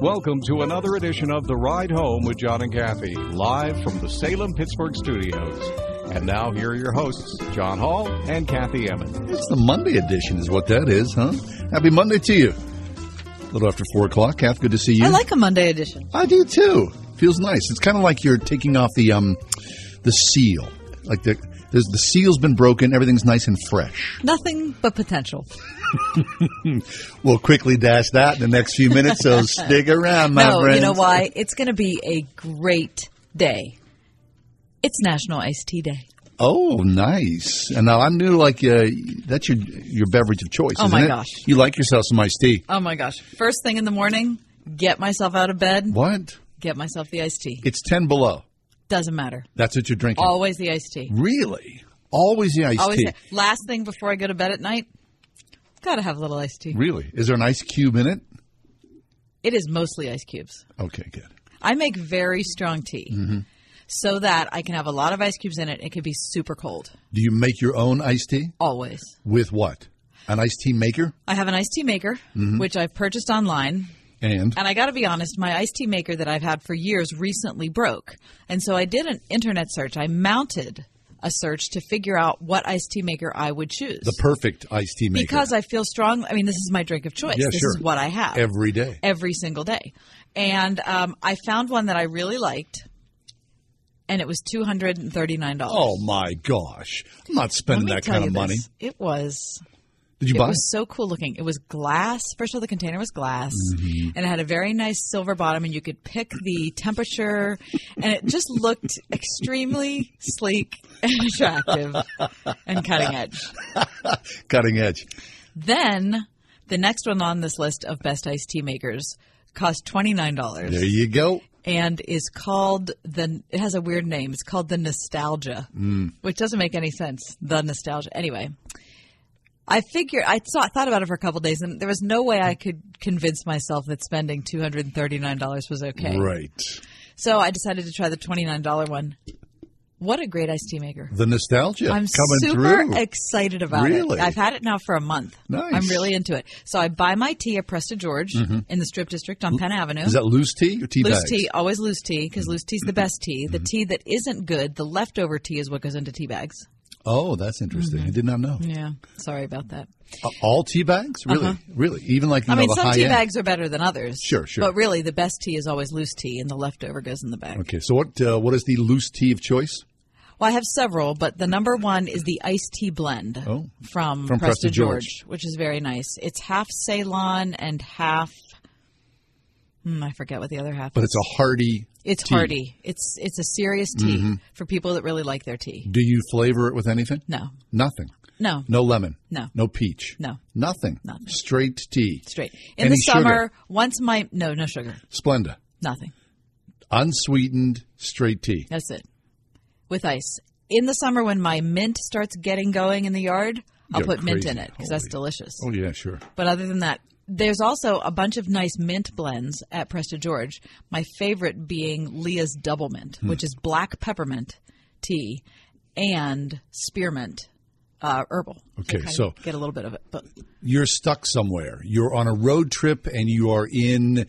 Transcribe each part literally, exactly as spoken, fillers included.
Welcome to another edition of The Ride Home with John and Kathy, live from the Salem-Pittsburgh studios. And now here are your hosts, John Hall and Kathy Emmons. It's the Monday edition is what that is, huh? Happy Monday to you. A little after four o'clock. Kath, good to see you. I like a Monday edition. I do, too. Feels nice. It's kind of like you're taking off the um, the seal. Like the the seal's been broken. Everything's nice and fresh. Nothing but potential. We'll quickly dash that in the next few minutes, so stick around, my no, friends. You know why? It's going to be a great day. It's National Iced Tea Day. Oh, nice. And now I knew like uh, that's your your beverage of choice, oh, isn't it? Oh, my gosh. You like yourself some iced tea. Oh, my gosh. First thing in the morning, get myself out of bed. What? Get myself the iced tea. It's ten below. Doesn't matter. That's what you're drinking. Always the iced tea. Really? Always the iced Always tea. The, last thing before I go to bed at night, got to have a little iced tea. Really? Is there an ice cube in it? It is mostly ice cubes. Okay, good. I make very strong tea mm-hmm. so that I can have a lot of ice cubes in it. It can be super cold. Do you make your own iced tea? Always. With what? An iced tea maker? I have an iced tea maker, mm-hmm. which I've purchased online. And? And I got to be honest, my iced tea maker that I've had for years recently broke. And so I did an internet search. I mounted a search to figure out what iced tea maker I would choose. The perfect iced tea maker. Because I feel strong. I mean, this is my drink of choice. Yeah, this sure. is what I have. Every day. Every single day. And um, I found one that I really liked. And it was two hundred thirty-nine dollars. Oh, my gosh. I'm not spending that kind of money. This. It was... Did you buy it? It was so cool looking. It was glass. First of all, the container was glass, mm-hmm. and it had a very nice silver bottom, and you could pick the temperature, and it just looked extremely sleek and attractive and cutting edge. Cutting edge. Then the next one on this list of best iced tea makers cost twenty-nine dollars. There you go. And is called the. It has a weird name. It's called the Nostalgia, mm. which doesn't make any sense. The Nostalgia. Anyway. I figured I thought, thought about it for a couple of days, and there was no way I could convince myself that spending two hundred thirty-nine dollars was okay. Right. So I decided to try the twenty-nine dollars one. What a great iced tea maker. The Nostalgia. I'm coming super through. Excited about really? It. Really? I've had it now for a month. Nice. I'm really into it. So I buy my tea at Presta George mm-hmm. in the Strip District on L- Penn Avenue. Is that loose tea or tea loose bags? Loose tea. Always loose tea because mm-hmm. loose tea is the best tea. Mm-hmm. The tea that isn't good, the leftover tea, is what goes into tea bags. Oh, that's interesting. Mm-hmm. I did not know. Yeah. Sorry about that. Uh, all tea bags? Really? Uh-huh. Really? Even like, you I know, mean, the some high tea end? Bags are better than others. Sure, sure. But really, the best tea is always loose tea, and the leftover goes in the bag. Okay. So what? Uh, what is the loose tea of choice? Well, I have several, but the number one is the iced tea blend oh. from, from Presta, Presta George, George, which is very nice. It's half Ceylon and half... Mm, I forget what the other half but is. But it's a hearty It's tea. hearty. It's it's a serious tea mm-hmm. for people that really like their tea. Do you flavor it with anything? No. Nothing? No. No lemon? No. No peach? No. Nothing? Nothing. Straight tea? Straight. In any the summer, sugar? Once my... No, no sugar. Splenda? Nothing. Unsweetened straight tea? That's it. With ice. In the summer when my mint starts getting going in the yard, I'll You're put crazy. Mint in it because that's delicious. Oh, yeah, sure. But other than that... There's also a bunch of nice mint blends at Presta George, my favorite being Leah's Double Mint, mm. which is black peppermint tea and spearmint uh, herbal. Okay, so, so get a little bit of it. But you're stuck somewhere. You're on a road trip and you are in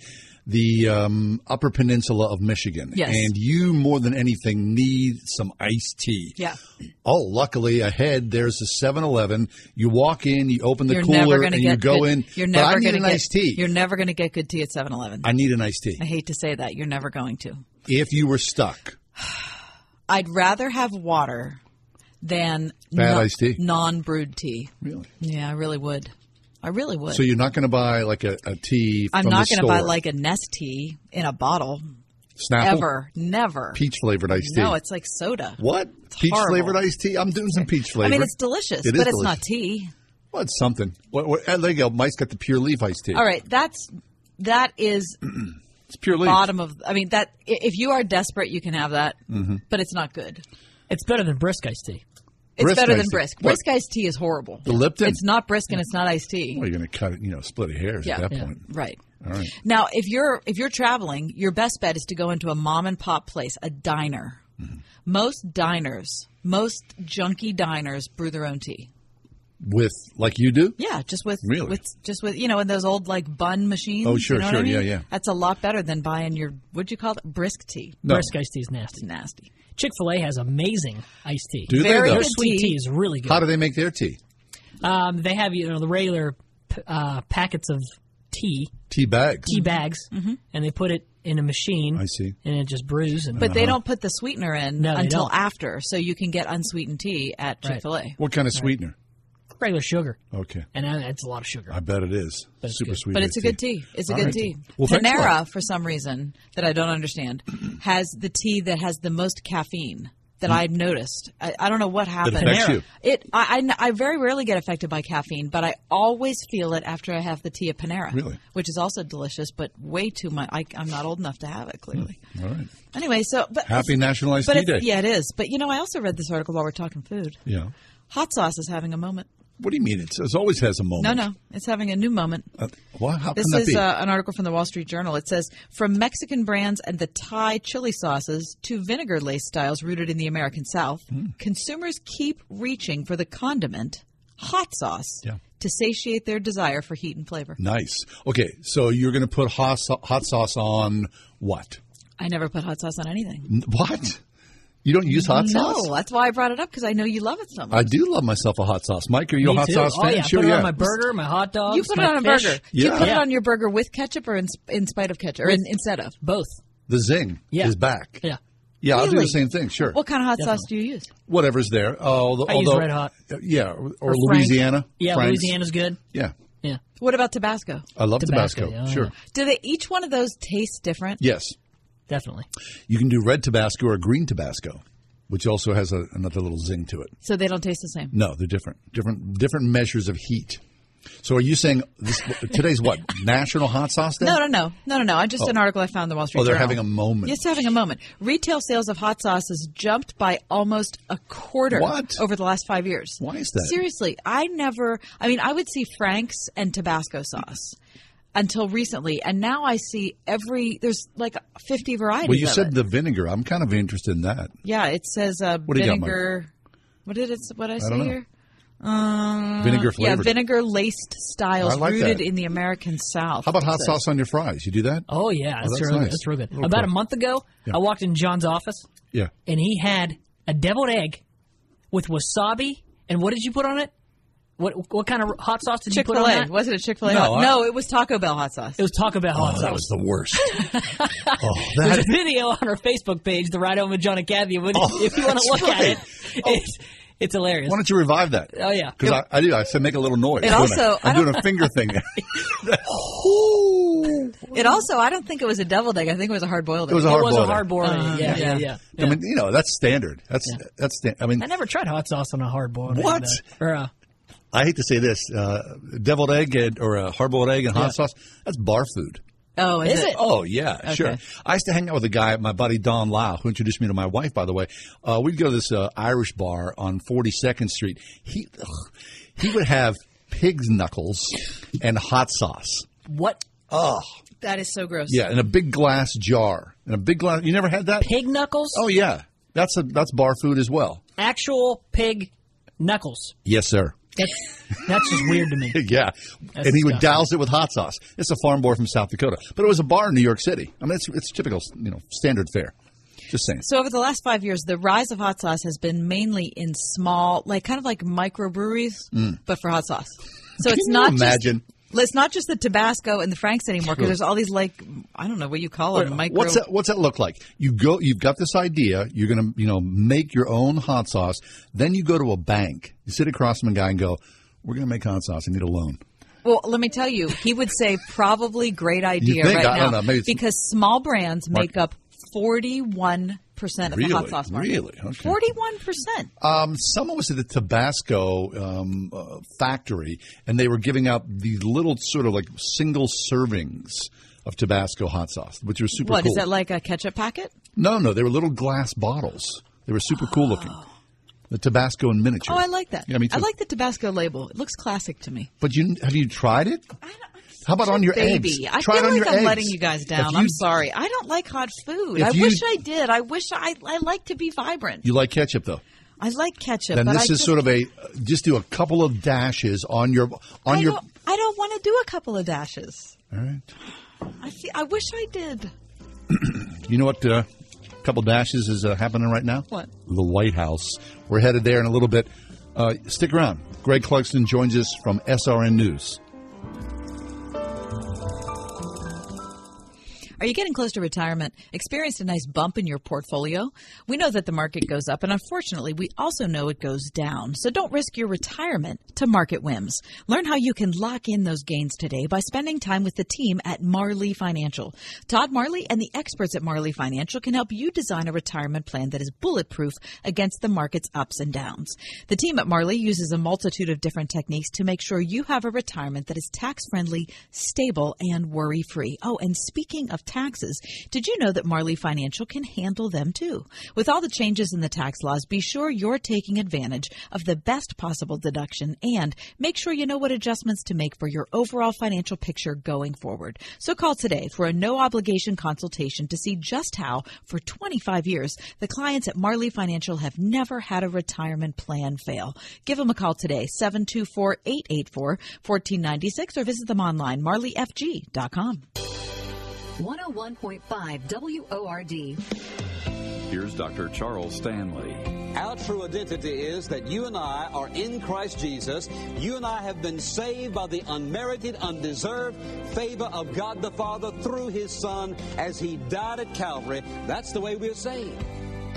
the um, Upper Peninsula of Michigan. Yes. And you, more than anything, need some iced tea. Yeah. Oh, luckily, ahead, there's a seven eleven. You walk in, you open the you're cooler, and you go good, in. You're never but I need an get, iced tea. You're never going to get good tea at seven eleven. I need an iced tea. I hate to say that. You're never going to. If you were stuck. I'd rather have water than Bad no, iced tea. non-brewed tea. Really? Yeah, I really would. I really would. So you're not going to buy like a, a tea from the store? I'm not going to buy like a Nest tea in a bottle. Snapple? Ever. Never. Peach-flavored iced tea. No, it's like soda. What? Peach-flavored iced tea? I'm doing some peach-flavored. I mean, it's delicious, it but delicious. It's not tea. Well, it's something. What, what, there you go. Mike's got the Pure Leaf iced tea. All right. That's, that is it's Pure Leaf. Bottom of – I mean, that if you are desperate, you can have that, mm-hmm. but it's not good. It's better than brisk iced tea. It's brisk better than brisk. Brisk what? Iced tea is horrible. The Lipton? It's not brisk and it's not iced tea. Well, you're going to cut it, you know, split a hairs yeah. at that yeah. point. Right. All right. Now, if you're if you're traveling, your best bet is to go into a mom and pop place, a diner. Mm-hmm. Most diners, most junky diners brew their own tea. With like you do? Yeah, just with really? with just with you know, in those old like bun machines. Oh sure, you know sure, what I mean? yeah, yeah. That's a lot better than buying your what'd you call it? Brisk tea. No. Brisk iced tea is nasty. It's nasty. Chick-fil-A has amazing iced tea. Do they? Their sweet tea is really good. How do they make their tea? Um, they have you know the regular uh, packets of tea. Tea bags. Tea bags. Mm-hmm. And they put it in a machine. I see. And it just brews. And but uh-huh. they don't put the sweetener in no, until after, so you can get unsweetened tea at Chick-fil-A. Right. What kind of sweetener? Right. Regular sugar. Okay. And it's a lot of sugar. I bet it is. But super sweet. But it's a good tea. tea. It's a All good right. tea. Well, Panera, for some reason that I don't understand, has the tea that has the most caffeine. That I've noticed. I, I don't know what happened. It affects you. It, I, I, I very rarely get affected by caffeine, but I always feel it after I have the tea at Panera. Really? Which is also delicious, but way too much. I, I'm not old enough to have it, clearly. Mm. All right. Anyway, so. But Happy National Iced Tea Day. Yeah, it is. But, you know, I also read this article while we're talking food. Yeah. Hot sauce is having a moment. What do you mean? It's, it always has a moment. No, no. It's having a new moment. Uh, what? How can that be? This is uh, an article from the Wall Street Journal. It says, from Mexican brands and the Thai chili sauces to vinegar-laced styles rooted in the American South, mm. consumers keep reaching for the condiment, hot sauce, yeah. to satiate their desire for heat and flavor. Nice. Okay, so you're going to put hot, so- hot sauce on what? I never put hot sauce on anything. What? You don't use hot no, sauce? No, that's why I brought it up, because I know you love it so much. I do love myself a hot sauce. Mike, are you Me a hot too. sauce oh, fan? Yeah, I sure, put it yeah. on my burger, my hot dogs, You put my it on fish. a burger. Yeah. You put yeah. it on your burger with ketchup or in, in spite of ketchup, or in, instead of? Both. The zing yeah. is back. Yeah. Yeah, really? I'll do the same thing, sure. What kind of hot Definitely. sauce do you use? Whatever's there. Uh, although, I use Red Hot. Uh, yeah, or, or Louisiana. Yeah, Frank's. Louisiana's good. Yeah. Yeah. What about Tabasco? I love Tabasco, Tabasco. Yeah, sure. Yeah. Do they each one of those taste different? Yes. Definitely. You can do red Tabasco or green Tabasco, which also has a, another little zing to it. So they don't taste the same? No, they're different. Different different measures of heat. So are you saying this, today's what, National Hot Sauce Day? No, no, no. No, no, no. I just oh. an article I found in the Wall Street Journal. Oh, they're Journal. having a moment. Yes, having a moment. Retail sales of hot sauces jumped by almost a quarter what? over the last five years. Why is that? Seriously, I never – I mean, I would see Frank's and Tabasco sauce. Until recently, and now I see every there's like fifty varieties. Well, you of said it. the vinegar. I'm kind of interested in that. Yeah, it says uh, what vinegar. Got, what did it? What I see I here? Uh, vinegar flavored. Yeah, vinegar laced styles like rooted that. in the American South. How about hot sauce on your fries? You do that? Oh yeah, oh, that's, that's, really, nice. that's really good. Real about cool. a month ago, yeah. I walked in John's office. Yeah, and he had a deviled egg with wasabi. And what did you put on it? What what kind of hot sauce did Chick-fil-A. you put on that? Was it a Chick-fil-A? No, I, no, it was Taco Bell hot sauce. It was Taco Bell hot oh, sauce. That was the worst. oh, that There's is... a video on our Facebook page, The Ride Home with John and Kathy. Oh, if you want to look right. at it, oh. it's, it's hilarious. Why don't you revive that? Oh, yeah. Because I, I do. I said make a little noise. It also, a, I'm doing a finger thing there. It also, I don't think it was a deviled egg. I think it was a hard-boiled egg. It was a hard-boiled egg. Uh, yeah, yeah, yeah, yeah, yeah. I mean, you know, that's standard. That's yeah. that's. Sta- I mean, I never tried hot sauce on a hard-boiled egg. What? Or a... I hate to say this, uh, deviled egg and, or a hard-boiled egg and hot yeah. sauce, that's bar food. Oh, is, is it? Oh, yeah, okay. sure. I used to hang out with a guy, my buddy Don Lau, who introduced me to my wife, by the way. Uh, we'd go to this uh, Irish bar on forty-second street. He ugh, he would have pig's knuckles and hot sauce. What? Ugh. That is so gross. Yeah, in a big glass jar. In a big glass. You never had that? Pig knuckles? Oh, yeah. That's a, that's bar food as well. Actual pig knuckles. Yes, sir. That's, that's just weird to me. yeah. That's and he would douse it with hot sauce. It's a farm boy from South Dakota. But it was a bar in New York City. I mean, it's, it's typical, you know, standard fare. Just saying. So over the last five years, the rise of hot sauce has been mainly in small, like kind of like microbreweries, mm. but for hot sauce. So Can it's you not imagine? Just, it's not just the Tabasco and the Franks anymore because there's all these like I don't know what you call it. Micro- what's that? What's that look like? You go. You've got this idea. You're gonna you know make your own hot sauce. Then you go to a bank. You sit across from a guy and go, "We're gonna make hot sauce. I need a loan." Well, let me tell you, he would say probably great idea you think, right I now don't know, maybe it's because small brands Mark- make up forty-one percent of really? the hot sauce market. Really? Okay. forty-one percent. Um, someone was at the Tabasco um, uh, factory, and they were giving out these little sort of like single servings of Tabasco hot sauce, which was super what, cool. What, is that like a ketchup packet? No, no. They were little glass bottles. They were super oh. cool looking. The Tabasco in miniature. Oh, I like that. Yeah, me too. I like the Tabasco label. It looks classic to me. But you have you tried it? I don't, I'm How about on your baby. eggs? I Try feel it on like your I'm eggs. letting you guys down. You, I'm sorry. I don't like hot food. I you, wish I did. I wish I I like to be vibrant. You like ketchup though. I like ketchup. Then but this I is just, sort of a just do a couple of dashes on your on I your. Don't, I don't want to do a couple of dashes. All right. I see. I wish I did. You know what? Uh, Couple dashes is uh, happening right now. What? The White House. We're headed there in a little bit. Uh, stick around. Greg Clugston joins us from S R N News. Are you getting close to retirement? Experienced a nice bump in your portfolio? We know that the market goes up, and unfortunately, we also know it goes down. So don't risk your retirement to market whims. Learn how you can lock in those gains today by spending time with the team at Marley Financial. Todd Marley and the experts at Marley Financial can help you design a retirement plan that is bulletproof against the market's ups and downs. The team at Marley uses a multitude of different techniques to make sure you have a retirement that is tax-friendly, stable, and worry-free. Oh, and speaking of taxes. Did you know that Marley Financial can handle them too? With all the changes in the tax laws, be sure you're taking advantage of the best possible deduction and make sure you know what adjustments to make for your overall financial picture going forward. So call today for a no-obligation consultation to see just how, for twenty-five years, the clients at Marley Financial have never had a retirement plan fail. Give them a call today, seven two four, eight eight four, one four nine six, or visit them online, marley f g dot com. one oh one point five W O R D. Here's Doctor Charles Stanley. Our true identity is that you and I are in Christ Jesus. You and I have been saved by the unmerited, undeserved favor of God the Father through His Son as He died at Calvary. That's the way we're saved.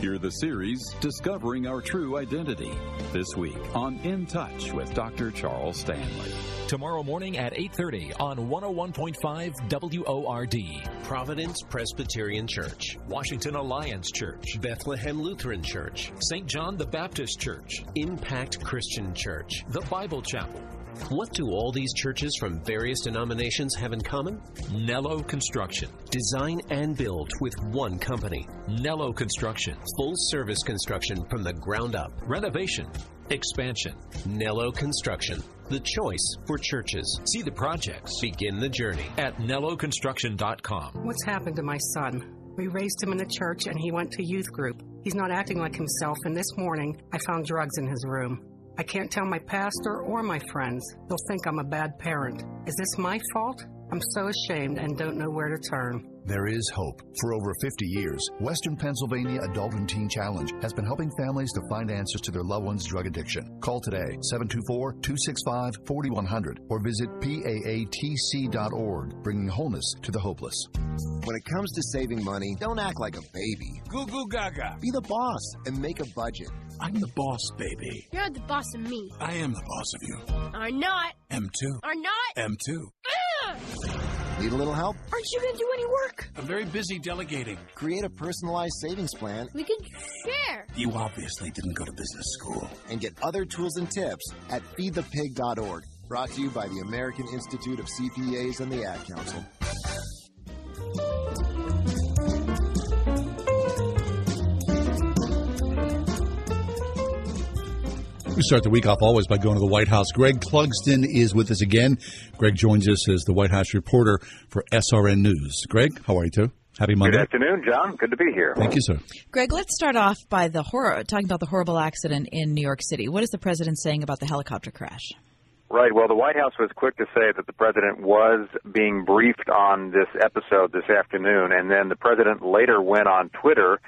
Hear the series, Discovering Our True Identity, this week on In Touch with Doctor Charles Stanley. Tomorrow morning at eight thirty on one oh one point five W O R D. Providence Presbyterian Church, Washington Alliance Church, Bethlehem Lutheran Church, Saint John the Baptist Church, Impact Christian Church, The Bible Chapel. What do all these churches from various denominations have in common? Nello Construction. Design and build with one company. Nello Construction. Full-service construction from the ground up. Renovation. Expansion. Nello Construction. The choice for churches. See the projects. Begin the journey at nello construction dot com. What's happened to my son? We raised him in the church and he went to youth group. He's not acting like himself, and this morning I found drugs in his room. I can't tell my pastor or my friends. They'll think I'm a bad parent. Is this my fault? I'm so ashamed and don't know where to turn. There is hope. For over fifty years, Western Pennsylvania Adult and Teen Challenge has been helping families to find answers to their loved ones' drug addiction. Call today, seven two four, two six five, four one zero zero, or visit P A A T C dot org, bringing wholeness to the hopeless. When it comes to saving money, don't act like a baby. Goo goo gaga. Be the boss and make a budget. I'm the boss, baby. You're the boss of me. I am the boss of you. Or not. M two. Or not. M two. Ugh! Need a little help? Aren't you going to do any work? I'm very busy delegating. Create a personalized savings plan. We can share. You obviously didn't go to business school. And get other tools and tips at feed the pig dot org. Brought to you by the American Institute of C P As and the Ad Council. We start the week off always by going to the White House. Greg Clugston is with us again. Greg joins us as the White House reporter for S R N News. Greg, how are you, too? Happy Monday. Good afternoon, John. Good to be here. Thank you, sir. Greg, let's start off by the horror, talking about the horrible accident in New York City. What is the president saying about the helicopter crash? Right. Well, the White House was quick to say that the president was being briefed on this episode this afternoon, and then the president later went on Twitter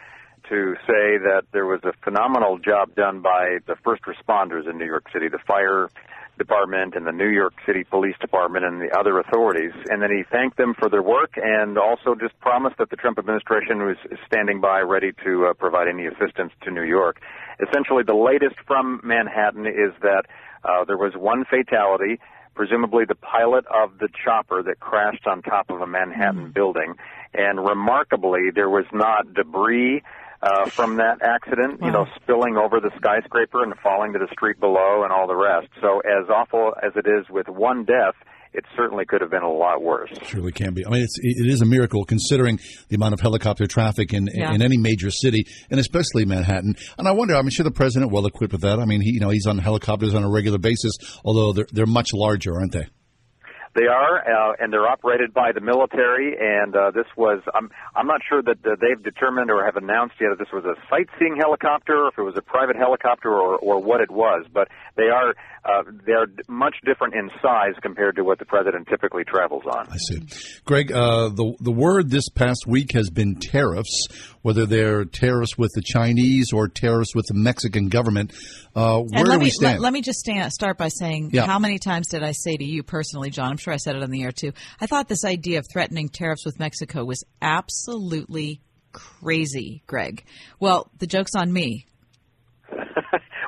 to say that there was a phenomenal job done by the first responders in New York City, the fire department and the New York City Police Department and the other authorities. And then he thanked them for their work and also just promised that the Trump administration was standing by ready to uh, provide any assistance to New York. Essentially, the latest from Manhattan is that uh, there was one fatality, presumably the pilot of the chopper that crashed on top of a Manhattan mm-hmm. building. and remarkably, there was not debris uh, from that accident, wow. you know, spilling over the skyscraper and falling to the street below and all the rest. So as awful as it is with one death, it certainly could have been a lot worse. It surely can be. I mean, it's, it is a miracle considering the amount of helicopter traffic in, yeah. in any major city, and especially Manhattan. And I wonder, I'm sure the president well equipped with that. I mean, he, you know, he's on helicopters on a regular basis, although they're, they're much larger, aren't they? They are, uh, and they're operated by the military, and uh, this was, I'm, I'm not sure that uh, they've determined or have announced yet if this was a sightseeing helicopter, or if it was a private helicopter, or, or what it was, but they are uh, they're much different in size compared to what the president typically travels on. I see. Greg, uh, the, the word this past week has been tariffs, whether they're tariffs with the Chinese or tariffs with the Mexican government. Uh, where do we stand? Let, let me just stand, start by saying, yeah. how many times did I say to you personally, John, I'm sure I said it on the air too, I thought this idea of threatening tariffs with Mexico was absolutely crazy, Greg. Well, the joke's on me.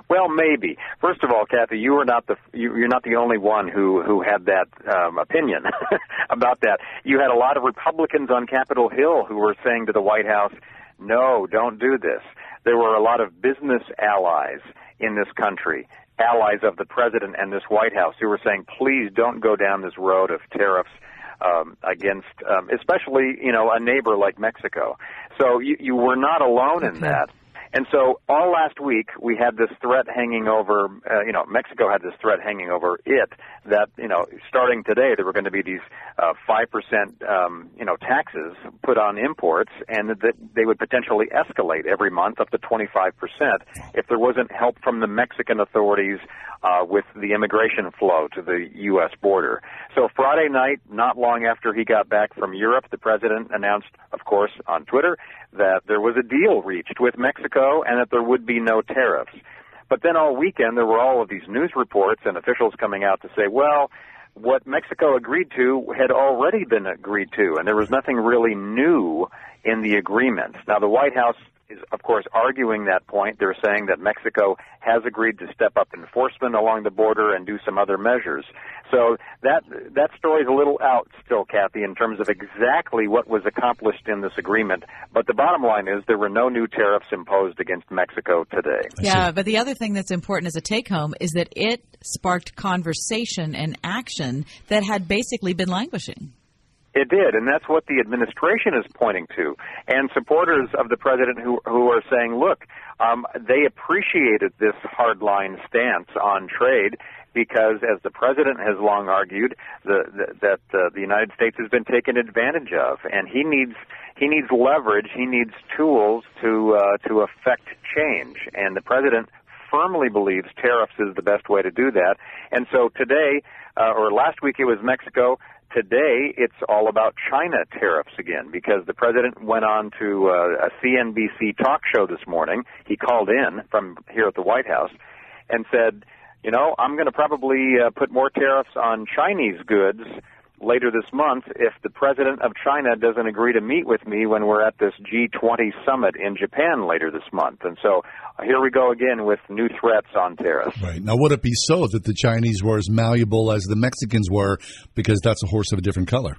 Well, maybe. First of all, Kathy, you are not the you, you're not the only one who who had that um, opinion about that. You had a lot of Republicans on Capitol Hill who were saying to the White House, "No, don't do this." There were a lot of business allies in this country, allies of the president and this White House, who were saying, please don't go down this road of tariffs um, against, um, especially, you know, a neighbor like Mexico. So you, you were not alone in that. And so all last week we had this threat hanging over, uh, you know, Mexico had this threat hanging over it that, you know, starting today there were going to be these uh, five percent, um, you know, taxes put on imports, and that they would potentially escalate every month up to twenty-five percent if there wasn't help from the Mexican authorities uh, with the immigration flow to the U S border. So Friday night, not long after he got back from Europe, the president announced, of course, on Twitter that there was a deal reached with Mexico and that there would be no tariffs. But then all weekend there were all of these news reports and officials coming out to say, well, what Mexico agreed to had already been agreed to, and there was nothing really new in the agreement. Now, the White House is, of course, arguing that point. They're saying that Mexico has agreed to step up enforcement along the border and do some other measures. So that that story's a little out still, Kathy, in terms of exactly what was accomplished in this agreement. But the bottom line is there were no new tariffs imposed against Mexico today. Yeah, but the other thing that's important as a take-home is that it sparked conversation and action that had basically been languishing. It did, and that's what the administration is pointing to, and supporters of the president who who are saying, look, um, they appreciated this hardline stance on trade because, as the president has long argued, the, the, that uh, the United States has been taken advantage of, and he needs he needs leverage, he needs tools to uh, to affect change, and the president firmly believes tariffs is the best way to do that. And so today, uh, or last week, it was Mexico. Today, it's all about China tariffs again, because the president went on to uh, a C N B C talk show this morning. He called in from here at the White House and said, you know, I'm going to probably uh, put more tariffs on Chinese goods later this month if the president of China doesn't agree to meet with me when we're at this G twenty summit in Japan later this month. And so here we go again with new threats on tariffs. Right. Now, would it be so that the Chinese were as malleable as the Mexicans were, because that's a horse of a different color?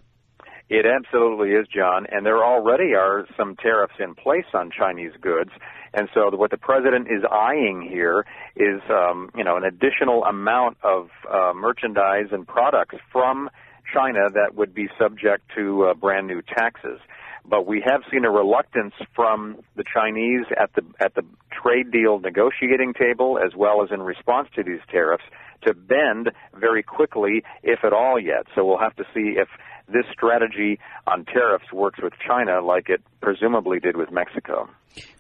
It absolutely is, John, and there already are some tariffs in place on Chinese goods. And so what the president is eyeing here is, um, you know, an additional amount of uh, merchandise and products from China that would be subject to uh, brand new taxes. But we have seen a reluctance from the Chinese at the at the trade deal negotiating table, as well as in response to these tariffs, to bend very quickly, if at all yet. So we'll have to see if this strategy on tariffs works with China like it presumably did with Mexico.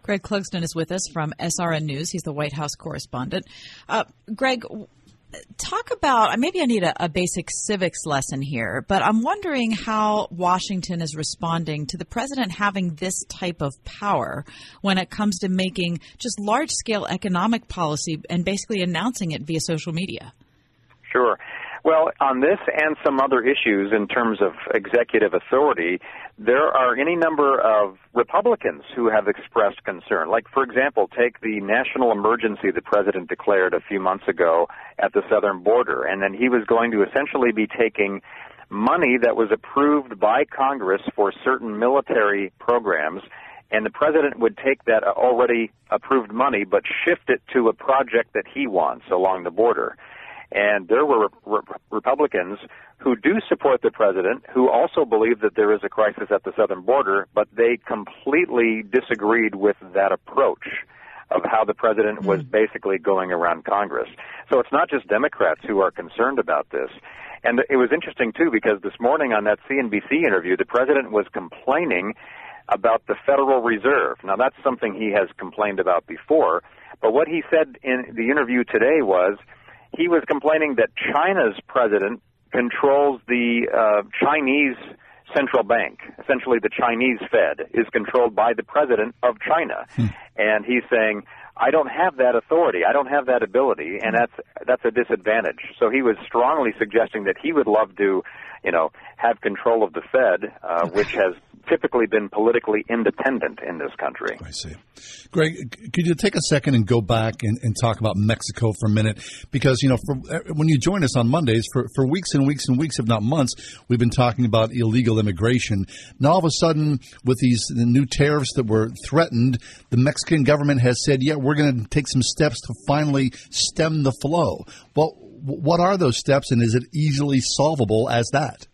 Greg Clugston is with us from S R N News. He's the White House correspondent. Uh, Greg, talk about, maybe I need a, a basic civics lesson here, but I'm wondering how Washington is responding to the president having this type of power when it comes to making just large-scale economic policy and basically announcing it via social media. Sure. Well, on this and some other issues in terms of executive authority, there are any number of Republicans who have expressed concern. Like, for example, take the national emergency the president declared a few months ago at the southern border, and then he was going to essentially be taking money that was approved by Congress for certain military programs, and the president would take that already approved money but shift it to a project that he wants along the border. And there were re- Republicans who do support the president, who also believe that there is a crisis at the southern border, but they completely disagreed with that approach of how the president was basically going around Congress. So it's not just Democrats who are concerned about this. And it was interesting, too, because this morning on that C N B C interview, the president was complaining about the Federal Reserve. Now, that's something he has complained about before. But what he said in the interview today was he was complaining that China's president controls the uh, Chinese central bank. Essentially, the Chinese Fed is controlled by the president of China. Hmm. And he's saying, I don't have that authority. I don't have that ability. And that's that's a disadvantage. So he was strongly suggesting that he would love to, you know, have control of the Fed, uh, which has typically been politically independent in this country. I see. Greg, could you take a second and go back and, and talk about Mexico for a minute? Because, you know, for, when you join us on Mondays, for, for weeks and weeks and weeks, if not months, we've been talking about illegal immigration. Now, all of a sudden, with these the new tariffs that were threatened, the Mexican government has said, yeah, we're going to take some steps to finally stem the flow. Well, what are those steps, and is it easily solvable as that?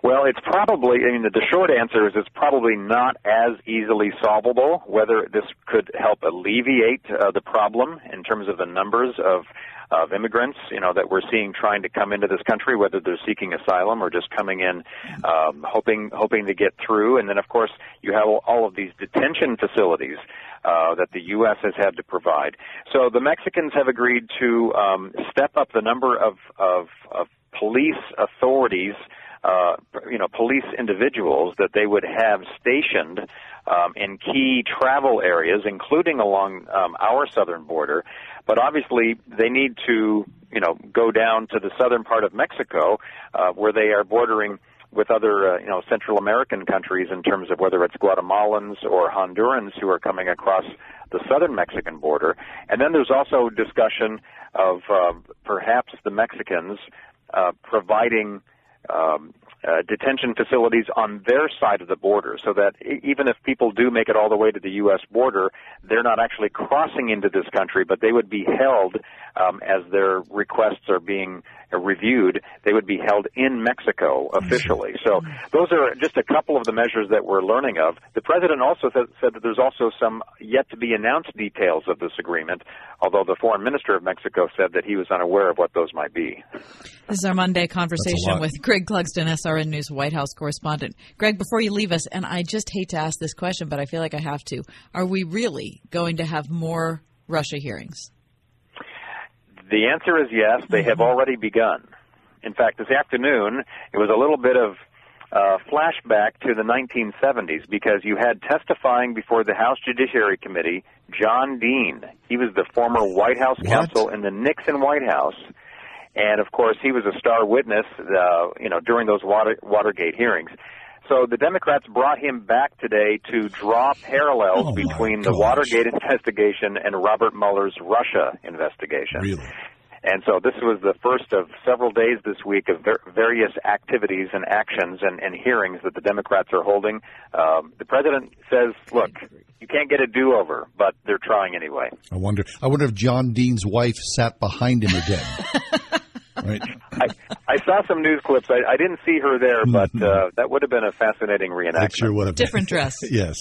Well, it's probably, I mean, the short answer is it's probably not as easily solvable, whether this could help alleviate uh, the problem in terms of the numbers of, of immigrants, you know, that we're seeing trying to come into this country, whether they're seeking asylum or just coming in um, hoping hoping to get through. And then, of course, you have all of these detention facilities Uh, that the U S has had to provide. So the Mexicans have agreed to um, step up the number of, of, of police authorities, uh, you know, police individuals that they would have stationed um, in key travel areas, including along um, our southern border. But obviously they need to, you know, go down to the southern part of Mexico uh, where they are bordering with other, uh, you know, Central American countries in terms of whether it's Guatemalans or Hondurans who are coming across the southern Mexican border. And then there's also discussion of uh, perhaps the Mexicans uh, providing um, uh, detention facilities on their side of the border so that even if people do make it all the way to the U S border, they're not actually crossing into this country, but they would be held um, as their requests are being reviewed, they would be held in Mexico officially. So those are just a couple of the measures that we're learning of. The president also th- said that there's also some yet-to-be-announced details of this agreement, although the foreign minister of Mexico said that he was unaware of what those might be. This is our Monday conversation with Greg Clugston, S R N News White House correspondent. Greg, before you leave us, and I just hate to ask this question, but I feel like I have to, are we really going to have more Russia hearings? The answer is yes. They have already begun. In fact, this afternoon, it was a little bit of uh, flashback to the nineteen seventies because you had testifying before the House Judiciary Committee, John Dean. He was the former White House what? counsel in the Nixon White House. And, of course, he was a star witness uh, you know, during those Water- Watergate hearings. So the Democrats brought him back today to draw parallels oh between the Watergate investigation and Robert Mueller's Russia investigation. Really? And so this was the first of several days this week of ver- various activities and actions and, and hearings that the Democrats are holding. Um, the president says, look, you can't get a do-over, but they're trying anyway. I wonder I wonder if John Dean's wife sat behind him or did. Right. I, I saw some news clips. I, I didn't see her there, but uh, that would have been a fascinating reenactment. It sure would have been. Different dress. Yes.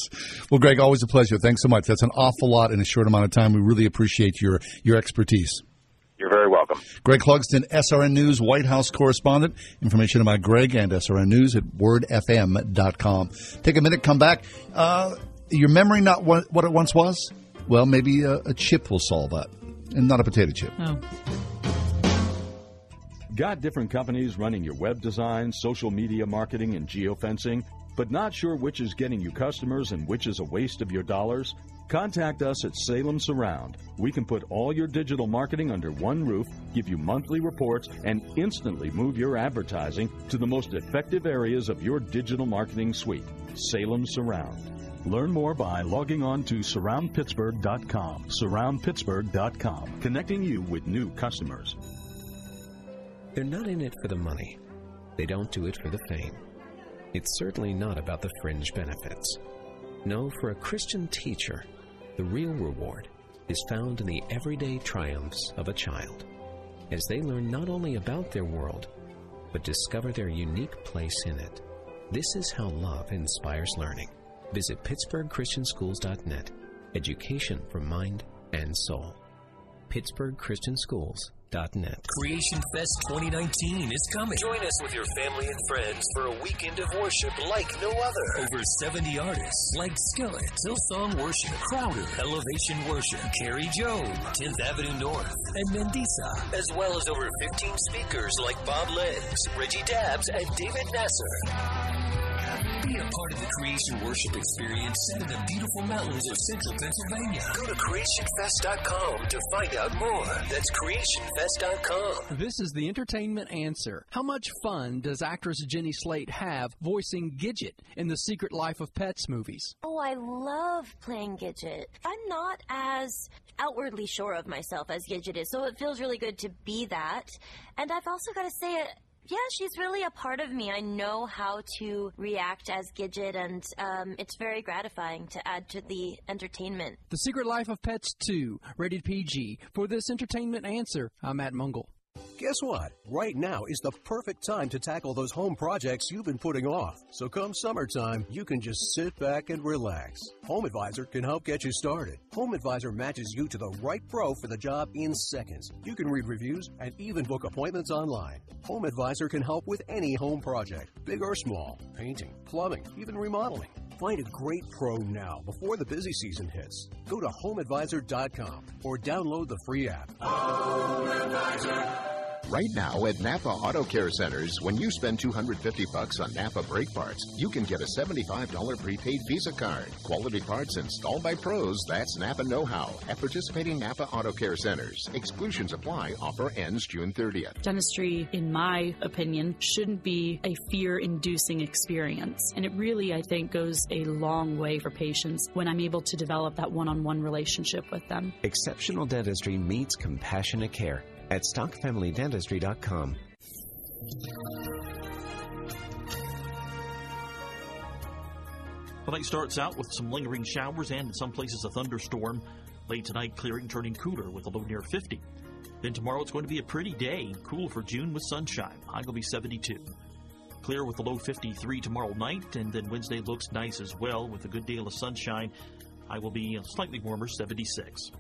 Well, Greg, always a pleasure. Thanks so much. That's an awful lot in a short amount of time. We really appreciate your, your expertise. You're very welcome. Greg Clugston, S R N News White House correspondent. Information about Greg and S R N News at word f m dot com. Take a minute, come back. Uh, your memory not what, what it once was? Well, maybe a, a chip will solve that, and not a potato chip. Oh. Got different companies running your web design, social media marketing, and geofencing, but not sure which is getting you customers and which is a waste of your dollars? Contact us at Salem Surround. We can put all your digital marketing under one roof, give you monthly reports, and instantly move your advertising to the most effective areas of your digital marketing suite. Salem Surround. Learn more by logging on to surround pittsburgh dot com. surround pittsburgh dot com. Connecting you with new customers. They're not in it for the money. They don't do it for the fame. It's certainly not about the fringe benefits. No, for a Christian teacher, the real reward is found in the everyday triumphs of a child, as they learn not only about their world, but discover their unique place in it. This is how love inspires learning. Visit Pittsburgh Christian Schools dot net. Education for mind and soul. Pittsburgh Christian Schools dot net. Creation Fest twenty nineteen is coming. Join us with your family and friends for a weekend of worship like no other. Over seventy artists like Skillet, Hillsong Worship, Crowder, Elevation Worship, Carrie Job, tenth Avenue North, and Mendisa, as well as over fifteen speakers like Bob Leggs, Reggie Dabbs, and David Nasser. Be a part of the Creation Worship experience in the beautiful mountains of central Pennsylvania. Go to creation fest dot com to find out more. That's creation fest dot com. This is the Entertainment Answer. How much fun does actress Jenny Slate have voicing Gidget in the Secret Life of Pets movies? Oh, I love playing Gidget. I'm not as outwardly sure of myself as Gidget is, so it feels really good to be that. And I've also got to say it. Yeah, she's really a part of me. I know how to react as Gidget, and um, it's very gratifying to add to the entertainment. The Secret Life of Pets two, rated P G. For this Entertainment Answer, I'm Matt Mungle. Guess what? Right now is the perfect time to tackle those home projects you've been putting off. So come summertime, you can just sit back and relax. HomeAdvisor can help get you started. HomeAdvisor matches you to the right pro for the job in seconds. You can read reviews and even book appointments online. HomeAdvisor can help with any home project, big or small, painting, plumbing, even remodeling. Find a great pro now before the busy season hits. Go to home advisor dot com or download the free app. HomeAdvisor. Right now at Napa Auto Care Centers, when you spend two hundred fifty bucks on Napa brake parts, you can get a seventy-five dollars prepaid Visa card. Quality parts installed by pros, that's Napa know-how. At participating Napa Auto Care Centers, exclusions apply. Offer ends June thirtieth. Dentistry, in my opinion, shouldn't be a fear-inducing experience. And it really, I think, goes a long way for patients when I'm able to develop that one-on-one relationship with them. Exceptional dentistry meets compassionate care at stock family dentistry dot com. The night starts out with some lingering showers and in some places a thunderstorm. Late tonight, clearing, turning cooler with a low near fifty. Then tomorrow it's going to be a pretty day, cool for June with sunshine. High will be seventy-two. Clear with a low fifty-three tomorrow night, and then Wednesday looks nice as well with a good deal of sunshine. High will be slightly warmer, seventy-six.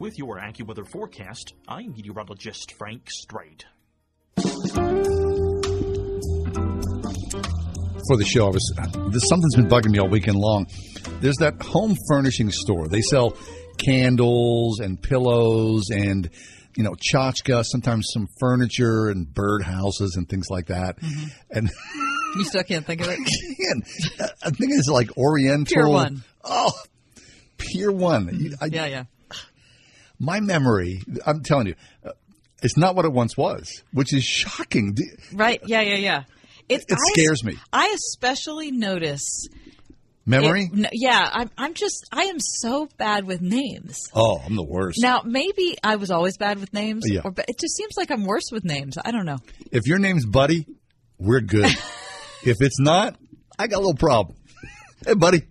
With your AccuWeather forecast, I'm meteorologist Frank Straight. For the show, I was, this, something's been bugging me all weekend long. There's that home furnishing store. They sell candles and pillows and, you know, tchotchka, sometimes some furniture and birdhouses and things like that. Mm-hmm. And you still can't think of it? I can. I think it's like Oriental. Pier one. Oh, Pier one. I, yeah, yeah. My memory, I'm telling you, uh, it's not what it once was, which is shocking. Right? Yeah, yeah, yeah. It, it scares I, me. I especially notice. Memory? It, yeah. I'm, I'm just, I am so bad with names. Oh, I'm the worst. Now, maybe I was always bad with names. Yeah. Or, it just seems like I'm worse with names. I don't know. If your name's Buddy, we're good. If it's not, I got a little problem. Hey, Buddy.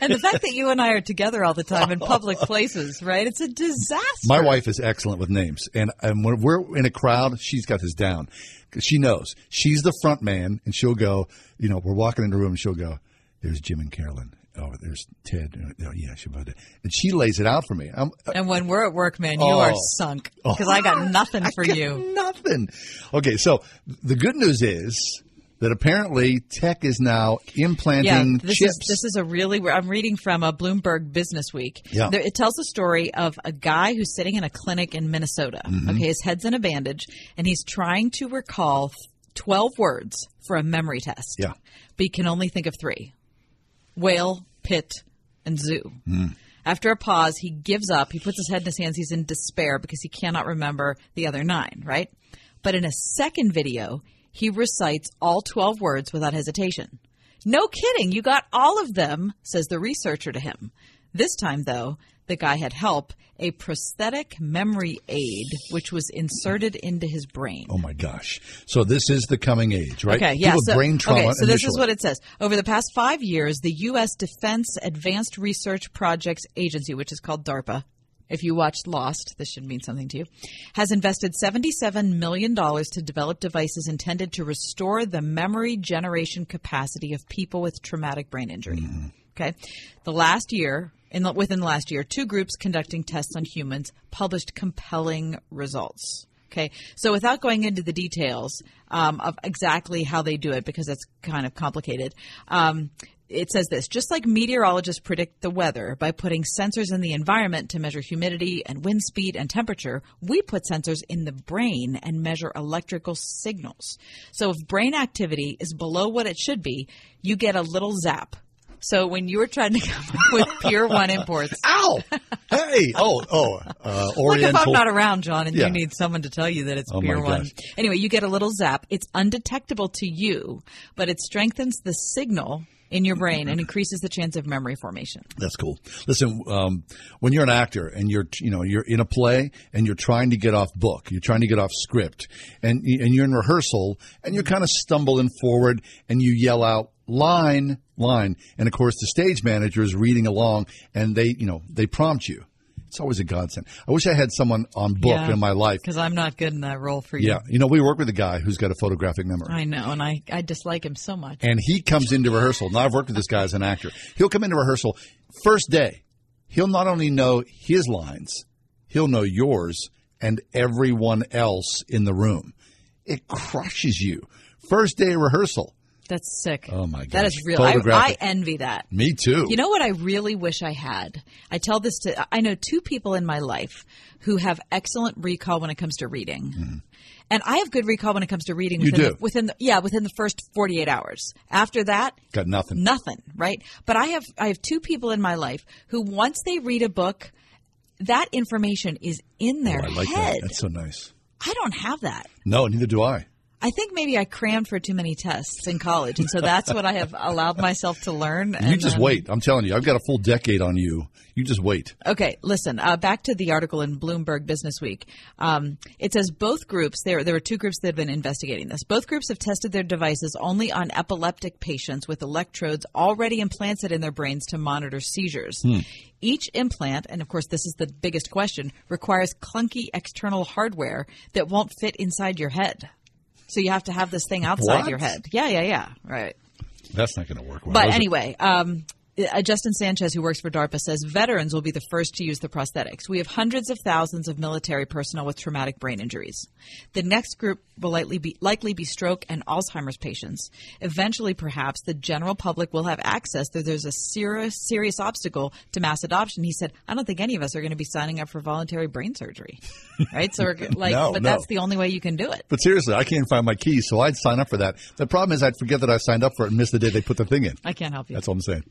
And the fact that you and I are together all the time in public places, right? It's a disaster. My wife is excellent with names. And, and when we're in a crowd, she's got this down. Because she knows. She's the front man, and she'll go, you know, we're walking in the room, and she'll go, there's Jim and Carolyn. Oh, there's Ted. Oh, yeah, she'll go there. And she lays it out for me. I'm, uh, and when we're at work, man, you oh, are sunk. Because oh, I got nothing for I got you. Nothing. Okay, so the good news is that apparently tech is now implanting yeah, this chips. Is, this is a really – I'm reading from a Bloomberg Business Week. Yeah. There, it tells the story of a guy who's sitting in a clinic in Minnesota. Mm-hmm. Okay, his head's in a bandage, and he's trying to recall twelve words for a memory test. Yeah. But he can only think of three: whale, pit, and zoo. Mm. After a pause, he gives up. He puts his head in his hands. He's in despair because he cannot remember the other nine, right? But in a second video – he recites all twelve words without hesitation. No kidding. You got all of them, says the researcher to him. This time, though, the guy had help, a prosthetic memory aid, which was inserted into his brain. Oh, my gosh. So this is the coming age, right? Okay, yeah. So, brain trauma okay, so this initially. Is what it says. Over the past five years, the U S Defense Advanced Research Projects Agency, which is called DARPA, if you watched Lost, this should mean something to you, has invested seventy-seven million dollars to develop devices intended to restore the memory generation capacity of people with traumatic brain injury. Mm-hmm. Okay. The last year, in the, within the last year, two groups conducting tests on humans published compelling results. Okay. So without going into the details um, of exactly how they do it, because that's kind of complicated, um, it says this, just like meteorologists predict the weather by putting sensors in the environment to measure humidity and wind speed and temperature, we put sensors in the brain and measure electrical signals. So if brain activity is below what it should be, you get a little zap. So when you were trying to come up with Pier One Imports. Ow! Hey! Oh, oh. Uh, Oriental. Like if I'm not around, John, and yeah. you need someone to tell you that it's oh Pier One. Gosh. Anyway, you get a little zap. It's undetectable to you, but it strengthens the signal in your brain and increases the chance of memory formation. That's cool. Listen, um, when you're an actor and you're, you know, you're in a play and you're trying to get off book, you're trying to get off script, and and you're in rehearsal and you're kind of stumbling forward and you yell out, line, line. And, of course, the stage manager is reading along and they, you know, they prompt you. It's always a godsend. I wish I had someone on book yeah, in my life. Because I'm not good in that role for you. Yeah. You know, we work with a guy who's got a photographic memory. I know, and I, I dislike him so much. And he comes into rehearsal. Now, I've worked with this guy as an actor. He'll come into rehearsal. First day, he'll not only know his lines, he'll know yours and everyone else in the room. It crushes you. First day of rehearsal. That's sick. Oh, my gosh. That is real. I, I envy that. Me too. You know what I really wish I had? I tell this to – I know two people in my life who have excellent recall when it comes to reading. Mm-hmm. And I have good recall when it comes to reading. Within you do? The, within the, yeah, within the first forty-eight hours. After that – Got nothing. Nothing, right? But I have I have two people in my life who once they read a book, that information is in their head. Oh, I like head. That. That's so nice. I don't have that. No, neither do I. I think maybe I crammed for too many tests in college, and so that's what I have allowed myself to learn. And you just um, wait. I'm telling you. I've got a full decade on you. You just wait. Okay. Listen, uh, back to the article in Bloomberg Businessweek. Um, it says both groups – there there were two groups that have been investigating this. Both groups have tested their devices only on epileptic patients with electrodes already implanted in their brains to monitor seizures. Hmm. Each implant, and of course this is the biggest question, requires clunky external hardware that won't fit inside your head. So you have to have this thing outside what? Your head. Yeah, yeah, yeah. Right. That's not going to work well. But anyway, um, uh, Justin Sanchez, who works for DARPA, says veterans will be the first to use the prosthetics. We have hundreds of thousands of military personnel with traumatic brain injuries. The next group will likely be, likely be stroke and Alzheimer's patients. Eventually, perhaps, the general public will have access that there's a serious, serious obstacle to mass adoption. He said, I don't think any of us are going to be signing up for voluntary brain surgery. Right? So, we're, like, no, but no. That's the only way you can do it. But seriously, I can't find my keys, so I'd sign up for that. The problem is I'd forget that I signed up for it and miss the day they put the thing in. I can't help you. That's all I'm saying.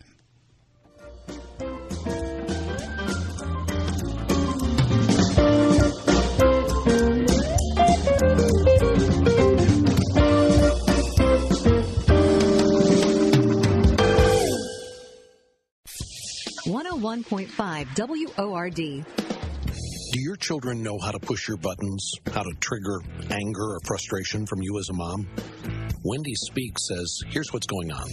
one oh one point five W O R D. Do your children know how to push your buttons, how to trigger anger or frustration from you as a mom? Wendy Speak says, here's what's going on.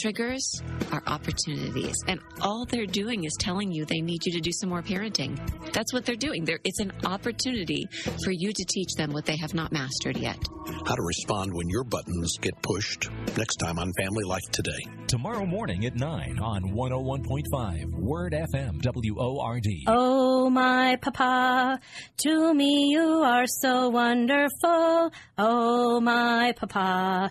Triggers are opportunities, and all they're doing is telling you they need you to do some more parenting. That's what they're doing. They're, it's an opportunity for you to teach them what they have not mastered yet. How to respond when your buttons get pushed. Next time on Family Life Today. Tomorrow morning at nine on one oh one point five Word F M W O R D. Oh, my papa, to me you are so wonderful. Oh, my papa.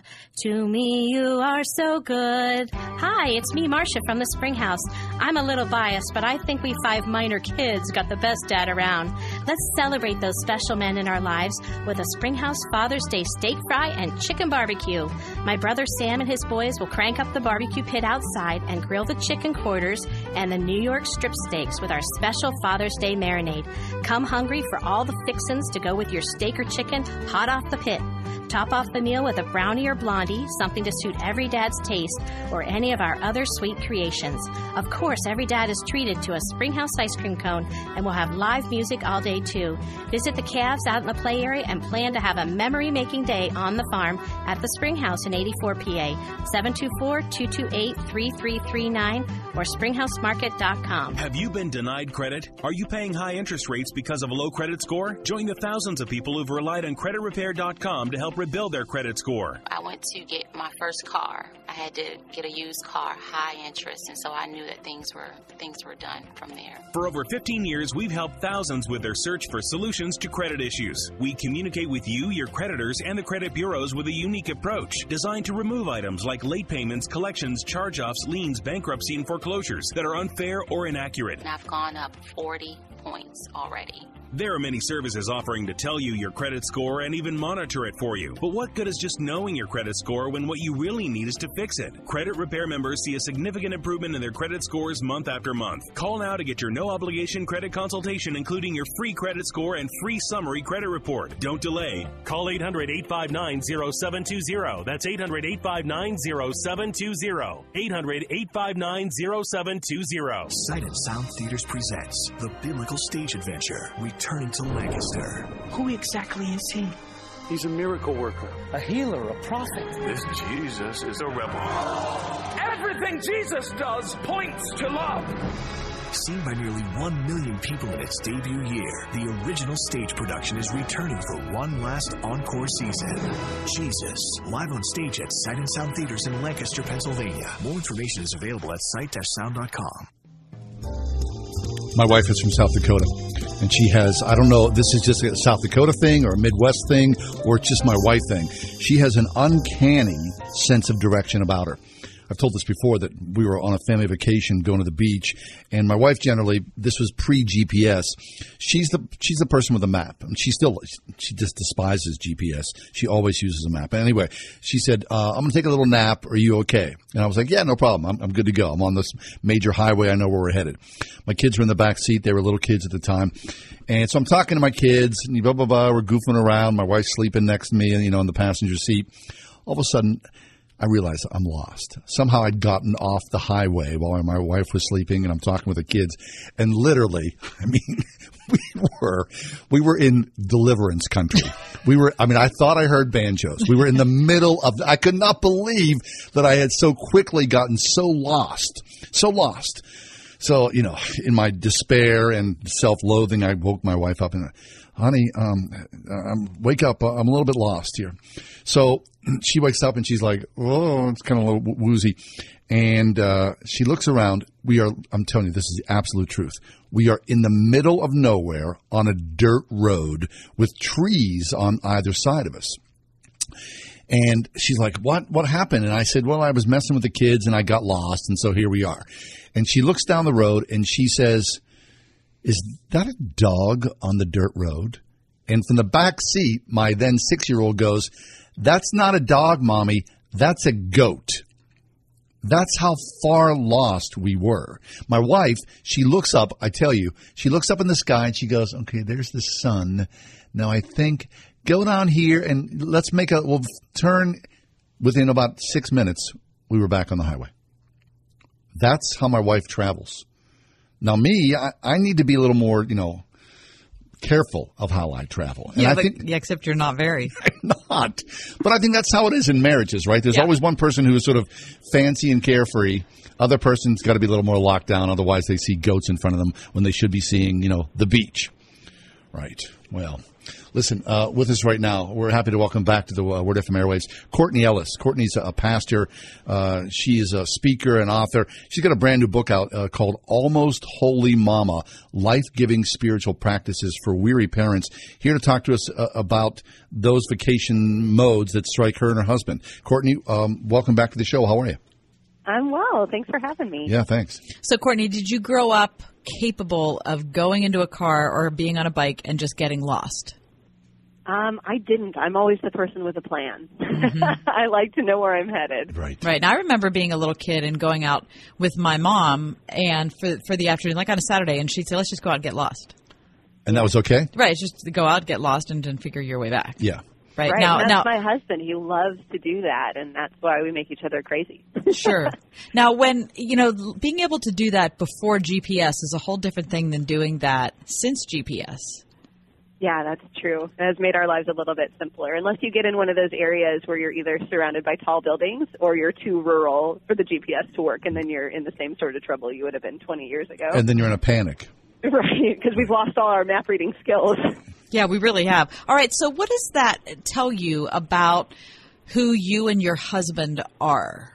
To me, you are so good. Hi, it's me, Marcia, from the Springhouse. I'm a little biased, but I think we five minor kids got the best dad around. Let's celebrate those special men in our lives with a Springhouse Father's Day steak fry and chicken barbecue. My brother Sam and his boys will crank up the barbecue pit outside and grill the chicken quarters and the New York strip steaks with our special Father's Day marinade. Come hungry for all the fixins to go with your steak or chicken hot off the pit. Top off the meal with a brownie or blondie, something to suit every dad's taste, or any of our other sweet creations. Of course, every dad is treated to a Springhouse ice cream cone, and we'll have live music all day, too. Visit the calves out in the play area and plan to have a memory-making day on the farm at the Springhouse in eighty-four P A, seven two four, two two eight, three three three nine, or springhouse market dot com. Have you been denied credit? Are you paying high interest rates because of a low credit score? Join the thousands of people who've relied on credit repair dot com to help rebuild their credit score. I went to get my first car. I had to get a used car, high interest, and so I knew that things were things were done from there. For over fifteen years, we've helped thousands with their search for solutions to credit issues. We communicate with you, your creditors, and the credit bureaus with a unique approach designed to remove items like late payments, collections, charge-offs, liens, bankruptcy, and foreclosures that are unfair or inaccurate. And I've gone up forty points already. There are many services offering to tell you your credit score and even monitor it for you. But what good is just knowing your credit score when what you really need is to fix it? Credit repair members see a significant improvement in their credit scores month after month. Call now to get your no-obligation credit consultation, including your free credit score and free summary credit report. Don't delay. Call eight hundred, eight five nine, zero seven two zero. That's eight hundred, eight five nine, zero seven two zero. eight hundred, eight five nine, zero seven two zero. Sight and Sound Theaters presents The Biblical Stage Adventure. Returning to Lancaster. Who exactly is he? He's a miracle worker, a healer, a prophet. This Jesus is a rebel. Everything Jesus does points to love. Seen by nearly one million people in its debut year, the original stage production is returning for one last encore season. Jesus, live on stage at Sight and Sound Theaters in Lancaster, Pennsylvania. More information is available at sight dash sound dot com. My wife is from South Dakota, and she has, I don't know, this is just a South Dakota thing or a Midwest thing or it's just my wife thing. She has an uncanny sense of direction about her. I've told this before that we were on a family vacation going to the beach, and my wife generally, this was pre-G P S, she's the she's the person with a map. And she still, she just despises G P S. She always uses a map. Anyway, she said, uh, I'm going to take a little nap. Are you okay? And I was like, yeah, no problem. I'm, I'm good to go. I'm on this major highway. I know where we're headed. My kids were in the back seat. They were little kids at the time. And so I'm talking to my kids, and blah, blah, blah. We're goofing around. My wife's sleeping next to me, and you know, in the passenger seat. All of a sudden, I realized I'm lost. Somehow I'd gotten off the highway while my wife was sleeping, and I'm talking with the kids. And literally, I mean, we were we were in Deliverance country. We were, I mean, I thought I heard banjos. We were in the middle of, I could not believe that I had so quickly gotten so lost, so lost. So, you know, in my despair and self-loathing, I woke my wife up and, honey, um, I'm, wake up. I'm a little bit lost here. So she wakes up and she's like, oh, it's kind of a little woozy. And uh, she looks around. We are, I'm telling you, this is the absolute truth. We are in the middle of nowhere on a dirt road with trees on either side of us. And she's like, what, what happened? And I said, well, I was messing with the kids and I got lost. And so here we are. And she looks down the road and she says, is that a dog on the dirt road? And from the back seat, my then six-year-old goes, that's not a dog, Mommy. That's a goat. That's how far lost we were. My wife, she looks up, I tell you, she looks up in the sky and she goes, okay, there's the sun. Now I think go down here and let's make a, we'll turn. Within about six minutes, we were back on the highway. That's how my wife travels. Now, me, I, I need to be a little more, you know, careful of how I travel. And yeah, I but, think, yeah, except you're not very. I'm not. But I think that's how it is in marriages, right? There's yeah. always one person who is sort of fancy and carefree. Other person's got to be a little more locked down. Otherwise, they see goats in front of them when they should be seeing, you know, the beach. Right. Well, listen, uh, with us right now, we're happy to welcome back to the uh, Word F M Airwaves, Courtney Ellis. Courtney's a, a pastor. Uh, she is a speaker and author. She's got a brand new book out uh, called Almost Holy Mama, Life-Giving Spiritual Practices for Weary Parents. Here to talk to us uh, about those vacation modes that strike her and her husband. Courtney, um, welcome back to the show. How are you? I'm well. Thanks for having me. Yeah, thanks. So, Courtney, did you grow up capable of going into a car or being on a bike and just getting lost? Um, I didn't. I'm always the person with a plan. Mm-hmm. I like to know where I'm headed. Right. Right. And I remember being a little kid and going out with my mom and for for the afternoon, like on a Saturday, and she'd say, let's just go out and get lost. And that was okay? Right. Just go out, get lost, and, and figure your way back. Yeah. Right, right. Now, and that's now, my husband. He loves to do that, and that's why we make each other crazy. Sure. Now, when, you know, being able to do that before G P S is a whole different thing than doing that since G P S. Yeah, that's true. It has made our lives a little bit simpler, unless you get in one of those areas where you're either surrounded by tall buildings or you're too rural for the G P S to work, and then you're in the same sort of trouble you would have been twenty years ago. And then you're in a panic. Right, because we've lost all our map reading skills. Yeah, we really have. All right, so what does that tell you about who you and your husband are?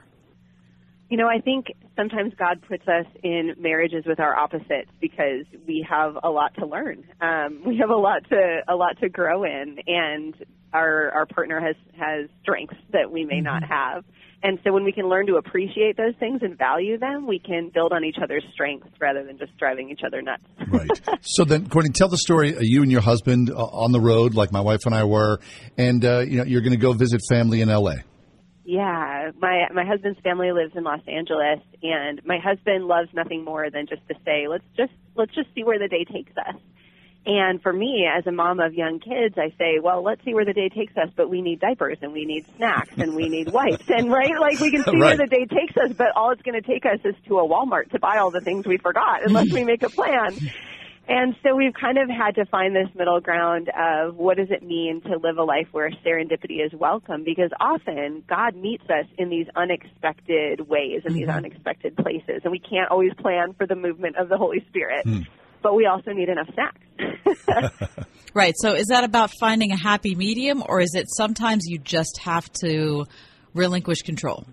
You know, I think sometimes God puts us in marriages with our opposites because we have a lot to learn. Um, we have a lot to a lot to grow in, and our our partner has, has strengths that we may mm-hmm. not have. And so when we can learn to appreciate those things and value them, we can build on each other's strengths rather than just driving each other nuts. Right. So then, Courtney, tell the story, uh, you and your husband uh, on the road, like my wife and I were, and uh, you know, you're going to go visit family in L A. Yeah. My, my husband's family lives in Los Angeles, and my husband loves nothing more than just to say, let's just let's just see where the day takes us. And for me, as a mom of young kids, I say, well, let's see where the day takes us, but we need diapers, and we need snacks, and we need wipes, and right? Like, we can see right. where the day takes us, but all it's going to take us is to a Walmart to buy all the things we forgot unless we make a plan. And so we've kind of had to find this middle ground of what does it mean to live a life where serendipity is welcome, because often God meets us in these unexpected ways, in mm-hmm. these unexpected places, and we can't always plan for the movement of the Holy Spirit. Mm. But we also need enough snacks. Right. So is that about finding a happy medium, or is it sometimes you just have to relinquish control?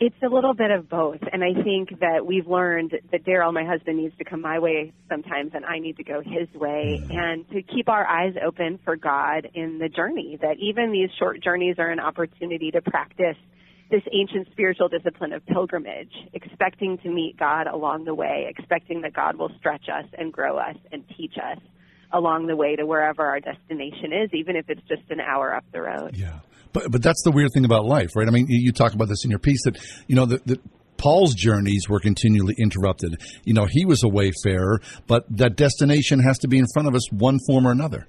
It's a little bit of both. And I think that we've learned that Daryl, my husband, needs to come my way sometimes, and I need to go his way. And to keep our eyes open for God in the journey, that even these short journeys are an opportunity to practice this ancient spiritual discipline of pilgrimage, expecting to meet God along the way, expecting that God will stretch us and grow us and teach us along the way to wherever our destination is, even if it's just an hour up the road. Yeah, but but that's the weird thing about life, right? I mean, you talk about this in your piece that, you know, that Paul's journeys were continually interrupted. You know, he was a wayfarer, but that destination has to be in front of us one form or another.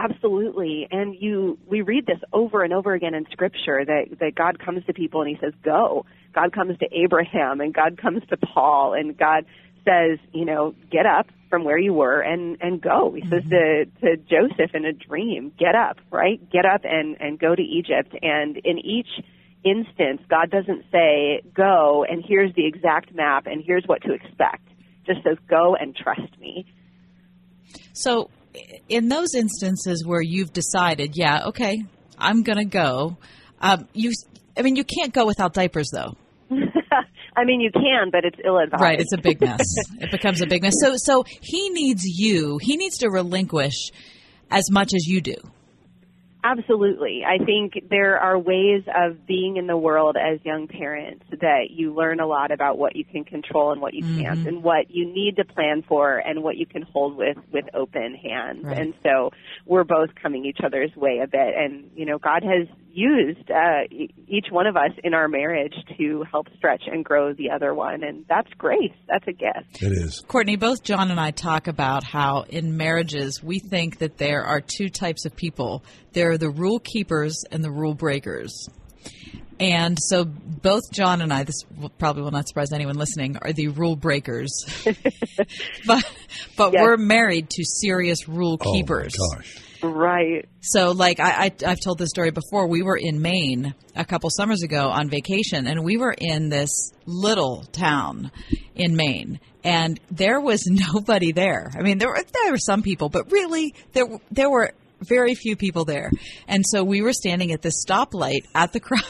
Absolutely. And you, we read this over and over again in Scripture that, that God comes to people and he says, go. God comes to Abraham, and God comes to Paul, and God says, you know, get up from where you were and, and go. He mm-hmm. says to, to Joseph in a dream, get up, right? Get up and, and go to Egypt. And in each instance, God doesn't say, go, and here's the exact map, and here's what to expect. Just says, go and trust me. So in those instances where you've decided, yeah, okay, I'm going to go, um, you, I mean, you can't go without diapers, though. I mean, you can, but it's ill-advised. Right, it's a big mess. It becomes a big mess. So, so he needs you. He needs to relinquish as much as you do. Absolutely. I think there are ways of being in the world as young parents that you learn a lot about what you can control and what you mm-hmm. can't, and what you need to plan for and what you can hold with, with open hands. Right. And so we're both coming each other's way a bit. And, you know, God has used uh, each one of us in our marriage to help stretch and grow the other one. And that's grace. That's a gift. It is. Courtney, both John and I talk about how in marriages we think that there are two types of people. There are the rule keepers and the rule breakers. And so both John and I, this will, probably will not surprise anyone listening, are the rule breakers. but but yes. We're married to serious rule keepers. Oh, my gosh. Right. So, like, I, I, I've told this story before. We were in Maine a couple summers ago on vacation, and we were in this little town in Maine, and there was nobody there. I mean, there were, there were some people, but really there there were – very few people there. And so we were standing at this stoplight at the cross,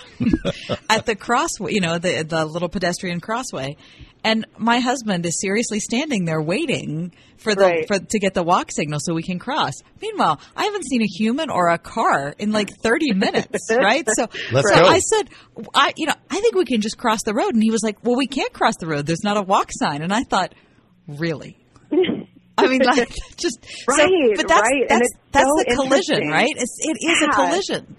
at the crossway, you know, the the little pedestrian crossway. And my husband is seriously standing there waiting for the right. for to get the walk signal so we can cross. Meanwhile, I haven't seen a human or a car in like thirty minutes, right? So, Let's so go. I said, I you know, I think we can just cross the road. And he was like, well, we can't cross the road. There's not a walk sign. And I thought, really? I mean, like, just right, so, but that's, right. that's, that's, that's so the collision, right? It's, it is yeah. a collision.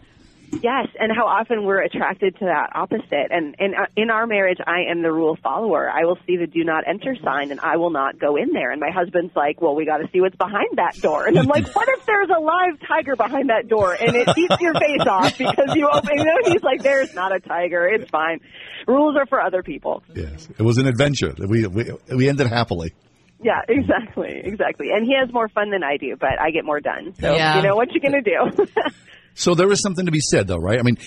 Yes, and how often we're attracted to that opposite. And, and uh, in our marriage, I am the rule follower. I will see the do not enter sign, and I will not go in there. And my husband's like, well, we got to see what's behind that door. And I'm like, what if there's a live tiger behind that door, and it eats your face off because you open it? You know? And he's like, there's not a tiger. It's fine. Rules are for other people. Yes, it was an adventure. We we, we ended happily. Yeah, exactly, exactly. And he has more fun than I do, but I get more done. So, yeah. You know, what you going to do? So there is something to be said, though, right? I mean,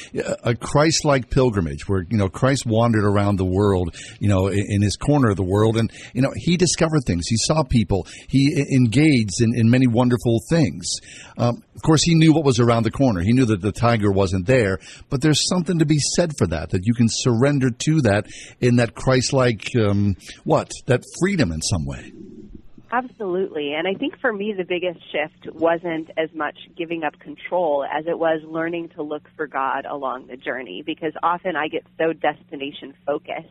a Christ-like pilgrimage where, you know, Christ wandered around the world, you know, in his corner of the world. And, you know, he discovered things. He saw people. He engaged in, in many wonderful things. Um, of course, he knew what was around the corner. He knew that the tiger wasn't there. But there's something to be said for that, that you can surrender to that in that Christ-like, um, what, that freedom in some way. Absolutely. And I think for me, the biggest shift wasn't as much giving up control as it was learning to look for God along the journey, because often I get so destination focused.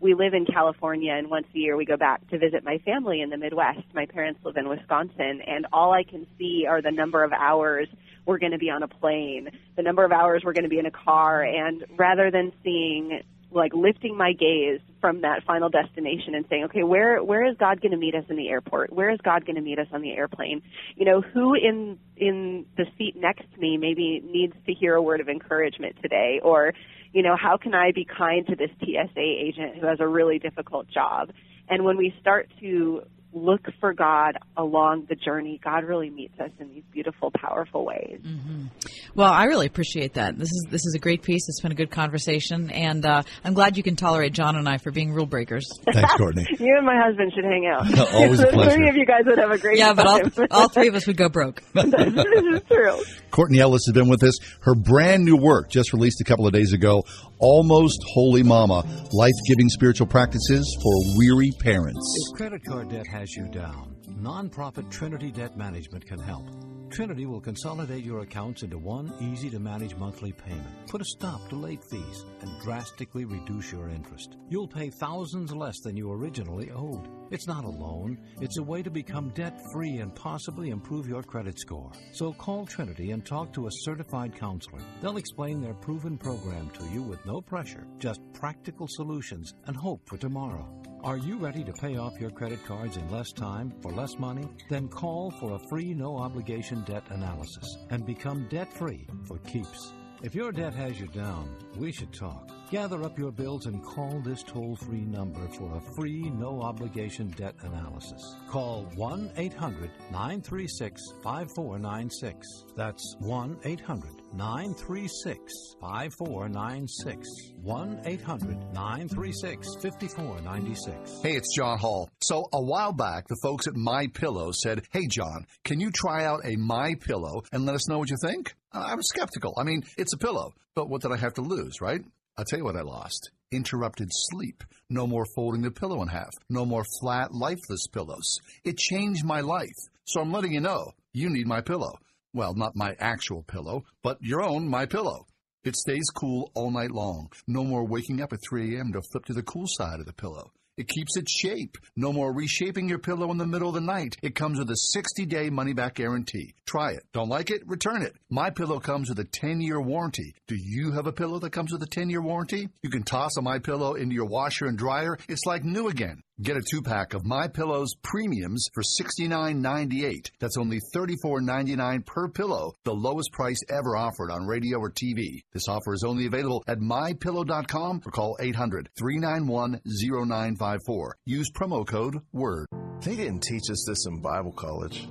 We live in California, and once a year we go back to visit my family in the Midwest. My parents live in Wisconsin, and all I can see are the number of hours we're going to be on a plane, the number of hours we're going to be in a car, and rather than seeing like lifting my gaze from that final destination and saying, okay, where where is God going to meet us in the airport? Where is God going to meet us on the airplane? You know, who in in the seat next to me maybe needs to hear a word of encouragement today? Or, you know, how can I be kind to this T S A agent who has a really difficult job? And when we start to look for God along the journey, God really meets us in these beautiful, powerful ways. Mm-hmm. Well, I really appreciate that. This is this is a great piece. It's been a good conversation, and uh, I'm glad you can tolerate John and I for being rule breakers. Thanks, Courtney. You and my husband should hang out. Always a pleasure. Three of you guys would have a great yeah, time. Yeah, but all, all three of us would go broke. This is true. Courtney Ellis has been with us. Her brand new work, just released a couple of days ago, Almost Holy Mama, Life-Giving Spiritual Practices for Weary Parents. If credit card debt has you down, nonprofit Trinity Debt Management can help. Trinity will consolidate your accounts into one easy-to-manage monthly payment, put a stop to late fees, and drastically reduce your interest. You'll pay thousands less than you originally owed. It's not a loan. It's a way to become debt-free and possibly improve your credit score. So call Trinity and talk to a certified counselor. They'll explain their proven program to you with no pressure, just practical solutions and hope for tomorrow. Are you ready to pay off your credit cards in less time, for less money? Then call for a free, no-obligation debt analysis and become debt-free for keeps. If your debt has you down, we should talk. Gather up your bills and call this toll-free number for a free, no-obligation debt analysis. Call one eight hundred nine three six five four nine six. That's one eight hundred nine three six five four nine six. one eight hundred nine three six five four nine six. Hey, it's John Hall. So a while back, the folks at MyPillow said, hey, John, can you try out a MyPillow and let us know what you think? I was skeptical. I mean, it's a pillow, but what did I have to lose, right? I'll tell you what I lost. Interrupted sleep. No more folding the pillow in half. No more flat, lifeless pillows. It changed my life. So I'm letting you know, you need MyPillow. Well, not my actual pillow, but your own MyPillow. It stays cool all night long. No more waking up at three a.m. to flip to the cool side of the pillow. It keeps its shape. No more reshaping your pillow in the middle of the night. It comes with a sixty-day money-back guarantee. Try it. Don't like it? Return it. MyPillow comes with a ten-year warranty. Do you have a pillow that comes with a ten-year warranty? You can toss a MyPillow into your washer and dryer. It's like new again. Get a two-pack of MyPillow's premiums for sixty-nine ninety-eight. That's only thirty-four ninety-nine per pillow, the lowest price ever offered on radio or T V. This offer is only available at my pillow dot com or call eight hundred three nine one oh nine five four. Use promo code WORD. They didn't teach us this in Bible college.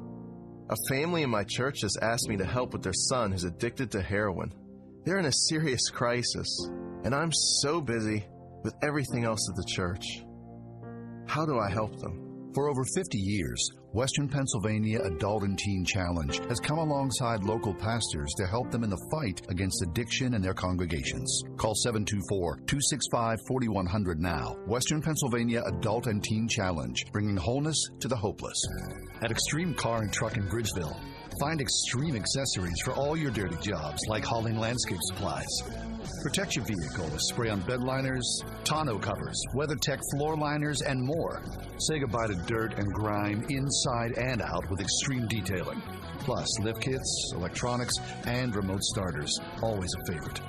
A family in my church just asked me to help with their son who's addicted to heroin. They're in a serious crisis, and I'm so busy with everything else at the church. How do I help them? For over fifty years, Western Pennsylvania Adult and Teen Challenge has come alongside local pastors to help them in the fight against addiction in their congregations. Call seven two four two six five four one zero zero now. Western Pennsylvania Adult and Teen Challenge, bringing wholeness to the hopeless. At Extreme Car and Truck in Bridgeville, find extreme accessories for all your dirty jobs, like hauling landscape supplies. Protect your vehicle with spray-on bed liners, tonneau covers, WeatherTech floor liners, and more. Say goodbye to dirt and grime inside and out with extreme detailing. plus lift kits, electronics, and remote starters. Always a favorite.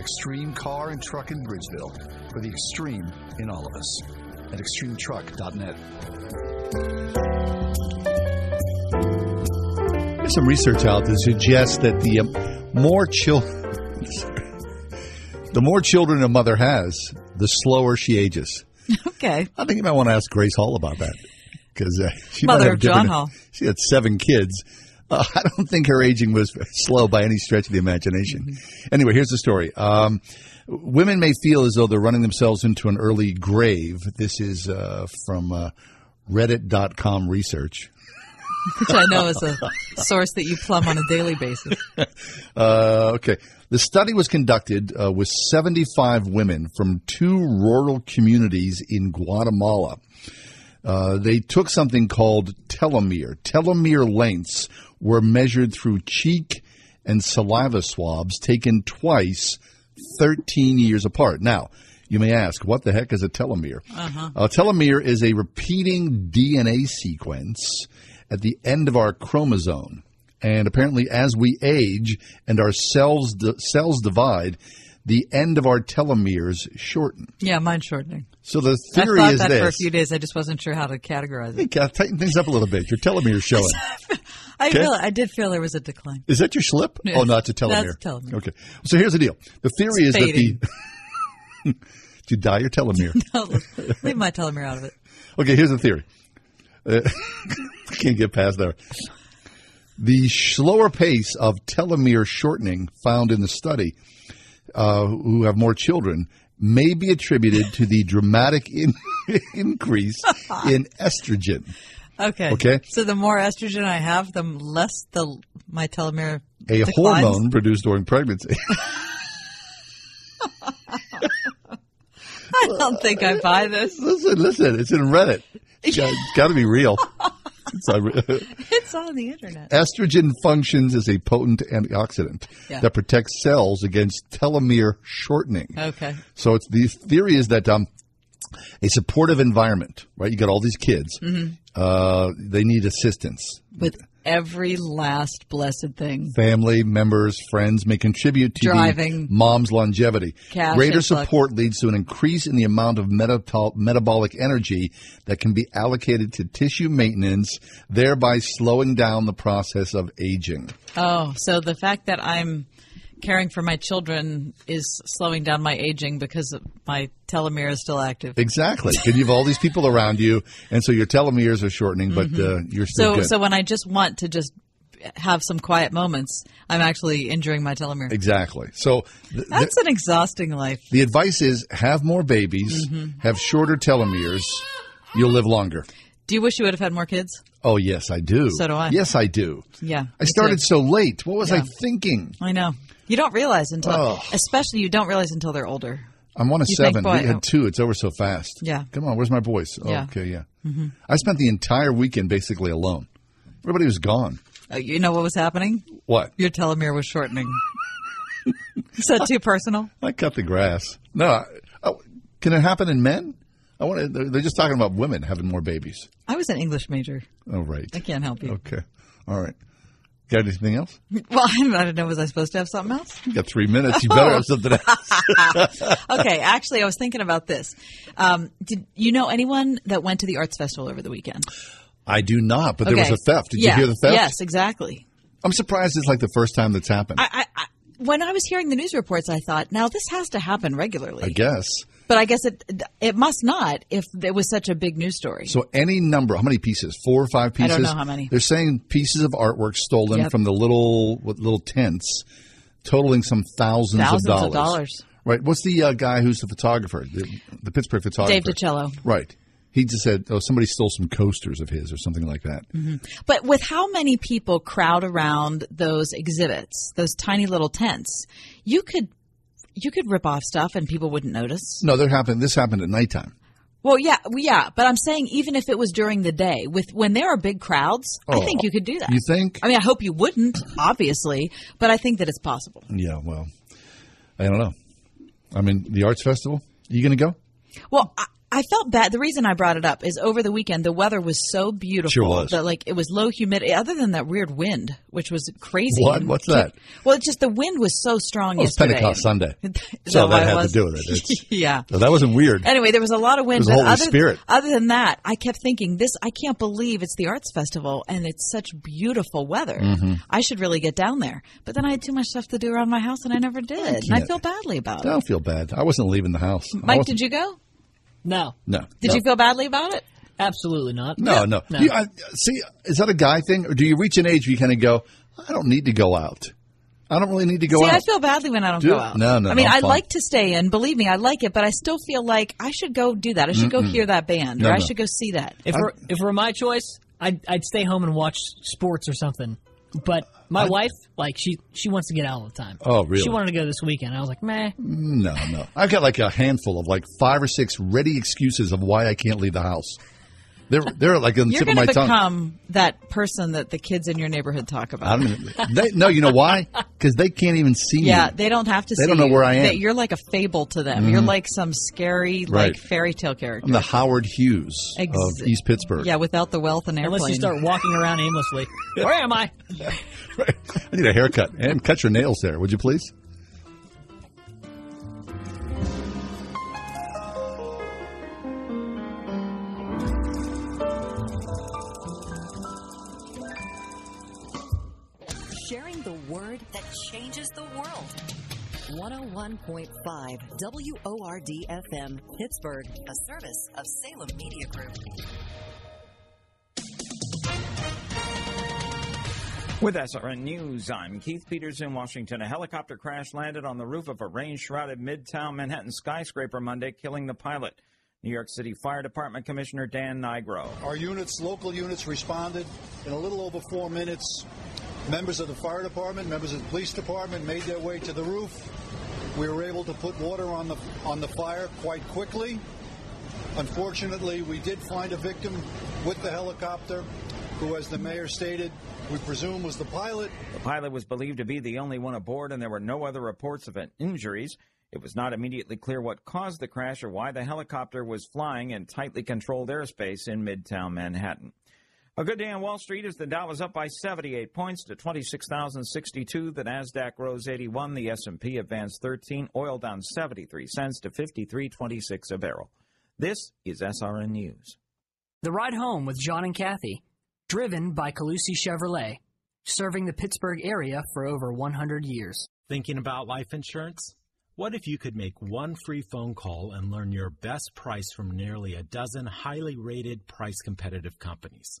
Extreme Car and Truck in Bridgeville, for the extreme in all of us, at extreme truck dot net. There's some research out that suggests that the um, more children, the more children a mother has, the slower she ages. Okay. I think you might want to ask Grace Hall about that, because uh, she mother of John Hall. She had seven kids. Uh, I don't think her aging was slow by any stretch of the imagination. Mm-hmm. Anyway, here's the story. Um, women may feel as though they're running themselves into an early grave. This is uh, from uh, reddit dot com research. Which I know is a source that you plumb on a daily basis. Uh, okay. The study was conducted uh, with seventy-five women from two rural communities in Guatemala. Uh, they took something called telomere. Telomere lengths were measured through cheek and saliva swabs taken twice, thirteen years apart. Now, you may ask, what the heck is a telomere? Uh-huh. A telomere is a repeating D N A sequence at the end of our chromosome. And apparently as we age and our cells di- cells divide, the end of our telomeres shorten. Yeah, mine's shortening. So the theory is this. I thought that for a few days. I just wasn't sure how to categorize it. Hey, tighten things up a little bit. Your telomere's showing. I, okay? feel, I did feel there was a decline. Is that your slip? Yeah. Oh, no, it's a telomere. That's a telomere. Okay. So here's the deal. The theory it's is fading. that the – Did you dye your telomere? No, leave my telomere out of it. Okay, here's the theory. Uh, can't get past there. The slower pace of telomere shortening found in the study, uh, who have more children, may be attributed to the dramatic in- increase in estrogen. Okay. Okay. So the more estrogen I have, the less the my telomere A declines. Hormone produced during pregnancy. I don't think I buy this. Listen, listen. It's in Reddit. It's got to be real. It's on, it's on the internet. Estrogen functions as a potent antioxidant yeah. that protects cells against telomere shortening. Okay. So it's, the theory is that um, a supportive environment, right? You got all these kids. Mm-hmm. Uh, they need assistance. With every last blessed thing. Family, members, friends may contribute to Driving, the mom's longevity. Greater support luck. leads to an increase in the amount of meta- metabolic energy that can be allocated to tissue maintenance, thereby slowing down the process of aging. Oh, so the fact that I'm caring for my children is slowing down my aging because my telomere is still active. Exactly. And you have all these people around you, and so your telomeres are shortening, but mm-hmm. uh, you're still so, good. So when I just want to just have some quiet moments, I'm actually injuring my telomere. Exactly. So th- That's th- an exhausting life. The advice is have more babies, mm-hmm. have shorter telomeres, you'll live longer. Do you wish you would have had more kids? Oh, yes, I do. So do I. Yes, I do. Yeah. I started too. so late. What was yeah. I thinking? I know. You don't realize until, oh. especially you don't realize until they're older. I'm one of you seven. Think, we had two. It's over so fast. Yeah. Come on. Where's my boys? Oh, yeah. Okay. Yeah. Mm-hmm. I spent the entire weekend basically alone. Everybody was gone. Uh, you know what was happening? What? Your telomere was shortening. Is that too personal? I cut the grass. No. I, oh, can it happen in men? I want to, they're, they're just talking about women having more babies. I was an English major. Oh, right. I can't help you. Okay. All right. Got anything else? Well, I don't know. Was I supposed to have something else? You got three minutes. You better have something else. Okay. Actually, I was thinking about this. Um, did you know anyone that went to the arts festival over the weekend? I do not, but okay. there was a theft. Did yeah. you hear the theft? Yes, exactly. I'm surprised it's like the first time that's happened. I, I, I, when I was hearing the news reports, I thought, now this has to happen regularly. I guess. But I guess it it must not if it was such a big news story. So any number, how many pieces? Four or five pieces? I don't know how many. They're saying pieces of artwork stolen yep. from the little little tents, totaling some thousands, thousands of dollars. Thousands of dollars. Right. What's the uh, guy who's the photographer, the, the Pittsburgh photographer? Dave DiCello. Right. He just said, oh, somebody stole some coasters of his or something like that. Mm-hmm. But with how many people crowd around those exhibits, those tiny little tents, you could... You could rip off stuff and people wouldn't notice. No, that happened. This happened at nighttime. Well, yeah, yeah, but I'm saying even if it was during the day, with when there are big crowds, oh, I think you could do that. You think? I mean, I hope you wouldn't, obviously, but I think that it's possible. Yeah, well, I don't know. I mean, the arts festival. Are you going to go? Well, I, I felt bad. The reason I brought it up is over the weekend, the weather was so beautiful. Sure was. That, like, it was low humidity, other than that weird wind, which was crazy. What? What's that? Well, it's just the wind was so strong well, yesterday. It was Pentecost and, Sunday. So that had was. to do with it. yeah. So that wasn't weird. Anyway, there was a lot of wind. It was the Holy other, Spirit. Other than that, I kept thinking, this, I can't believe it's the Arts Festival and it's such beautiful weather. Mm-hmm. I should really get down there. But then I had too much stuff to do around my house and I never did. I and I feel badly about I it. I don't feel bad. I wasn't leaving the house. Mike, did you go? No. No. Did no. you feel badly about it? Absolutely not. No, yeah. no. no. You, I, see, is that a guy thing? Or do you reach an age where you kind of go, I don't need to go out. I don't really need to go see, out. See, I feel badly when I don't do go out. No, no, I mean, no, I fine. like to stay in. Believe me, I like it. But I still feel like I should go do that. I should Mm-mm. go hear that band. No, or I no. should go see that. If it were, if were my choice, I'd, I'd stay home and watch sports or something. But my I, wife, like, she, she wants to get out all the time. Oh, really? She wanted to go this weekend. I was like, meh. No, no. I've got, like, a handful of, like, five or six ready excuses of why I can't leave the house. They're, they're like, on the tip of my tongue. You're going to become that person that the kids in your neighborhood talk about. I don't, they, no, you know why? Because they can't even see me. Yeah, they don't have to they see They don't know you. where I am. They, you're like a fable to them. Mm-hmm. You're like some scary, right. like, fairy tale character. I'm the Howard Hughes Ex- of East Pittsburgh. Yeah, without the wealth and airplane. Unless you start walking around aimlessly. Where am I? Right. I need a haircut. And cut your nails there, would you please? Changes the world. one oh one point five W O R D F M, Pittsburgh, a service of Salem Media Group. With S R N News, I'm Keith Peters in Washington. A helicopter crash landed on the roof of a rain-shrouded midtown Manhattan skyscraper Monday, killing the pilot. New York City Fire Department Commissioner Dan Nigro. Our units, local units, responded in a little over four minutes. Members of the fire department, members of the police department made their way to the roof. We were able to put water on the on the fire quite quickly. Unfortunately, we did find a victim with the helicopter, who, as the mayor stated, we presume was the pilot. The pilot was believed to be the only one aboard, and there were no other reports of injuries. It was not immediately clear what caused the crash or why the helicopter was flying in tightly controlled airspace in midtown Manhattan. A good day on Wall Street as the Dow was up by seventy-eight points to twenty-six thousand sixty-two. The Nasdaq rose eighty-one. The S and P advanced thirteen. Oil down seventy-three cents to fifty-three twenty-six a barrel. This is S R N News. The Ride Home with John and Kathy, driven by Calusi Chevrolet, serving the Pittsburgh area for over one hundred years. Thinking about life insurance? What if you could make one free phone call and learn your best price from nearly a dozen highly rated, price-competitive companies?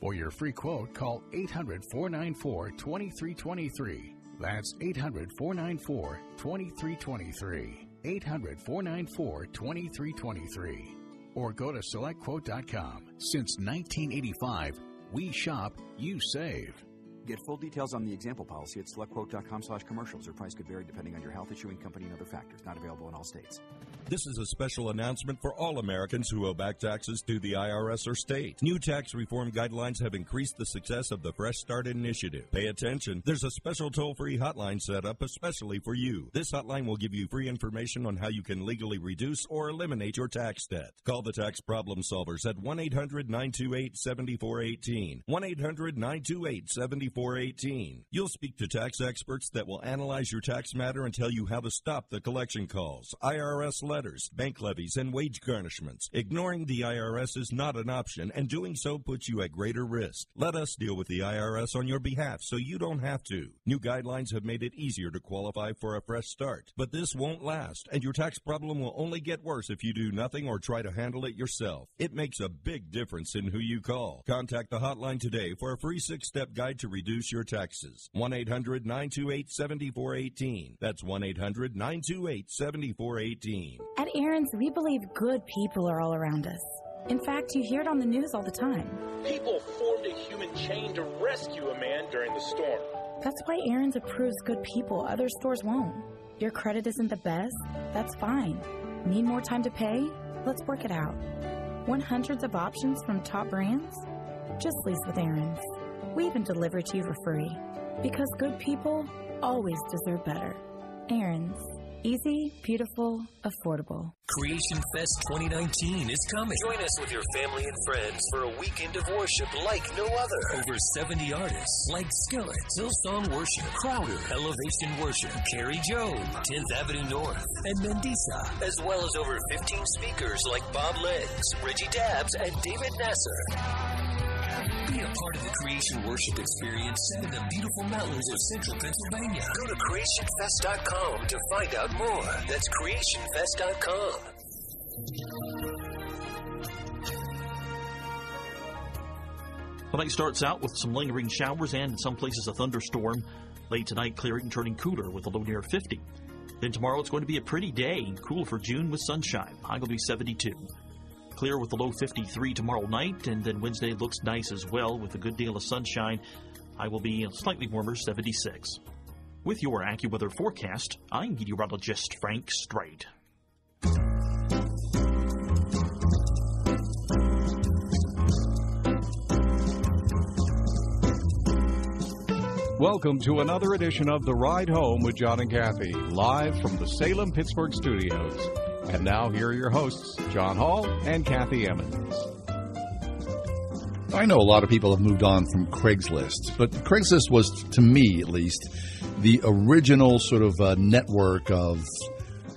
For your free quote, call eight hundred, four nine four, two three two three. That's eight hundred, four nine four, two three two three. eight hundred, four nine four, two three two three. Or go to select quote dot com. Since nineteen eighty-five, we shop, you save. Get full details on the example policy at select quote dot com slash commercials. Your price could vary depending on your health, issuing company, and other factors. Not available in all states. This is a special announcement for all Americans who owe back taxes to the I R S or state. New tax reform guidelines have increased the success of the Fresh Start Initiative. Pay attention. There's a special toll-free hotline set up especially for you. This hotline will give you free information on how you can legally reduce or eliminate your tax debt. Call the tax problem solvers at one eight hundred, nine two eight, seven four one eight. one eight hundred, nine two eight, seven four one eight. four eighteen. You'll speak to tax experts that will analyze your tax matter and tell you how to stop the collection calls, I R S letters, bank levies, and wage garnishments. Ignoring the I R S is not an option, and doing so puts you at greater risk. Let us deal with the I R S on your behalf so you don't have to. New guidelines have made it easier to qualify for a fresh start, but this won't last, and your tax problem will only get worse if you do nothing or try to handle it yourself. It makes a big difference in who you call. Contact the hotline today for a free six-step guide to reduce your taxes. one eight hundred, nine two eight, seven four one eight. That's one eight hundred, nine two eight, seven four one eight. At Aaron's, we believe good people are all around us. In fact, you hear it on the news all the time. People formed a human chain to rescue a man during the storm. That's why Aaron's approves good people other stores won't. Your credit isn't the best? That's fine. Need more time to pay? Let's work it out. Want hundreds of options from top brands? Just lease with Aaron's. We even deliver to you for free. Because good people always deserve better. Aaron's. Easy, beautiful, affordable. Creation Fest twenty nineteen is coming. Join us with your family and friends for a weekend of worship like no other. Over seventy artists like Skillet, Hillsong Worship, Crowder, Elevation Worship, Carrie Job, tenth Avenue North, and Mendisa, as well as over fifteen speakers like Bob Leggs, Reggie Dabbs, and David Nasser. Be a part of the Creation Worship experience in the beautiful mountains of central Pennsylvania. Go to creation fest dot com to find out more. That's creation fest dot com. The night starts out with some lingering showers and, in some places, a thunderstorm. Late tonight, clearing and turning cooler with a low near fifty. Then tomorrow, it's going to be a pretty day, cool for June with sunshine. High will be seventy-two. Clear with a low fifty-three tomorrow night, and then Wednesday looks nice as well with a good deal of sunshine. I will be slightly warmer, seventy-six. With your AccuWeather forecast, I'm meteorologist Frank Straight. Welcome to another edition of The Ride Home with John and Kathy, live from the Salem-Pittsburgh studios. And now, here are your hosts, John Hall and Kathy Emmons. I know a lot of people have moved on from Craigslist, but Craigslist was, to me at least, the original sort of uh, network of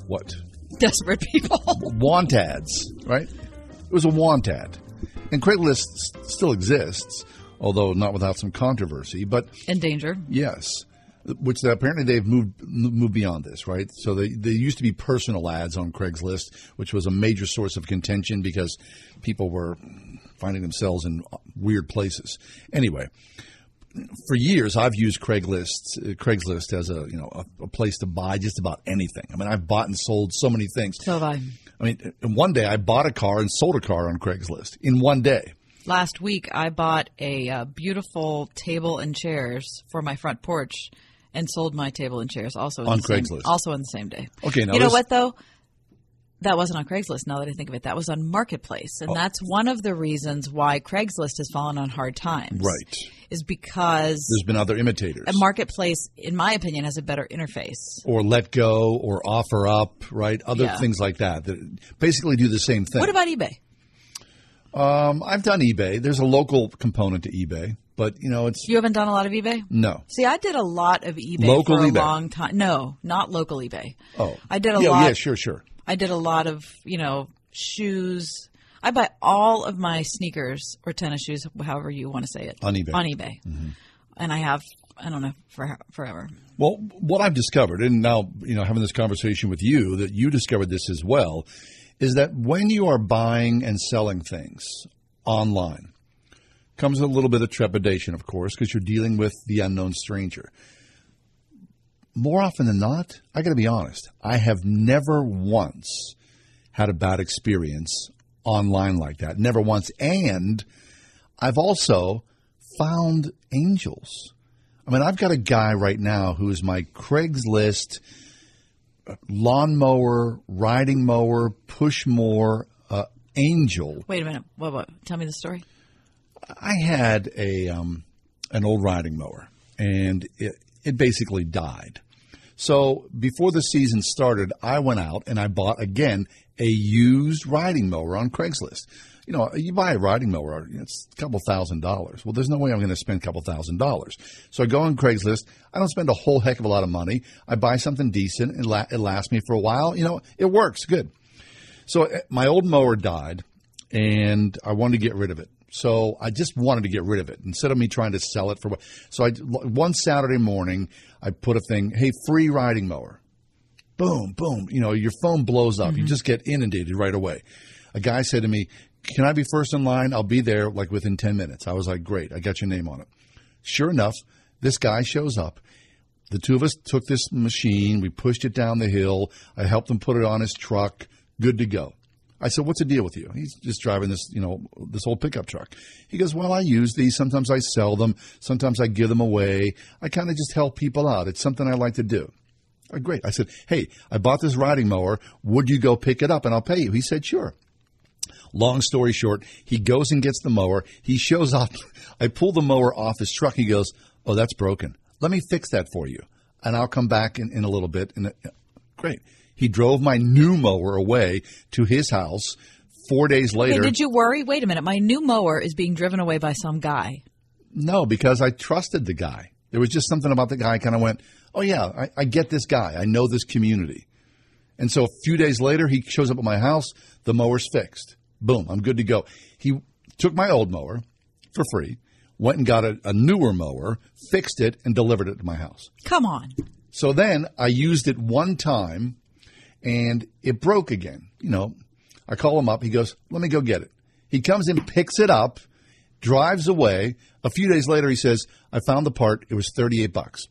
what? Desperate people. Want ads, right? It was a want ad. And Craigslist still exists, although not without some controversy. But and danger. Yes. Which apparently they've moved moved beyond this, right? So they, they used to be personal ads on Craigslist, which was a major source of contention because people were finding themselves in weird places. Anyway, for years I've used Craigslist uh, Craigslist as a you know a, a place to buy just about anything. I mean, I've bought and sold so many things. So have I. I mean, in one day I bought a car and sold a car on Craigslist in one day. Last week I bought a uh, beautiful table and chairs for my front porch. And sold my table and chairs also on Craigslist. Also on the same day. Okay, now you know what though? That wasn't on Craigslist. Now that I think of it, that was on Marketplace, and oh. that's one of the reasons why Craigslist has fallen on hard times. Right, is because there's been other imitators. A Marketplace, in my opinion, has a better interface. Or Let Go, or Offer Up, right? Other yeah. things like that that basically do the same thing. What about eBay? Um, I've done eBay. There's a local component to eBay. But, you know, it's... You haven't done a lot of eBay? No. See, I did a lot of eBay local for a eBay. long time. No, not local eBay. Oh. I did a yeah, lot... Yeah, sure, sure. I did a lot of, you know, shoes. I buy all of my sneakers or tennis shoes, however you want to say it. On eBay. On eBay. Mm-hmm. And I have, I don't know, for, forever. Well, what I've discovered, and now, you know, having this conversation with you, that you discovered this as well, is that when you are buying and selling things online... comes with a little bit of trepidation, of course, because you're dealing with the unknown stranger. More often than not, I got to be honest, I have never once had a bad experience online like that. Never once. And I've also found angels. I mean, I've got a guy right now who is my Craigslist lawnmower, riding mower, push mower uh, angel. Wait a minute. What, what? Tell me the story. I had a um, an old riding mower, and it, it basically died. So before the season started, I went out and I bought, again, a used riding mower on Craigslist. You know, you buy a riding mower, it's a couple thousand dollars. Well, there's no way I'm going to spend a couple thousand dollars. So I go on Craigslist. I don't spend a whole heck of a lot of money. I buy something decent. It, la- it lasts me for a while. You know, it works. Good. So my old mower died, and I wanted to get rid of it. So I just wanted to get rid of it instead of me trying to sell it for what. So I, one Saturday morning, I put a thing, hey, free riding mower. Boom, boom. You know, your phone blows up. Mm-hmm. You just get inundated right away. A guy said to me, can I be first in line? I'll be there like within ten minutes. I was like, great. I got your name on it. Sure enough, this guy shows up. The two of us took this machine. We pushed it down the hill. I helped him put it on his truck. Good to go. I said, what's the deal with you? He's just driving this, you know, this old pickup truck. He goes, well, I use these. Sometimes I sell them. Sometimes I give them away. I kind of just help people out. It's something I like to do. Oh, great. I said, hey, I bought this riding mower. Would you go pick it up and I'll pay you? He said, sure. Long story short, he goes and gets the mower. He shows up. I pull the mower off his truck. He goes, oh, that's broken. Let me fix that for you, and I'll come back in, in a little bit. And uh, great. He drove my new mower away to his house. Four days later. Hey, did you worry? Wait a minute. My new mower is being driven away by some guy. No, because I trusted the guy. There was just something about the guy I kind of went, oh, yeah, I, I get this guy. I know this community. And so a few days later, he shows up at my house. The mower's fixed. Boom, I'm good to go. He took my old mower for free, went and got a, a newer mower, fixed it, and delivered it to my house. Come on. So then I used it one time, and it broke again. You know, I call him up. He goes, let me go get it. He comes and picks it up, drives away. A few days later, he says, I found the part. It was thirty-eight bucks.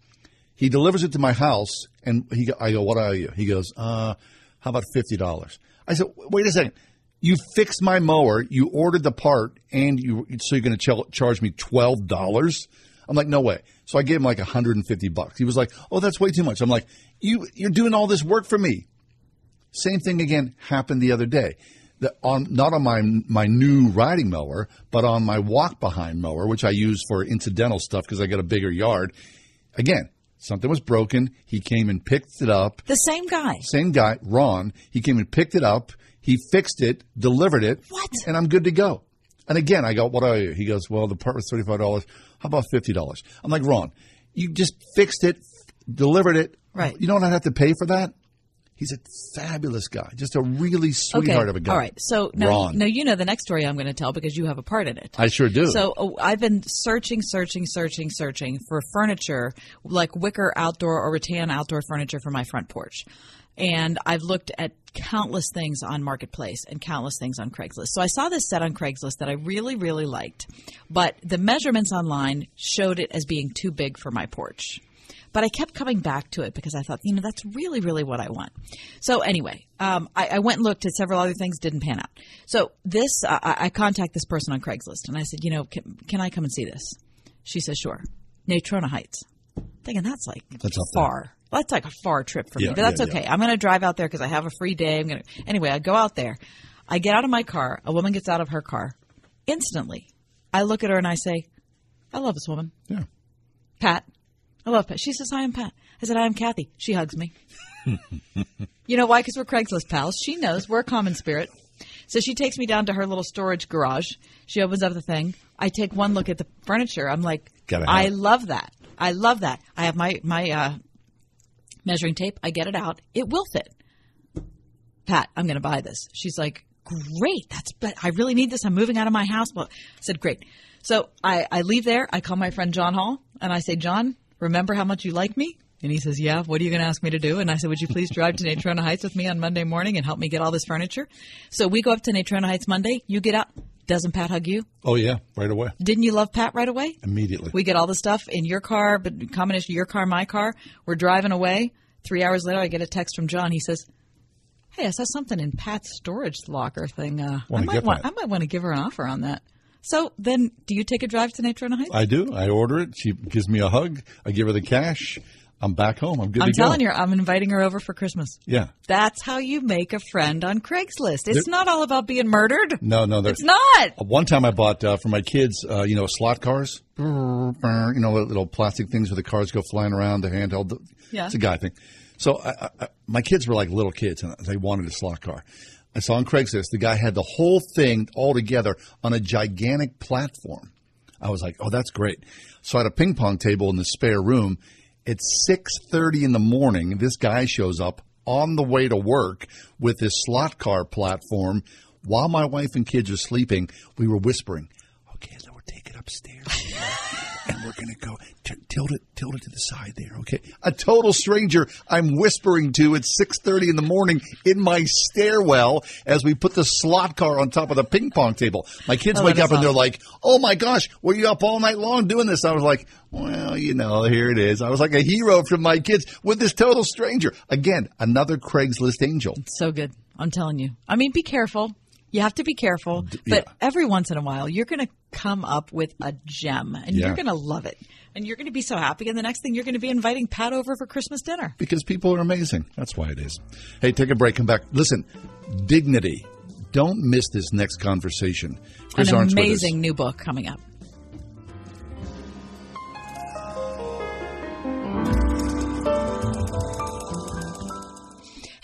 He delivers it to my house, and he, I go, what do I owe you? He goes, uh, how about fifty dollars? I said, wait a second. You fixed my mower, you ordered the part, and you so you're going to ch- charge me twelve dollars? I'm like, no way. So I gave him like one hundred fifty bucks. He was like, oh, that's way too much. I'm like, you, you're doing all this work for me. Same thing again happened the other day. The, on, not on my my new riding mower, but on my walk-behind mower, which I use for incidental stuff because I got a bigger yard. Again, something was broken. He came and picked it up. The same guy. Same guy, Ron. He came and picked it up. He fixed it, delivered it, what? And I'm good to go. And again, I go, what are you? He goes, well, the part was thirty-five dollars. How about fifty dollars? I'm like, Ron, you just fixed it, delivered it. Right. You don't have to pay for that? He's a fabulous guy, just a really sweetheart okay. of a guy. All right. So now, Ron. Now you know the next story I'm going to tell because you have a part in it. I sure do. So oh, I've been searching, searching, searching, searching for furniture, like wicker outdoor or rattan outdoor furniture for my front porch. And I've looked at countless things on Marketplace and countless things on Craigslist. So I saw this set on Craigslist that I really, really liked. But the measurements online showed it as being too big for my porch. But I kept coming back to it because I thought, you know, that's really, really what I want. So anyway, um, I, I went and looked at several other things, didn't pan out. So this, uh, I contact this person on Craigslist. And I said, you know, can, can I come and see this? She says, sure. Natrona Heights. I'm thinking that's like that's far. There. That's like a far trip for yeah, me, but that's yeah, okay. Yeah. I'm going to drive out there because I have a free day. I'm going to anyway. I go out there. I get out of my car. A woman gets out of her car. Instantly, I look at her and I say, "I love this woman." Yeah, Pat. I love Pat. She says, "I am Pat." I said, "I am Kathy." She hugs me. You know why? Because we're Craigslist pals. She knows we're a common spirit. So she takes me down to her little storage garage. She opens up the thing. I take one look at the furniture. I'm like, "I love that. I love that." I have my my. Uh, measuring tape. I get it out. It will fit. Pat, I'm going to buy this. She's like, great. That's, but I really need this. I'm moving out of my house. Well, I said, great. So I, I leave there. I call my friend John Hall and I say, John, remember how much you like me? And he says, yeah, what are you going to ask me to do? And I said, would you please drive to Natrona Heights with me on Monday morning and help me get all this furniture? So we go up to Natrona Heights Monday. You get out. Doesn't Pat hug you? Oh, yeah. Right away. Didn't you love Pat right away? Immediately. We get all the stuff in your car, but combination your car, my car. We're driving away. Three hours later, I get a text from John. He says, hey, I saw something in Pat's storage locker thing. Uh, I might want, I might want to give her an offer on that. So then do you take a drive to Natrona Heights? I do. I order it. She gives me a hug. I give her the cash. I'm back home. I'm good I'm to go. I'm telling you, I'm inviting her over for Christmas. Yeah. That's how you make a friend on Craigslist. It's there, not all about being murdered. No, no. It's not. One time I bought uh, for my kids, uh, you know, slot cars. You know, little plastic things where the cars go flying around, the handheld. Yeah. It's a guy thing. So I, I, my kids were like little kids, and they wanted a slot car. I saw on Craigslist, the guy had the whole thing all together on a gigantic platform. I was like, oh, that's great. So I had a ping pong table in the spare room. It's six thirty in the morning. This guy shows up on the way to work with his slot car platform. While my wife and kids are sleeping, we were whispering, okay, so we'll take it upstairs. And we're going to go t- tilt it tilt it to the side there, okay? A total stranger I'm whispering to at six thirty in the morning in my stairwell as we put the slot car on top of the ping pong table. My kids oh, wake up and they're like, oh, my gosh, were you up all night long doing this? I was like, well, you know, here it is. I was like a hero from my kids with this total stranger. Again, another Craigslist angel. It's so good. I'm telling you. I mean, be careful. You have to be careful, but yeah. every once in a while, you're going to come up with a gem, and yeah. you're going to love it, and you're going to be so happy, and the next thing, you're going to be inviting Pat over for Christmas dinner. Because people are amazing. That's why it is. Hey, take a break. Come back. Listen, Dignity. Don't miss this next conversation. Chris An Arn's amazing new book coming up.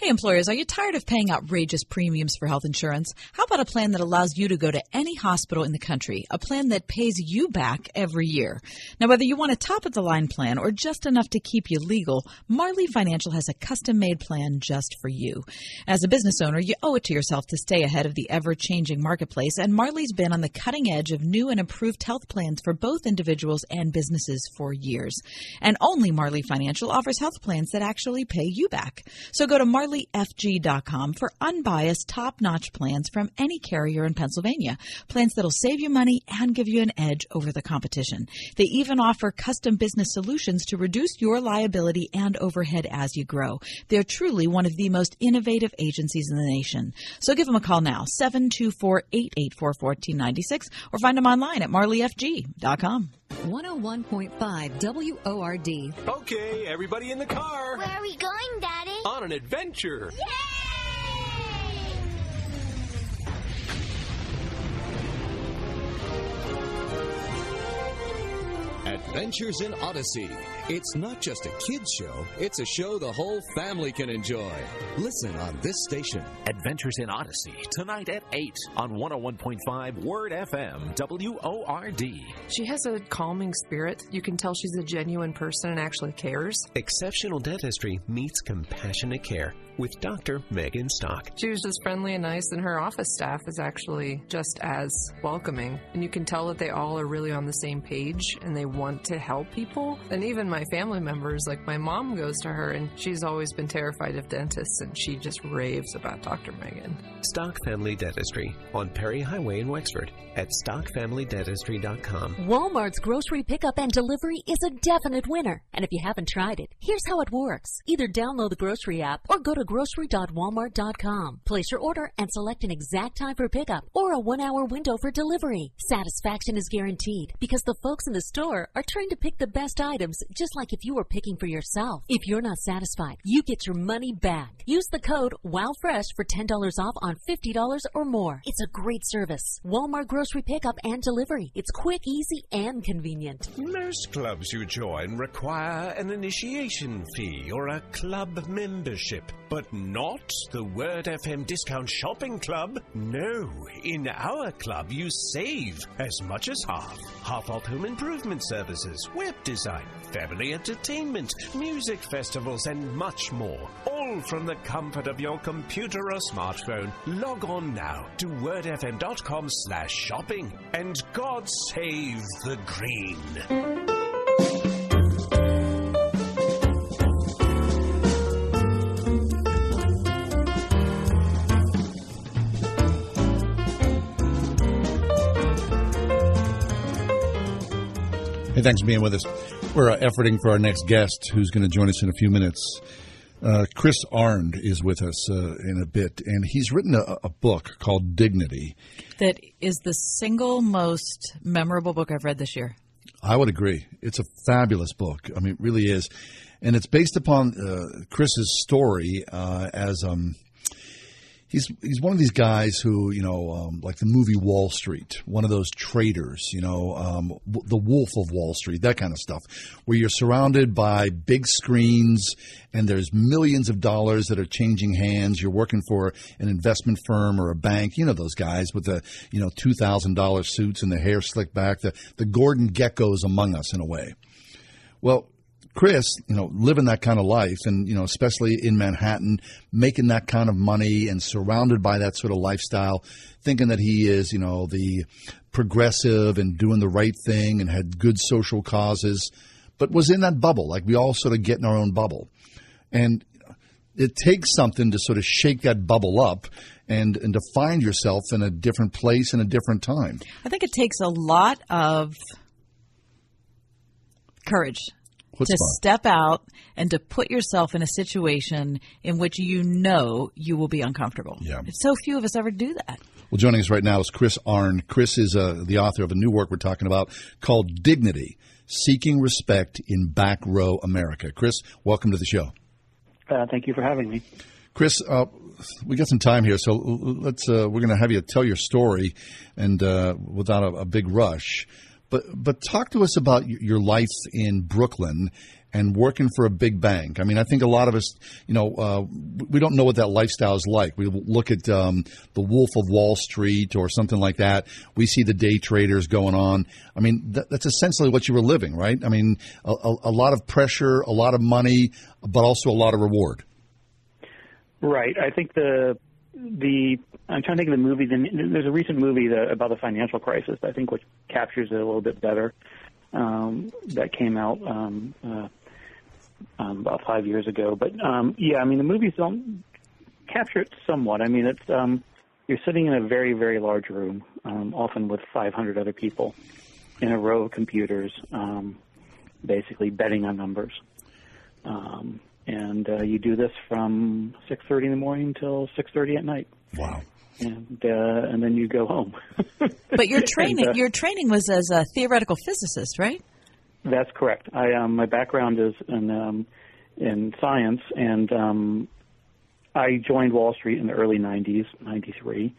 Hey, employers, are you tired of paying outrageous premiums for health insurance? How about a plan that allows you to go to any hospital in the country, a plan that pays you back every year? Now, whether you want a top-of-the-line plan or just enough to keep you legal, Marley Financial has a custom-made plan just for you. As a business owner, you owe it to yourself to stay ahead of the ever-changing marketplace, and Marley's been on the cutting edge of new and improved health plans for both individuals and businesses for years. And only Marley Financial offers health plans that actually pay you back. So go to Marley Marley F G dot com for unbiased, top-notch plans from any carrier in Pennsylvania. Plans that'll save you money and give you an edge over the competition. They even offer custom business solutions to reduce your liability and overhead as you grow. They're truly one of the most innovative agencies in the nation. So give them a call now, seven two four, eight eight four, one four nine six, or find them online at Marley F G dot com. one oh one point five W O R D. Okay, everybody in the car. Where are we going, Daddy? On an adventure. Yay! Adventures in Odyssey. It's not just a kids' show, it's a show the whole family can enjoy. Listen on this station. Adventures in Odyssey, tonight at eight on one oh one point five Word F M, W O R D. She has a calming spirit. You can tell she's a genuine person and actually cares. Exceptional dentistry meets compassionate care with Doctor Megan Stock. She was just friendly and nice, and her office staff is actually just as welcoming. And you can tell that they all are really on the same page, and they want to help people. And even my family members, like my mom goes to her, and she's always been terrified of dentists, and she just raves about Doctor Megan. Stock Family Dentistry on Perry Highway in Wexford at stock family dentistry dot com. Walmart's grocery pickup and delivery is a definite winner. And if you haven't tried it, here's how it works. Either download the grocery app or go to grocery dot walmart dot com. Place your order and select an exact time for pickup or a one-hour window for delivery. Satisfaction is guaranteed because the folks in the store are trained to pick the best items, just like if you were picking for yourself. If you're not satisfied, you get your money back. Use the code WOWFRESH for ten dollars off on fifty dollars or more. It's a great service. Walmart grocery pickup and delivery. It's quick, easy, and convenient. Most clubs you join require an initiation fee or a club membership, but not the Word F M Discount Shopping Club. No, in our club you save as much as half. Half off home improvement services, web design, family entertainment, music festivals, and much more. All from the comfort of your computer or smartphone. Log on now to word f m dot com slash shopping, and God save the green. Hey, thanks for being with us. We're uh, efforting for our next guest, who's going to join us in a few minutes. Uh, Chris Arnade is with us uh, in a bit, and he's written a, a book called Dignity. That is the single most memorable book I've read this year. I would agree. It's a fabulous book. I mean, it really is. And it's based upon uh, Chris's story uh, as um, he's he's one of these guys who, you know, um, like the movie Wall Street, one of those traders, you know, um, w- the Wolf of Wall Street, that kind of stuff, where you're surrounded by big screens and there's millions of dollars that are changing hands. You're working for an investment firm or a bank, you know, those guys with the, you know, two thousand dollars suits and the hair slicked back, the, the Gordon Geckos among us in a way. Well, Chris, you know, living that kind of life and, you know, especially in Manhattan, making that kind of money and surrounded by that sort of lifestyle, thinking that he is, you know, the progressive and doing the right thing and had good social causes, but was in that bubble. Like we all sort of get in our own bubble. And it takes something to sort of shake that bubble up and, and to find yourself in a different place and a different time. I think it takes a lot of courage. Chutzpah. To step out and to put yourself in a situation in which you know you will be uncomfortable. Yeah. So few of us ever do that. Well, joining us right now is Chris Arnade. Chris is uh, the author of a new work we're talking about called Dignity: Seeking Respect in Back Row America. Chris, welcome to the show. Uh, thank you for having me. Chris, uh, we got some time here, so let's. Uh, we're going to have you tell your story, and uh, without a, a big rush. But but talk to us about your life in Brooklyn and working for a big bank. I mean, I think a lot of us, you know, uh, we don't know what that lifestyle is like. We look at um, The Wolf of Wall Street or something like that. We see the day traders going on. I mean, th- that's essentially what you were living, right? I mean, a, a lot of pressure, a lot of money, but also a lot of reward. Right. I think the the I'm trying to think of the movie. The, there's a recent movie that, about the financial crisis, I think, which captures it a little bit better. Um, that came out um, uh, um, about five years ago. But um, yeah, I mean, the movies don't capture it somewhat. I mean, it's um, you're sitting in a very, very large room, um, often with five hundred other people in a row of computers, um, basically betting on numbers. Um, And uh, you do this from six thirty in the morning till six thirty at night. Wow. And uh, and then you go home. But your training and, uh, your training was as a theoretical physicist, right? That's correct. I um, my background is in um, in science, and um, I joined Wall Street in the early nineties, ninety-three.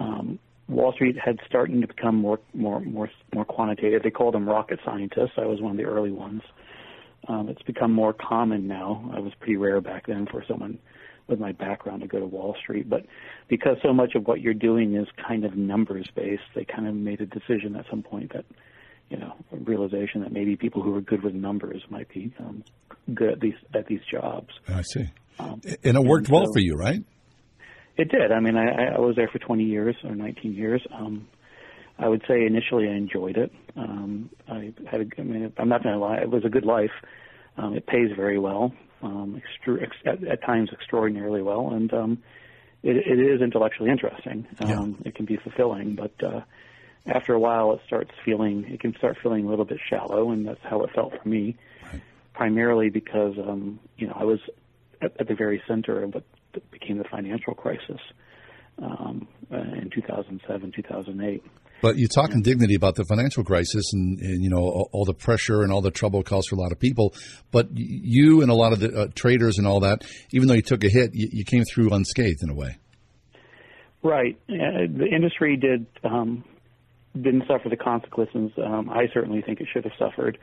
Um, Wall Street had started to become more more more more quantitative. They called them rocket scientists. I was one of the early ones. Um, it's become more common now. It was pretty rare back then for someone with my background to go to Wall Street. But because so much of what you're doing is kind of numbers-based, they kind of made a decision at some point that, you know, a realization that maybe people who are good with numbers might be um, good at these, at these jobs. I see. Um, and it worked and so, well for you, right? It did. I mean, I, I was there for twenty years or nineteen years. Um I would say initially I enjoyed it. Um, I had, a, I mean, I'm not going to lie, it was a good life. Um, it pays very well, um, extru- ex- at, at times extraordinarily well, and um, it, it is intellectually interesting. Um, yeah. It can be fulfilling, but uh, after a while, it starts feeling, it can start feeling a little bit shallow, and that's how it felt for me. Right. Primarily because, um, you know, I was at, at the very center of what became the financial crisis um, in two thousand seven, two thousand eight. But you talk in Dignity about the financial crisis and, and you know, all, all the pressure and all the trouble it caused for a lot of people. But you and a lot of the uh, traders and all that, even though you took a hit, you, you came through unscathed in a way. Right. Uh, the industry did, um, didn't suffer the consequences. Um, I certainly think it should have suffered.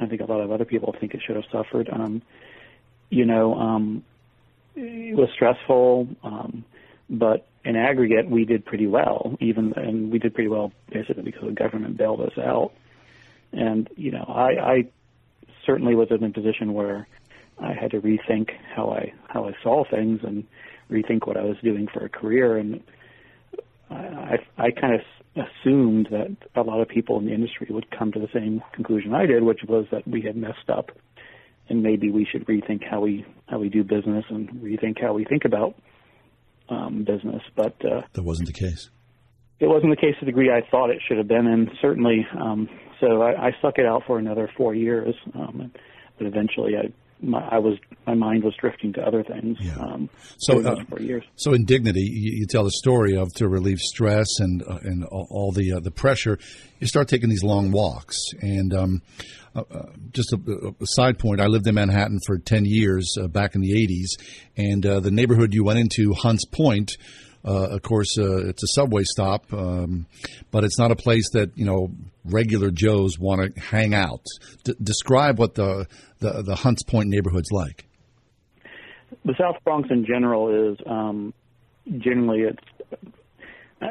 I think a lot of other people think it should have suffered. Um, you know, um, it was stressful, um, but in aggregate, we did pretty well, even, and we did pretty well basically because the government bailed us out. And, you know, I, I certainly was in a position where I had to rethink how I how I saw things and rethink what I was doing for a career. And I, I kind of assumed that a lot of people in the industry would come to the same conclusion I did, which was that we had messed up and maybe we should rethink how we how we do business and rethink how we think about Um, business, but uh, that wasn't the case. It wasn't the case to the degree I thought it should have been, and certainly, um, so I, I stuck it out for another four years. Um, but eventually, I my I was my mind was drifting to other things. Yeah. Um, so uh, four years. So in Dignity, you, you tell the story of to relieve stress and uh, and all the uh, the pressure. You start taking these long walks, and um, uh, just a, a side point. I lived in Manhattan for ten years uh, back in the eighties, and uh, the neighborhood you went into, Hunts Point, uh, of course, uh, it's a subway stop, um, but it's not a place that you know regular Joes want to hang out. D- describe what the, the the Hunts Point neighborhood's like. The South Bronx in general is um, generally it's. I,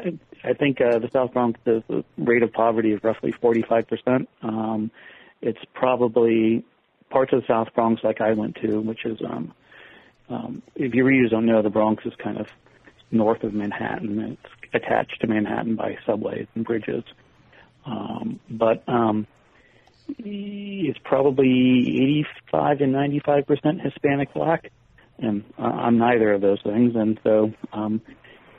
I think uh, the South Bronx, the, the rate of poverty is roughly forty-five percent. Um, it's probably parts of the South Bronx like I went to, which is, um, um, if your readers don't know, the Bronx is kind of north of Manhattan. It's attached to Manhattan by subways and bridges. Um, but um, it's probably eighty-five to ninety-five percent Hispanic Black, and uh, I'm neither of those things. And so um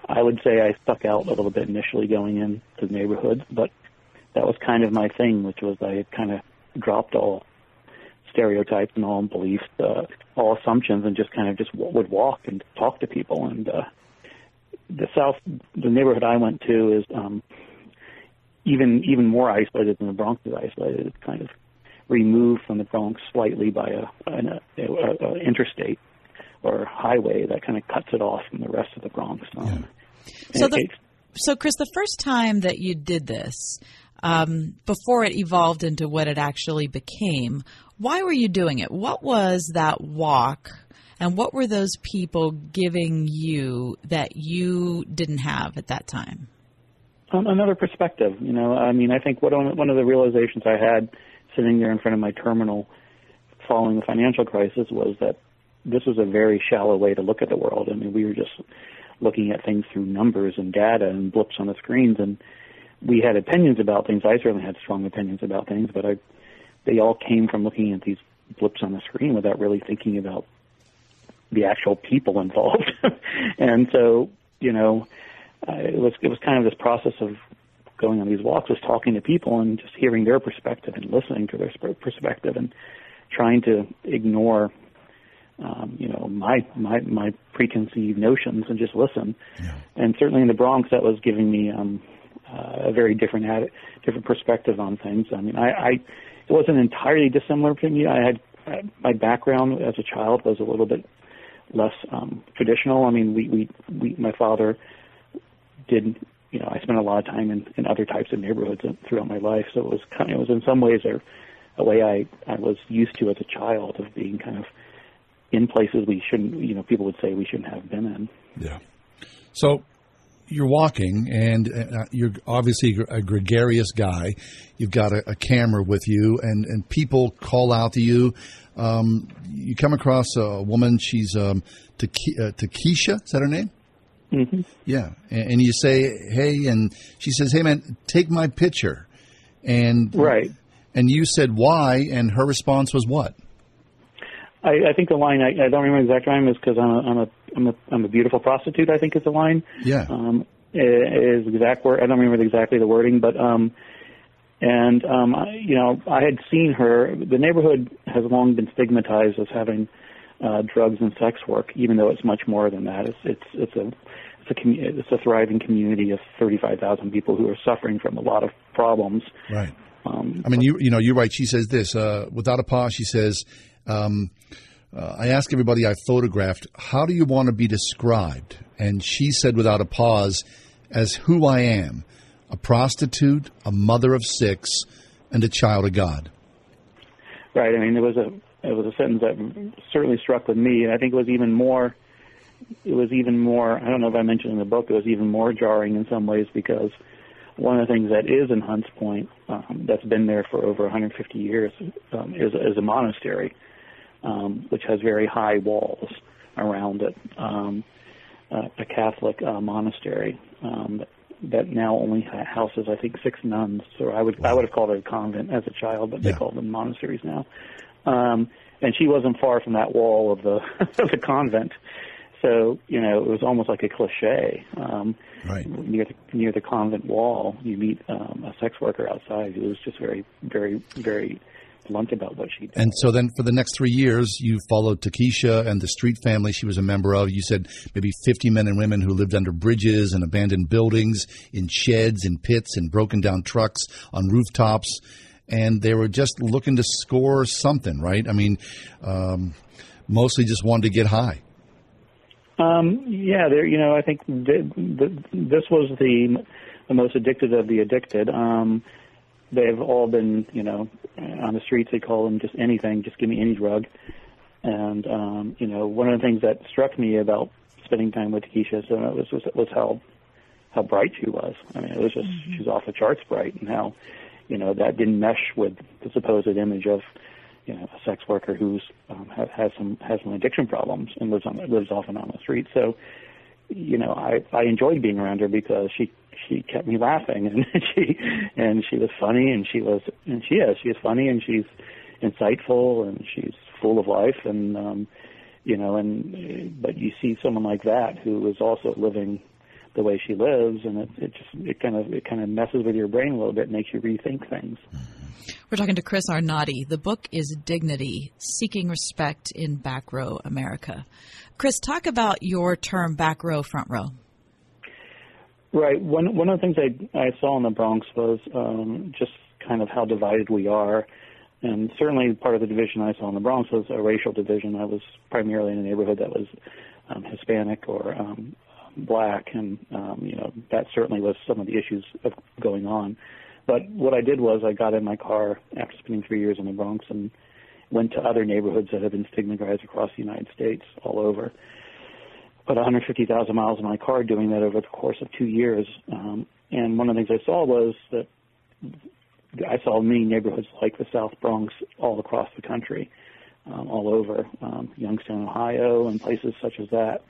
I would say I stuck out a little bit initially going into the neighborhood, but that was kind of my thing, which was I had kind of dropped all stereotypes and all beliefs, uh, all assumptions, and just kind of just would walk and talk to people. And uh, the South, the neighborhood I went to is um, even even more isolated than the Bronx is isolated. It's kind of removed from the Bronx slightly by a, an a, a, a interstate or highway that kind of cuts it off from the rest of the Bronx. Um, yeah. So, the, it, so Chris, the first time that you did this, um, before it evolved into what it actually became, why were you doing it? What was that walk, and what were those people giving you that you didn't have at that time? Um, another perspective. You know, I mean, I think what one, one of the realizations I had sitting there in front of my terminal following the financial crisis was that this was a very shallow way to look at the world. I mean, we were just looking at things through numbers and data and blips on the screens, and we had opinions about things. I certainly had strong opinions about things, but I, they all came from looking at these blips on the screen without really thinking about the actual people involved. And so, you know, uh, it was it was kind of this process of going on these walks, was talking to people and just hearing their perspective and listening to their perspective and trying to ignore, um, you know, my, my my preconceived notions and just listen. Yeah. And certainly in the Bronx, that was giving me um, uh, a very different ad- different perspective on things. I mean, I, I it wasn't entirely dissimilar from you. I had uh, my background as a child was a little bit less um, traditional. I mean, we, we, we my father did. You know, I spent a lot of time in, in other types of neighborhoods throughout my life, so it was kind of, it was in some ways a, a way I, I was used to as a child of being kind of in places we shouldn't, you know, people would say we shouldn't have been in. Yeah. So you're walking, and uh, you're obviously a gregarious guy. You've got a, a camera with you, and, and people call out to you. Um, you come across a woman. She's um, Taki- uh, Takisha. Is that her name? Mm-hmm. Yeah, and, and you say, hey, and she says, hey, man, take my picture. And right. And you said, why, and her response was what? I, I think the line, I, I don't remember the exact line, is because I'm a, I'm, a, I'm, a, I'm a beautiful prostitute, I think is the line. Yeah. Um, is exact word, I don't remember exactly the wording, but, um, and, um, I, you know, I had seen her. The neighborhood has long been stigmatized as having Uh, drugs and sex work, even though it's much more than that. It's it's it's a it's a commu- it's a thriving community of thirty-five thousand people who are suffering from a lot of problems. Right. Um, I mean, you you know, you're right. She says this uh, without a pause. She says, um, uh, "I ask everybody I photographed, how do you want to be described?" And she said, without a pause, "As who I am, a prostitute, a mother of six, and a child of God." Right. I mean, there was a. It was a sentence that certainly struck with me, and I think it was even more, it was even more, I don't know if I mentioned in the book, it was even more jarring in some ways, because one of the things that is in Hunts Point, um, that's been there for over one hundred fifty years, um, is, is a monastery, um, which has very high walls around it, um, uh, a Catholic uh, monastery um, that now only houses, I think, six nuns. So I would, I would have called it a convent as a child, but yeah. They call them monasteries now. Um, and she wasn't far from that wall of the of the convent, so you know it was almost like a cliche. Um, right. Near the near the convent wall, you meet um, a sex worker outside who was just very, very, very blunt about what she did. And so then, for the next three years, you followed Takisha and the street family she was a member of. You said maybe fifty men and women who lived under bridges and abandoned buildings, in sheds, in pits, in broken down trucks, on rooftops. And they were just looking to score something, right? I mean, um, mostly just wanted to get high. Um, yeah, there. You know, I think the, the, this was the the most addicted of the addicted. Um, they've all been, you know, on the streets. They call them just anything. Just give me any drug. And um, you know, one of the things that struck me about spending time with Takisha so was, was was how how bright she was. I mean, it was just mm-hmm. She's off the charts bright, and how. You know, that didn't mesh with the supposed image of, you know, a sex worker who's um, ha- has some has some addiction problems and lives on lives off and on the street. So, you know, I, I enjoyed being around her because she she kept me laughing, and she and she was funny, and she was and she is she is funny, and she's insightful, and she's full of life, and um, you know, and but you see someone like that who is also living the way she lives, and it, it just it kind of it kind of messes with your brain a little bit, and makes you rethink things. We're talking to Chris Arnade. The book is Dignity: Seeking Respect in Back Row America. Chris, talk about your term back row, front row. Right. One one of the things I, I saw in the Bronx was um, just kind of how divided we are. And certainly part of the division I saw in the Bronx was a racial division. I was primarily in a neighborhood that was um, Hispanic or um, black, and um, you know, that certainly was some of the issues of going on. But what I did was I got in my car after spending three years in the Bronx and went to other neighborhoods that have been stigmatized across the United States, all over. About one hundred fifty thousand miles in my car doing that over the course of two years. Um, and one of the things I saw was that I saw many neighborhoods like the South Bronx all across the country, um, all over, um, Youngstown, Ohio, and places such as that.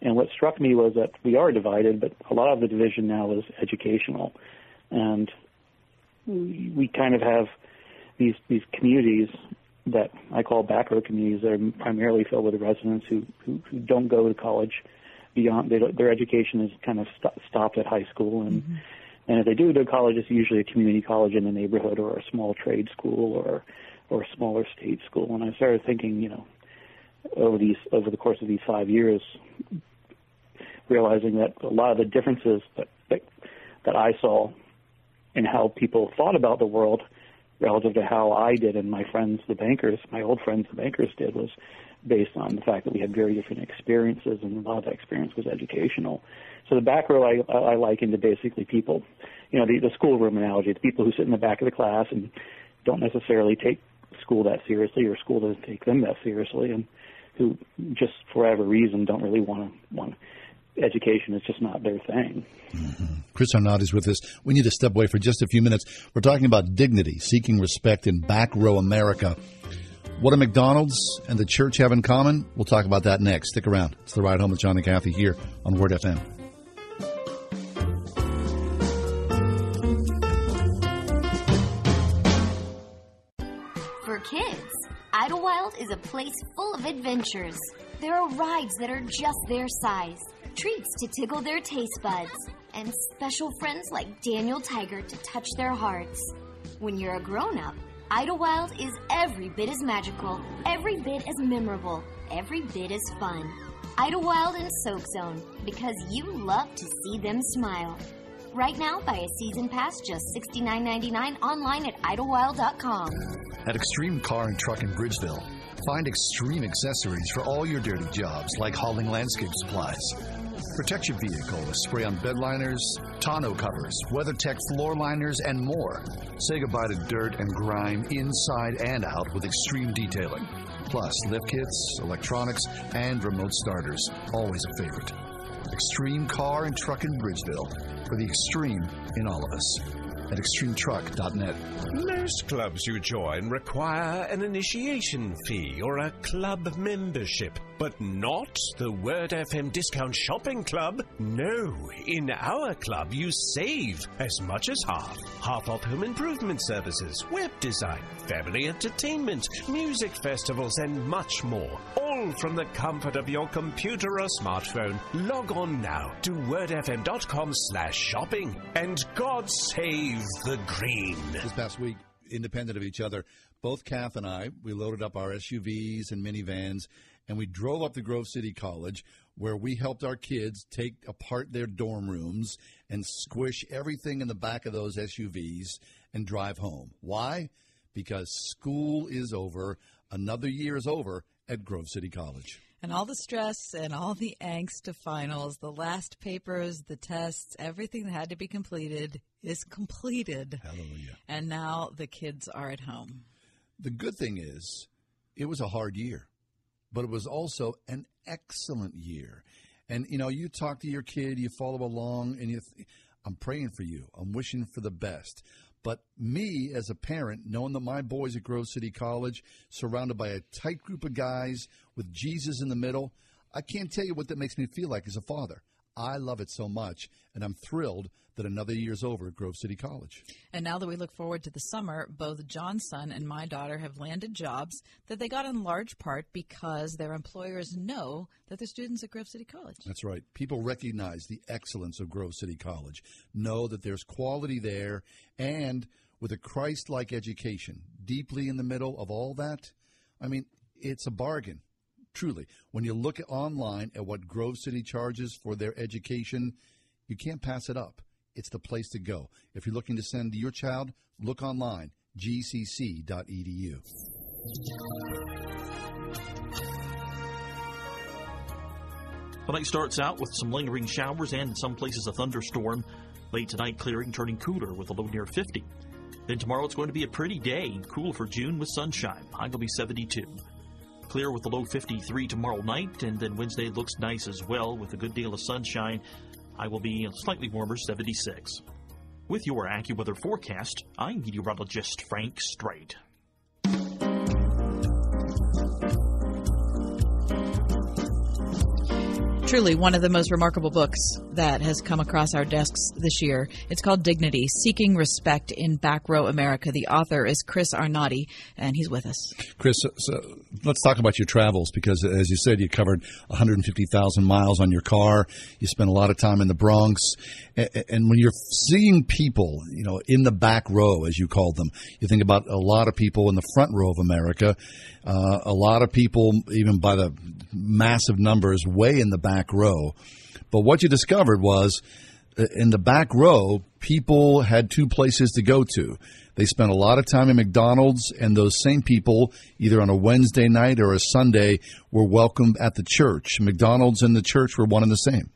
And what struck me was that we are divided, but a lot of the division now is educational. And we kind of have these these communities that I call back row communities that are primarily filled with residents who, who, who don't go to college beyond they don't, their education is kind of st- stopped at high school, and mm-hmm. and if they do go to college, it's usually a community college in the neighborhood or a small trade school or or a smaller state school. And I started thinking, you know, over these over the course of these five years, realizing that a lot of the differences that that, that I saw and how people thought about the world relative to how I did and my friends, the bankers, my old friends, the bankers did, was based on the fact that we had very different experiences, and a lot of that experience was educational. So the back row I, I liken to basically people, you know, the, the schoolroom analogy, the people who sit in the back of the class and don't necessarily take school that seriously, or school doesn't take them that seriously, and who just for whatever reason don't really want to want to. Education is just not their thing. Mm-hmm. Chris Arnade is with us. We need to step away for just a few minutes. We're talking about dignity, seeking respect in back row America. What do McDonald's and the church have in common? We'll talk about that next. Stick around. It's The Ride Home with John and Kathy here on Word F M. For kids, Idlewild is a place full of adventures. There are rides that are just their size, treats to tickle their taste buds, and special friends like Daniel Tiger to touch their hearts. When you're a grown-up, Idlewild is every bit as magical, every bit as memorable, every bit as fun. Idlewild and Soak Zone, because you love to see them smile. Right now, buy a season pass just sixty-nine ninety-nine online at idlewild dot com. At Extreme Car and Truck in Bridgeville, find extreme accessories for all your dirty jobs, like hauling landscape supplies. Protect your vehicle with spray-on bed liners, tonneau covers, WeatherTech floor liners, and more. Say goodbye to dirt and grime inside and out with extreme detailing. Plus, lift kits, electronics, and remote starters. Always a favorite. Extreme Car and Truck in Bridgeville. For the extreme in all of us. At extreme truck dot net. Most clubs you join require an initiation fee or a club membership, but not the Word F M Discount Shopping Club. No, in our club you save as much as half. Half off home improvement services, web design, family entertainment, music festivals, and much more. All from the comfort of your computer or smartphone. Log on now to word f m dot com slash shopping and God save the green. This past week, independent of each other, both Kath and I, we loaded up our S U Vs and minivans, and we drove up to Grove City College, where we helped our kids take apart their dorm rooms and squish everything in the back of those S U Vs and drive home. Why? Because school is over. Another year is over at Grove City College. And all the stress and all the angst of finals, the last papers, the tests, everything that had to be completed is completed. Hallelujah. And now the kids are at home. The good thing is it was a hard year, but it was also an excellent year. And, you know, you talk to your kid, you follow along, and you th- I'm praying for you. I'm wishing for the best. But me, as a parent, knowing that my boys at Grove City College, surrounded by a tight group of guys with Jesus in the middle, I can't tell you what that makes me feel like as a father. I love it so much, and I'm thrilled that another year's over at Grove City College. And now that we look forward to the summer, both John's son and my daughter have landed jobs that they got in large part because their employers know that they're students at Grove City College. That's right. People recognize the excellence of Grove City College, know that there's quality there, and with a Christ-like education, deeply in the middle of all that, I mean, it's a bargain, truly. When you look online at what Grove City charges for their education, you can't pass it up. It's the place to go. If you're looking to send your child, look online, g c c dot e d u. The night starts out with some lingering showers and, in some places, a thunderstorm. Late tonight, clearing, turning cooler with a low near fifty. Then tomorrow, it's going to be a pretty day and cool for June with sunshine. High will be seventy-two. Clear with a low fifty-three tomorrow night, and then Wednesday looks nice as well with a good deal of sunshine. High will be slightly warmer, seventy-six. With your AccuWeather forecast, I'm meteorologist Frank Strait. Truly one of the most remarkable books that has come across our desks this year. It's called Dignity: Seeking Respect in Back Row America. The author is Chris Arnade, and he's with us. Chris, so let's talk about your travels, because as you said, you covered one hundred fifty thousand miles on your car. You spent a lot of time in the Bronx. And when you're seeing people, you know, in the back row, as you called them, you think about a lot of people in the front row of America, uh, a lot of people, even by the massive numbers, way in the back row. But what you discovered was uh, in the back row, people had two places to go to. They spent a lot of time in McDonald's, and those same people, either on a Wednesday night or a Sunday, were welcomed at the church. McDonald's and the church were one and the same.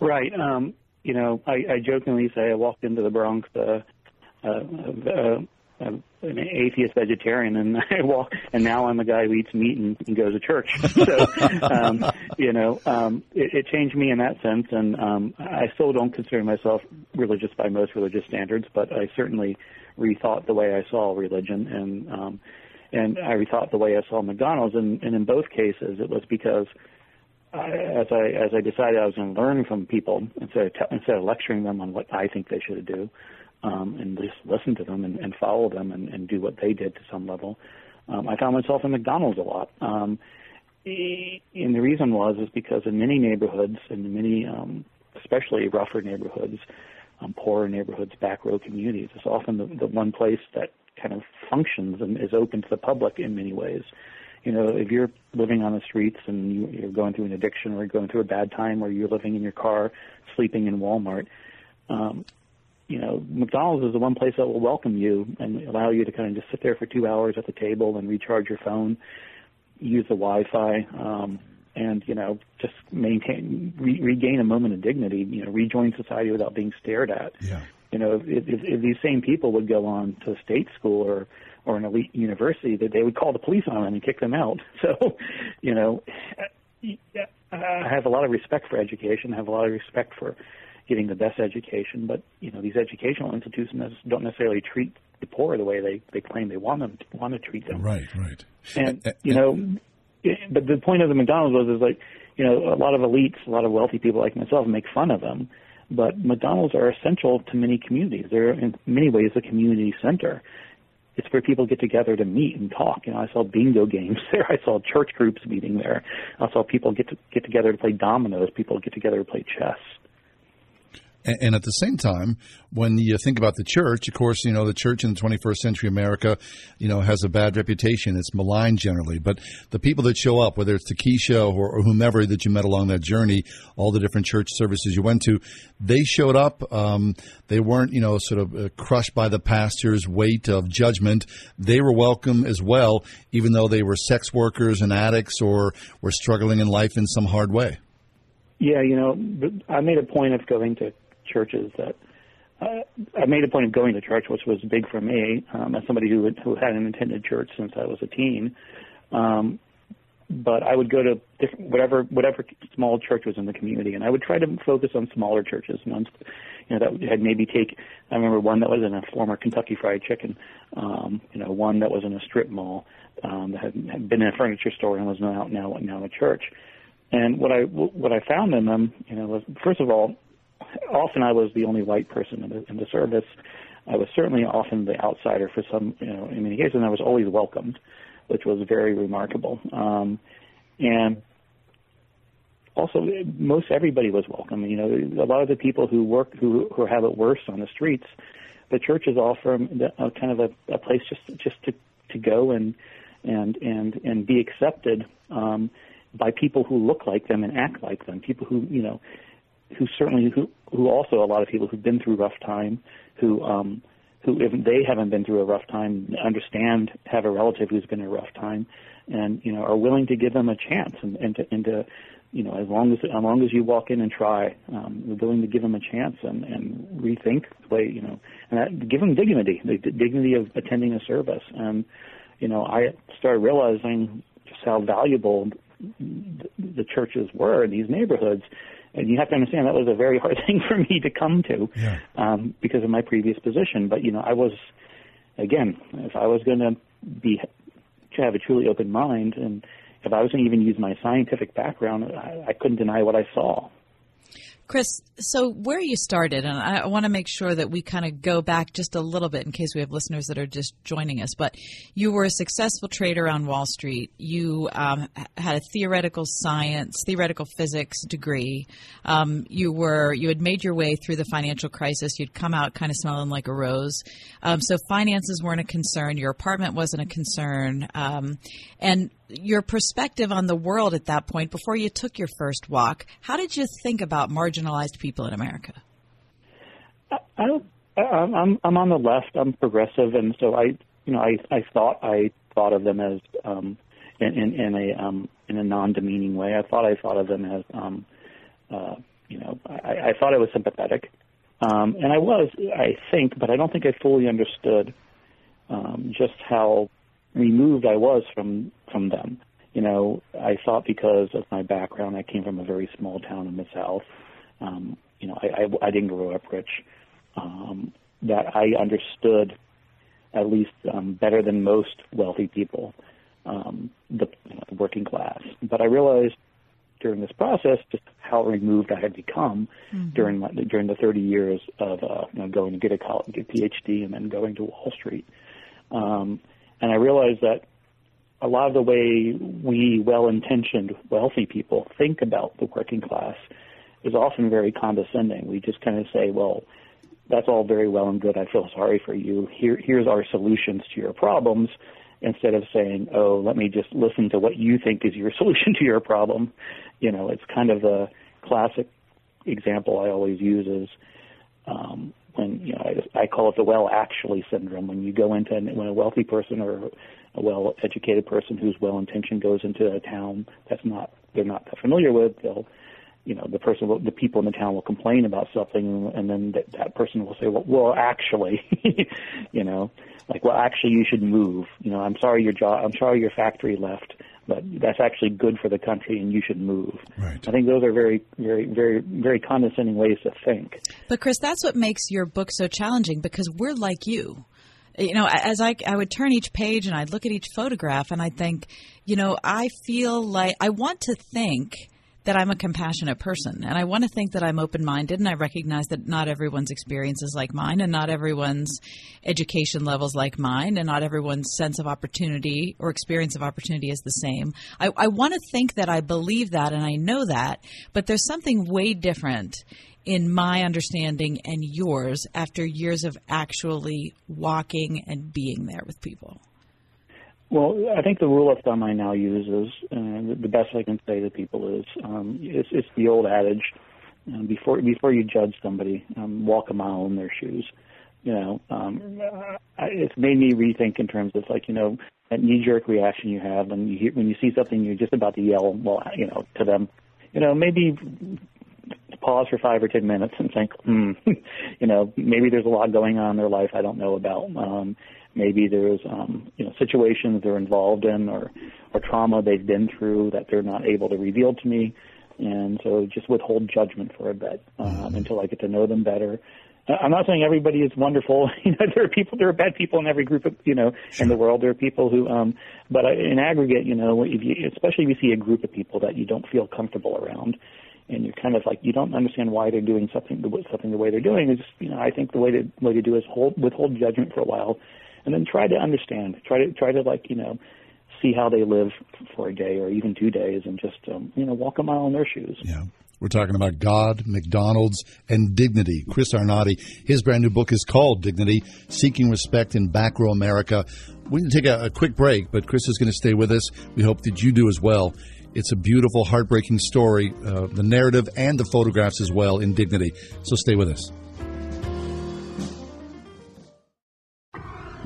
Right. Um, you know, I, I jokingly say I walked into the Bronx, uh, uh, uh, uh, an atheist vegetarian, and I walk, and now I'm a guy who eats meat and, and goes to church. So, um, you know, um, it, it changed me in that sense, and um, I still don't consider myself religious by most religious standards, but I certainly rethought the way I saw religion, and um, and I rethought the way I saw McDonald's, and, and in both cases it was because I, as I as I decided I was going to learn from people instead of, t- instead of lecturing them on what I think they should do. Um, and just listen to them and, and follow them and, and do what they did to some level. Um, I found myself in McDonald's a lot. Um, and the reason was is because in many neighborhoods, in many um, especially rougher neighborhoods, um, poorer neighborhoods, back row communities, it's often the, the one place that kind of functions and is open to the public in many ways. You know, if you're living on the streets and you, you're going through an addiction or you're going through a bad time or you're living in your car, sleeping in Walmart, um you know, McDonald's is the one place that will welcome you and allow you to kind of just sit there for two hours at the table and recharge your phone, use the Wi-Fi, um, and, you know, just maintain, re- regain a moment of dignity, you know, rejoin society without being stared at. Yeah. You know, if, if, if these same people would go on to state school or, or an elite university, that they would call the police on them and kick them out. So, you know, I have a lot of respect for education. I have a lot of respect for getting the best education, but, you know, these educational institutions don't necessarily treat the poor the way they, they claim they want them to, want to treat them. Right, right. And, uh, you know, uh, it, but the point of the McDonald's was is like, you know, a lot of elites, a lot of wealthy people like myself make fun of them, but McDonald's are essential to many communities. They're in many ways a community center. It's where people get together to meet and talk. You know, I saw bingo games there. I saw church groups meeting there. I saw people get to, get together to play dominoes. People get together to play chess. And at the same time, when you think about the church, of course, you know, the church in the twenty-first century America, you know, has a bad reputation. It's maligned generally. But the people that show up, whether it's Takisha or, or whomever that you met along that journey, all the different church services you went to, they showed up. Um, they weren't, you know, sort of crushed by the pastor's weight of judgment. They were welcome as well, even though they were sex workers and addicts or were struggling in life in some hard way. Yeah, you know, I made a point of going to churches that uh, I made a point of going to church, which was big for me um, as somebody who would, who hadn't attended church since I was a teen. Um, but I would go to different, whatever whatever small church was in the community, and I would try to focus on smaller churches, ones you know that had maybe take. I remember one that was in a former Kentucky Fried Chicken, um, you know, one that was in a strip mall um, that had, had been in a furniture store and was now now now a church. And what I what I found in them, you know, was first of all. Often I was the only white person in the, in the service. I was certainly often the outsider for some, you know, in many cases, and I was always welcomed, which was very remarkable. Um, and also most everybody was welcome. You know, a lot of the people who work who who have it worse on the streets, the church is all from the, uh, kind of a, a place just just to, to go and and and and be accepted um, by people who look like them and act like them. People who you know, who certainly who who also a lot of people who've been through rough time who. Um, who, if they haven't been through a rough time, understand, have a relative who's been in a rough time, and, you know, are willing to give them a chance. And, and, to, and to, you know, as long as as long as you walk in and try, um, we're willing to give them a chance and, and rethink the way, you know, and that, give them dignity, the dignity of attending a service. And, you know, I started realizing just how valuable the churches were in these neighborhoods. And you have to understand that was a very hard thing for me to come to yeah. um, because of my previous position. But, you know, I was, again, if I was going to be to have a truly open mind and if I was going to even use my scientific background, I, I couldn't deny what I saw. Chris, so where you started, and I want to make sure that we kind of go back just a little bit in case we have listeners that are just joining us, but you were a successful trader on Wall Street. You um, had a theoretical science, theoretical physics degree. Um, you were you had made your way through the financial crisis. You'd come out kind of smelling like a rose. Um, so finances weren't a concern. Your apartment wasn't a concern. Um, and your perspective on the world at that point, before you took your first walk, how did you think about marginalized people in America? I, I don't, I, I'm I'm on the left. I'm progressive, and so I, you know, I, I thought I thought of them as um, in, in, in a um, in a non-demeaning way. I thought I thought of them as um, uh, you know, I, I thought I was sympathetic, um, and I was, I think, but I don't think I fully understood um, just how removed I was from from them. You know, I thought because of my background, I came from a very small town in the South. Um, you know, I, I, I didn't grow up rich. Um, that I understood, at least um, better than most wealthy people, um, the, you know, the working class. But I realized during this process just how removed I had become mm-hmm. during my, during the thirty years of uh, you know, going to get a college, get a PhD, and then going to Wall Street. Um, And I realized that a lot of the way we well-intentioned wealthy people think about the working class is often very condescending. We just kind of say, well, that's all very well and good. I feel sorry for you. Here, here's our solutions to your problems, instead of saying, oh, let me just listen to what you think is your solution to your problem. You know, it's kind of the classic example I always use is um, – when you know, I, I call it the well actually syndrome. When you go into when a wealthy person or a well educated person who's well intentioned goes into a town that's not they're not that familiar with, they'll, you know, the person will, the people in the town will complain about something, and then that, that person will say, well, well actually, you know, like well actually you should move. You know, I'm sorry your job, I'm sorry your factory left, but that's actually good for the country, and you should move. Right. I think those are very, very, very, very condescending ways to think. But, Chris, that's what makes your book so challenging, because we're like you. You know, as I, I would turn each page and I'd look at each photograph, and I'd think, you know, I feel like I want to think that I'm a compassionate person, and I want to think that I'm open-minded, and I recognize that not everyone's experience is like mine, and not everyone's education level's like mine, and not everyone's sense of opportunity or experience of opportunity is the same. I, I want to think that I believe that and I know that, but there's something way different in my understanding and yours after years of actually walking and being there with people. Well, I think the rule of thumb I now use is, uh, the best I can say to people is, um, it's, it's the old adage, um, before before you judge somebody, um, walk a mile in their shoes. You know, um, I, it's made me rethink in terms of, like, you know, that knee-jerk reaction you have when you hear, when you see something you're just about to yell, well, you know, to them, you know, maybe pause for five or ten minutes and think, hmm, you know, maybe there's a lot going on in their life I don't know about. Um, Maybe there's um, you know, situations they're involved in or, or trauma they've been through that they're not able to reveal to me. And so just withhold judgment for a bit um, mm-hmm. until I get to know them better. I'm not saying everybody is wonderful. You know, there are people, there are bad people in every group of, you know, sure. in the world. There are people who, um, but in aggregate, you know, if you, especially if you see a group of people that you don't feel comfortable around, and you're kind of like, you don't understand why they're doing something, something the way they're doing. It's just, you know, I think the way to way to do is hold, withhold judgment for a while. And then try to understand, try to, try to like, you know, see how they live for a day or even two days and just, um, you know, walk a mile in their shoes. Yeah. We're talking about God, McDonald's, and dignity. Chris Arnade, his brand new book is called Dignity: Seeking Respect in Back Row America. We're going to take a, a quick break, but Chris is going to stay with us. We hope that you do as well. It's a beautiful, heartbreaking story, uh, the narrative and the photographs as well in Dignity. So stay with us.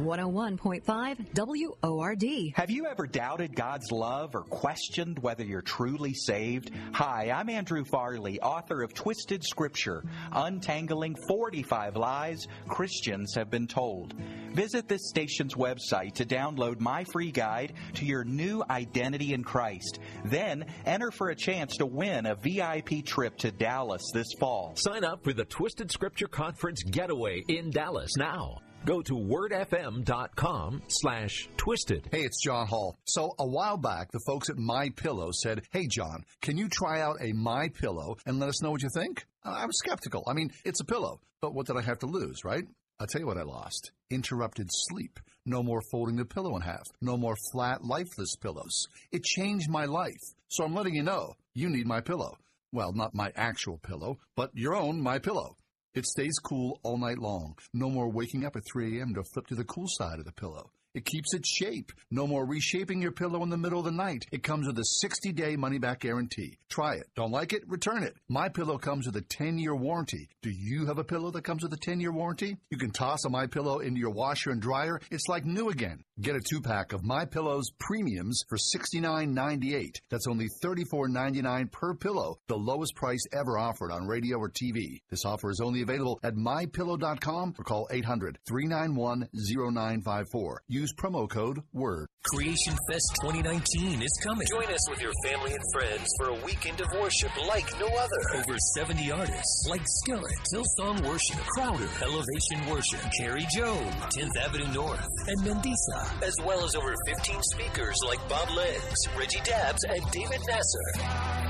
one oh one point five W O R D. Have you ever doubted God's love or questioned whether you're truly saved? Hi, I'm Andrew Farley, author of Twisted Scripture, Untangling forty-five Lies Christians Have Been Told. Visit this station's website to download my free guide to your new identity in Christ. Then enter for a chance to win a V I P trip to Dallas this fall. Sign up for the Twisted Scripture Conference Getaway in Dallas now. Go to word f m dot com slash twisted. Hey, it's John Hall. So a while back, the folks at MyPillow said, hey, John, can you try out a MyPillow and let us know what you think? I was skeptical. I mean, it's a pillow, but what did I have to lose, right? I'll tell you what I lost. Interrupted sleep. No more folding the pillow in half. No more flat, lifeless pillows. It changed my life. So I'm letting you know, you need MyPillow. Well, not my actual pillow, but your own MyPillow. It stays cool all night long. No more waking up at three a.m. to flip to the cool side of the pillow. It keeps its shape. No more reshaping your pillow in the middle of the night. It comes with a sixty-day money-back guarantee. Try it. Don't like it? Return it. MyPillow comes with a ten-year warranty. Do you have a pillow that comes with a ten-year warranty? You can toss a MyPillow into your washer and dryer. It's like new again. Get a two-pack of MyPillow's premiums for sixty-nine ninety-eight. That's only thirty-four ninety-nine per pillow, the lowest price ever offered on radio or T V. This offer is only available at my pillow dot com or call eight hundred three nine one oh nine five four. Use promo code WORD. Creation Fest twenty nineteen is coming. Join us with your family and friends for a weekend of worship like no other. Over seventy artists like Skillet, Hillsong Worship, Crowder, Elevation Worship, Carrie Job, tenth Avenue North, and Mendisa, as well as over fifteen speakers like Bob Leggs, Reggie Dabbs, and David Nasser.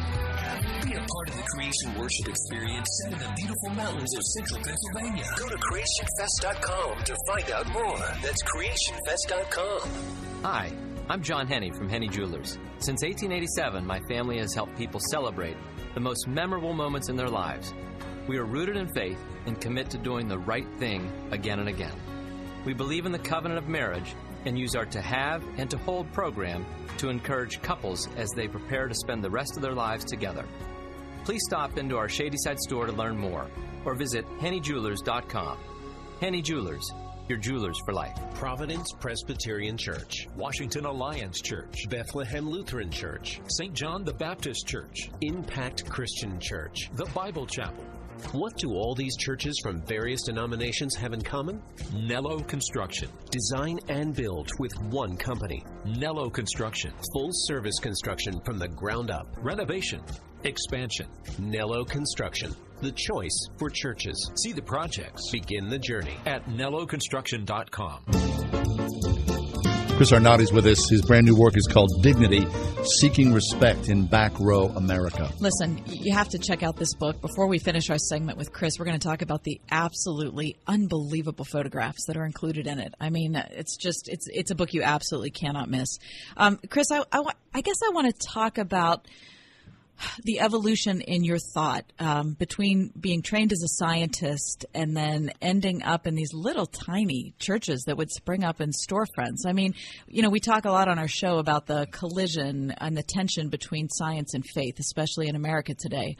Be a part of the Creation Worship experience in the beautiful mountains of central Pennsylvania. Go to creation fest dot com to find out more. That's creation fest dot com. Hi, I'm John Henney from Henney Jewelers. Since eighteen eighty-seven, my family has helped people celebrate the most memorable moments in their lives. We are rooted in faith and commit to doing the right thing again and again. We believe in the covenant of marriage and use our To Have and To Hold program to encourage couples as they prepare to spend the rest of their lives together. Please stop into our Shadyside store to learn more or visit henny jewelers dot com. Henney Jewelers, your jewelers for life. Providence Presbyterian Church, Washington Alliance Church, Bethlehem Lutheran Church, Saint John the Baptist Church, Impact Christian Church, The Bible Chapel. What do all these churches from various denominations have in common? Nello Construction. Design and build with one company. Nello Construction. Full-service construction from the ground up. Renovation. Expansion. Nello Construction. The choice for churches. See the projects. Begin the journey at nello construction dot com. Chris Arnade is with us. His brand new work is called Dignity: Seeking Respect in Back Row America. Listen, you have to check out this book. Before we finish our segment with Chris, we're going to talk about the absolutely unbelievable photographs that are included in it. I mean, it's just, it's it's a book you absolutely cannot miss. Um, Chris, I, I, I guess I want to talk about the evolution in your thought um, between being trained as a scientist and then ending up in these little tiny churches that would spring up in storefronts. I mean, you know, we talk a lot on our show about the collision and the tension between science and faith, especially in America today.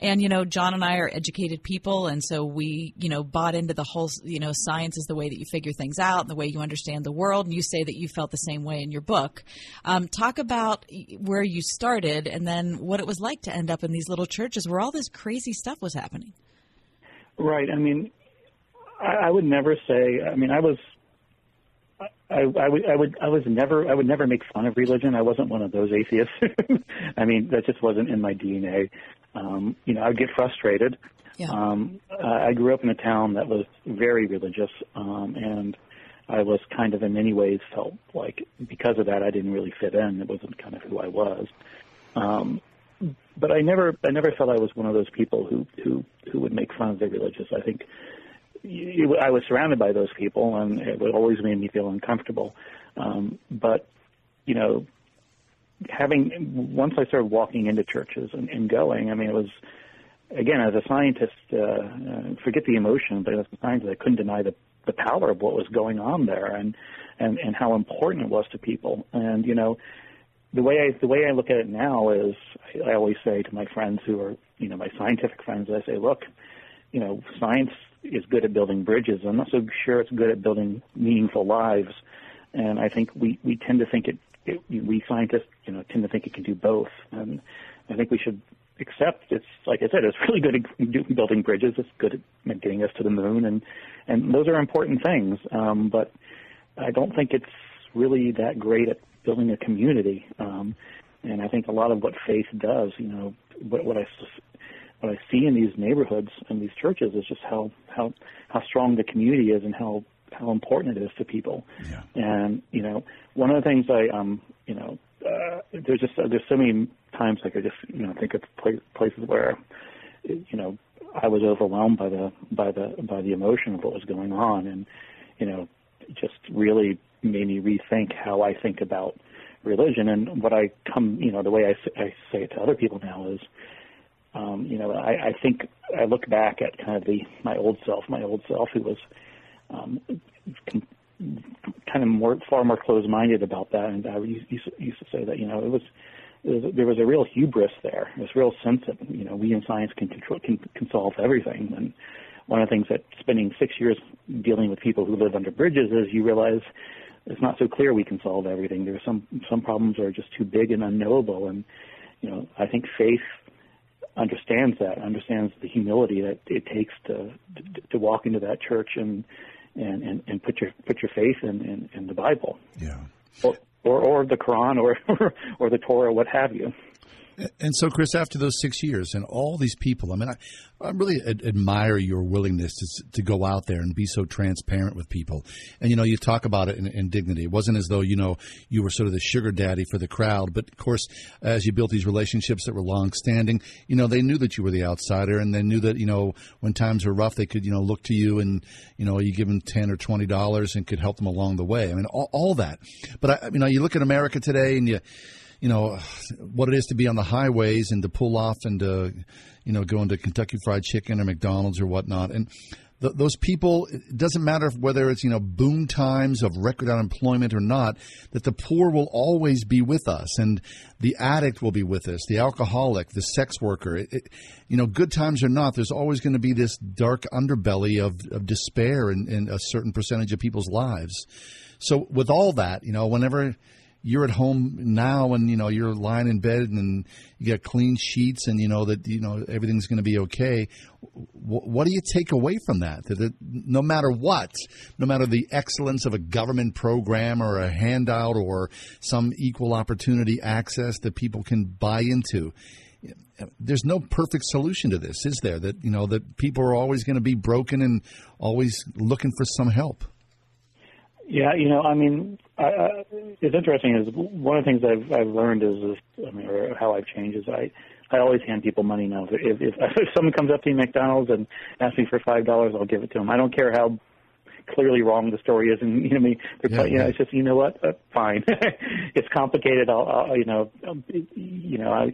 And, you know, John and I are educated people, and so we, you know, bought into the whole, you know, science is the way that you figure things out and the way you understand the world, and you say that you felt the same way in your book. Um, talk about where you started and then what it was like to end up in these little churches where all this crazy stuff was happening. Right. I mean, I, I would never say, I mean, I was, I, I would, I would, I was never, I would never make fun of religion. I wasn't one of those atheists. I mean, that just wasn't in my D N A. Um, you know, I'd get frustrated. Yeah. Um, I grew up in a town that was very religious, um, and I was kind of in many ways felt like because of that I didn't really fit in. It wasn't kind of who I was. Um, but I never, I never felt I was one of those people who who, who would make fun of the religious. I think you, I was surrounded by those people, and it would always make me feel uncomfortable. Um, but you know, having once I started walking into churches and, and going, I mean, it was, again, as a scientist, uh, uh, forget the emotion, but as a scientist, I couldn't deny the, the power of what was going on there and, and, and how important it was to people. And, you know, the way I, the way I look at it now is I, I always say to my friends who are, you know, my scientific friends, I say, look, you know, science is good at building bridges. I'm not so sure it's good at building meaningful lives. And I think we, we tend to think it, it, we scientists, you know, tend to think it can do both. And I think we should accept it's, like I said, it's really good at building bridges. It's good at getting us to the moon. And, and those are important things. Um, but I don't think it's really that great at building a community. Um, and I think a lot of what faith does, you know, what, what I what I see in these neighborhoods and these churches is just how, how, how strong the community is and how, how important it is to people. Yeah. And, you know, one of the things I, um, you know, uh, there's just, uh, there's so many times I could just, you know, think of place, places where, you know, I was overwhelmed by the, by the, by the emotion of what was going on. And, you know, it just really made me rethink how I think about religion. And what I come, you know, the way I, I say it to other people now is, um, you know, I, I think I look back at kind of the, my old self, my old self who was, Um, kind of more, far more closed-minded about that, and I used, used to say that you know it was, it was there was a real hubris there, this real sense that you know we in science can control, can, can solve everything. And one of the things that spending six years dealing with people who live under bridges is you realize it's not so clear we can solve everything. There are some some problems are just too big and unknowable, and you know I think faith understands that, understands the humility that it takes to to, to walk into that church and. And, and, and put your put your faith in, in, in the Bible, yeah, or, or or the Quran, or or the Torah, what have you. And so, Chris, after those six years and all these people, I mean, I, I really ad- admire your willingness to to go out there and be so transparent with people. And you know, you talk about it in, in Dignity. It wasn't as though you know you were sort of the sugar daddy for the crowd, but of course, as you built these relationships that were long-standing, you know, they knew that you were the outsider, and they knew that you know when times were rough, they could you know look to you, and you know, you give them ten or twenty dollars and could help them along the way. I mean, all, all that. But I, you know, you look at America today, and you. You know, what it is to be on the highways and to pull off and to, you know, go into Kentucky Fried Chicken or McDonald's or whatnot. And th- those people, it doesn't matter whether it's, you know, boom times of record unemployment or not, that the poor will always be with us. And the addict will be with us, the alcoholic, the sex worker. It, it, you know, good times or not, there's always going to be this dark underbelly of, of despair in, in a certain percentage of people's lives. So with all that, you know, whenever – you're at home now and, you know, you're lying in bed and you got clean sheets and, you know, that, you know, everything's going to be okay. W- what do you take away from that? That it, no matter what, no matter the excellence of a government program or a handout or some equal opportunity access that people can buy into, there's no perfect solution to this, is there? That, you know, that people are always going to be broken and always looking for some help. Yeah, you know, I mean, I, I, it's interesting. Is one of the things I've I've learned is, is I mean, or how I've changed is I, I always hand people money now. If, if if someone comes up to me at McDonald's and asks me for five dollars, I'll give it to them. I don't care how clearly wrong the story is, and you know, I mean, they're yeah, probably, you know, it's just you know what, uh, fine. It's complicated. I'll, I'll you know, you know, I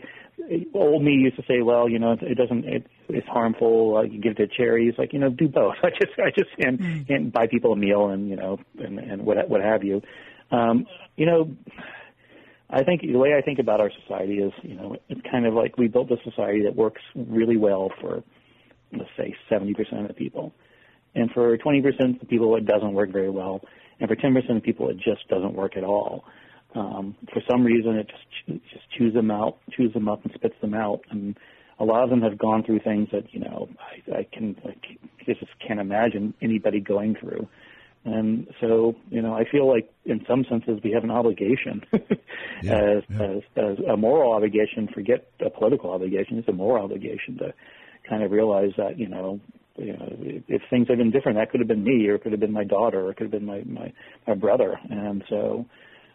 old me used to say, well, you know, it doesn't, it, it's harmful. Uh, you give it to charities, like you know, do both. I just, I just, and, and buy people a meal, and you know, and, and what, what have you. Um, you know, I think the way I think about our society is, you know, it's kind of like we built a society that works really well for, let's say, seventy percent of the people. And for twenty percent of the people, it doesn't work very well. And for ten percent of the people, it just doesn't work at all. Um, for some reason, it just it just chews them out, chews them up, and spits them out. And a lot of them have gone through things that you know I, I can I just can't imagine anybody going through. And so you know, I feel like in some senses we have an obligation, yeah, as, yeah. as as a moral obligation. Forget a political obligation; it's a moral obligation to kind of realize that you know. You know, if things had been different, that could have been me, or it could have been my daughter, or it could have been my, my, my brother. And so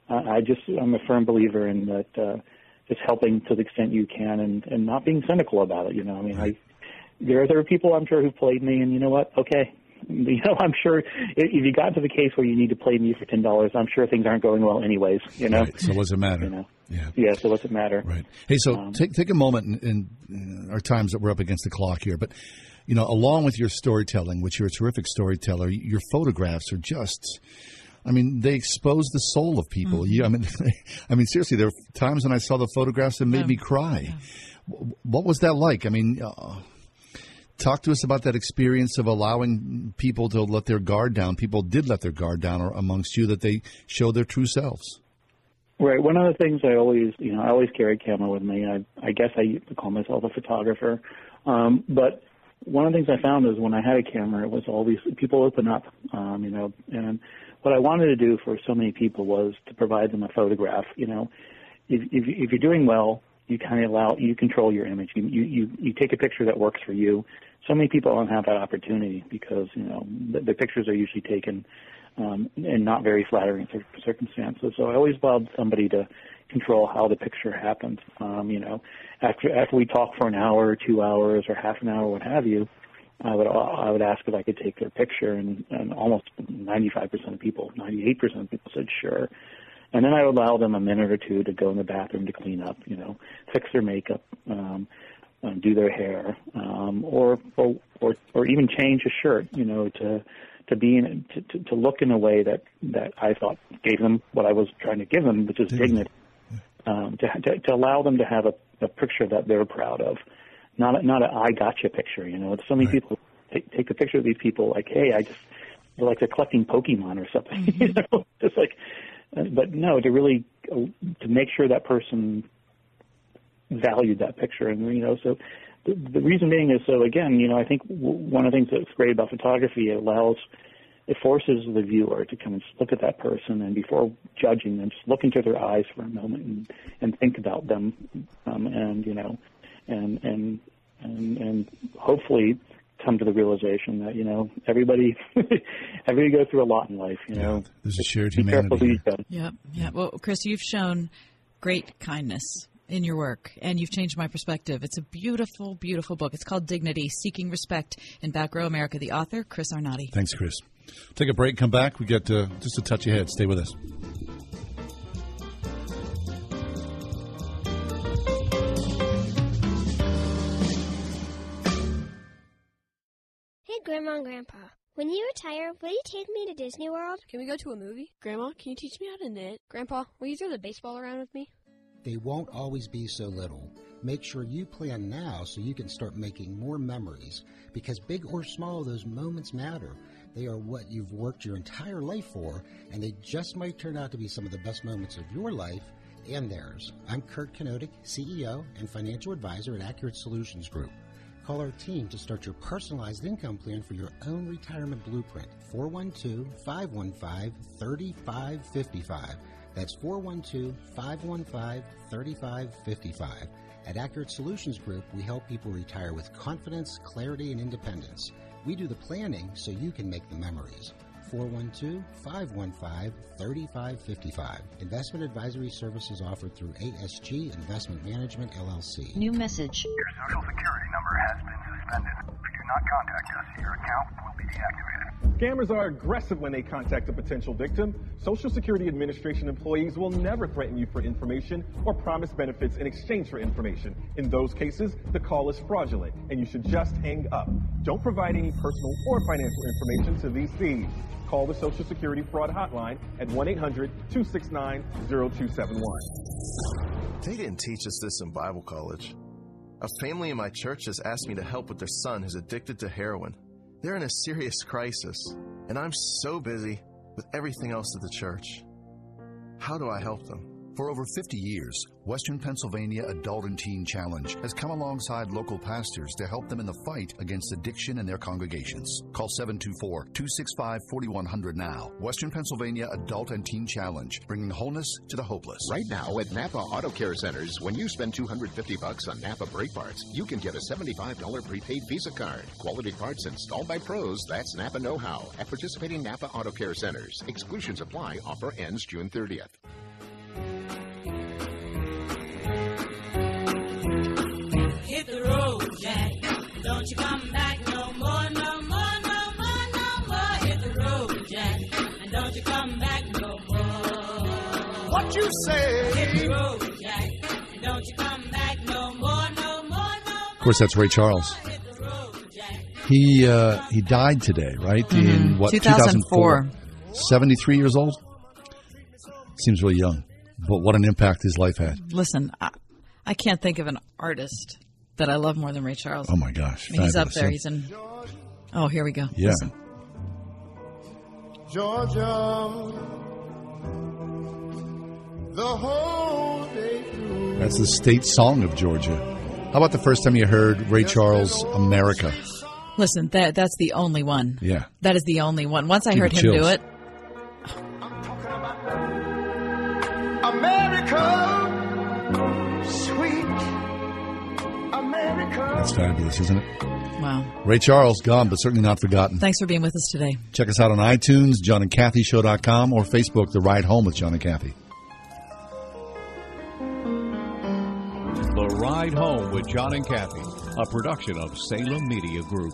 uh, I just, I'm a firm believer in that uh, just helping to the extent you can and, and not being cynical about it. You know, I mean, right. I, there, there are people I'm sure who played me and you know what? Okay, you know, I'm sure if you got to the case where you need to play me for ten dollars, I'm sure things aren't going well anyways, you know. Right. So what's it matter? You know? Yeah. Yeah, so what's it matter? Right. Hey, so um, take take a moment in, in our times that we're up against the clock here, but, you know, along with your storytelling, which you're a terrific storyteller, your photographs are just... I mean, they expose the soul of people. Mm-hmm. You, I mean, I mean, seriously, there were times when I saw the photographs that made yeah. me cry. Yeah. What was that like? I mean, uh, talk to us about that experience of allowing people to let their guard down. People did let their guard down amongst you, that they showed their true selves. Right. One of the things I always, you know, I always carry a camera with me. I, I guess I call myself a photographer, um, but one of the things I found is when I had a camera, it was all these people open up, um, you know, and what I wanted to do for so many people was to provide them a photograph. You know, if, if, if you're doing well, you kind of allow, you control your image. You, you, you take a picture that works for you. So many people don't have that opportunity because, you know, the, the pictures are usually taken um, in not very flattering circumstances. So I always allowed somebody to control how the picture happens. Um, you know, after after we talk for an hour or two hours or half an hour, what have you, I would I would ask if I could take their picture, and, and almost ninety-five percent of people, ninety-eight percent of people said sure. And then I would allow them a minute or two to go in the bathroom to clean up, you know, fix their makeup, um, do their hair, um, or, or or or even change a shirt, you know, to to be in to, to, to look in a way that, that I thought gave them what I was trying to give them, which is dignity. Um, to, to to allow them to have a, a picture that they're proud of. Not a, not an I gotcha picture, you know. So many right. people take, take a picture of these people like, hey, I just, they're like they're collecting Pokemon or something, mm-hmm. you know. Just like, but no, to really, to make sure that person valued that picture. And, you know, so the, the reason being is, so again, you know, I think one of the things that's great about photography, it allows, it forces the viewer to come and look at that person, and before judging them, just look into their eyes for a moment and, and think about them, um, and, you know, And, and and and hopefully come to the realization that, you know, everybody everybody goes through a lot in life, you yeah, know. There's a shared be humanity. Yeah, yeah. Well, Chris, you've shown great kindness in your work, and you've changed my perspective. It's a beautiful, beautiful book. It's called Dignity: Seeking Respect in Back Row America. The author, Chris Arnade. Thanks, Chris. Take a break. Come back. We got uh, just a touch ahead. Stay with us. Grandma and Grandpa, when you retire, will you take me to Disney World? Can we go to a movie? Grandma, can you teach me how to knit? Grandpa, will you throw the baseball around with me? They won't always be so little. Make sure you plan now so you can start making more memories. Because big or small, those moments matter. They are what you've worked your entire life for, and they just might turn out to be some of the best moments of your life and theirs. I'm Kurt Knodick, C E O and Financial Advisor at Accurate Solutions Group. Call our team to start your personalized income plan for your own retirement blueprint. four one two, five one five, three five five five. That's four one two, five one five, three five five five. At Accurate Solutions Group, we help people retire with confidence, clarity, and independence. We do the planning so you can make the memories. four one two, five one five, three five five five. Investment advisory services offered through A S G Investment Management, L L C. New message. Your social security number has been suspended. If you do not contact us, your account will be deactivated. Scammers are aggressive when they contact a potential victim. Social Security Administration employees will never threaten you for information or promise benefits in exchange for information. In those cases, the call is fraudulent, and you should just hang up. Don't provide any personal or financial information to these thieves. Call the Social Security Fraud Hotline at one eight hundred, two six nine, zero two seven one. They didn't teach us this in Bible college. A family in my church has asked me to help with their son who's addicted to heroin. They're in a serious crisis, and I'm so busy with everything else at the church. How do I help them? For over fifty years, Western Pennsylvania Adult and Teen Challenge has come alongside local pastors to help them in the fight against addiction in their congregations. Call seven two four, two six five, four one zero zero now. Western Pennsylvania Adult and Teen Challenge, bringing wholeness to the hopeless. Right now at Napa Auto Care Centers, when you spend two hundred fifty bucks on Napa brake parts, you can get a seventy-five dollars prepaid Visa card. Quality parts installed by pros, that's Napa know-how. At participating Napa Auto Care Centers, exclusions apply. Offer ends June thirtieth. Hit the road, Jack. Don't you come back no more, no more, no more, no what you say. Hit the road, Jack, and don't you come back no more, no more, no more. Of course, that's Ray Charles. He uh, he died today, right? Mm-hmm. In what, two thousand four. seventy-three years old? Seems really young. But what an impact his life had. Listen, I, I can't think of an artist that I love more than Ray Charles. Oh, my gosh. I mean, he's up there. He's in. Oh, here we go. Yeah. Listen. Georgia, the whole day through. That's the state song of Georgia. How about the first time you heard Ray Charles' America? Listen, that that's the only one. Yeah. That is the only one. Once I Keep heard him chills. do it. I'm talking about America, sweet America. That's fabulous, isn't it? Wow. Ray Charles, gone, but certainly not forgotten. Thanks for being with us today. Check us out on iTunes, john and kathy show dot com, or Facebook, The Ride Home with John and Kathy. The Ride Home with John and Kathy, a production of Salem Media Group.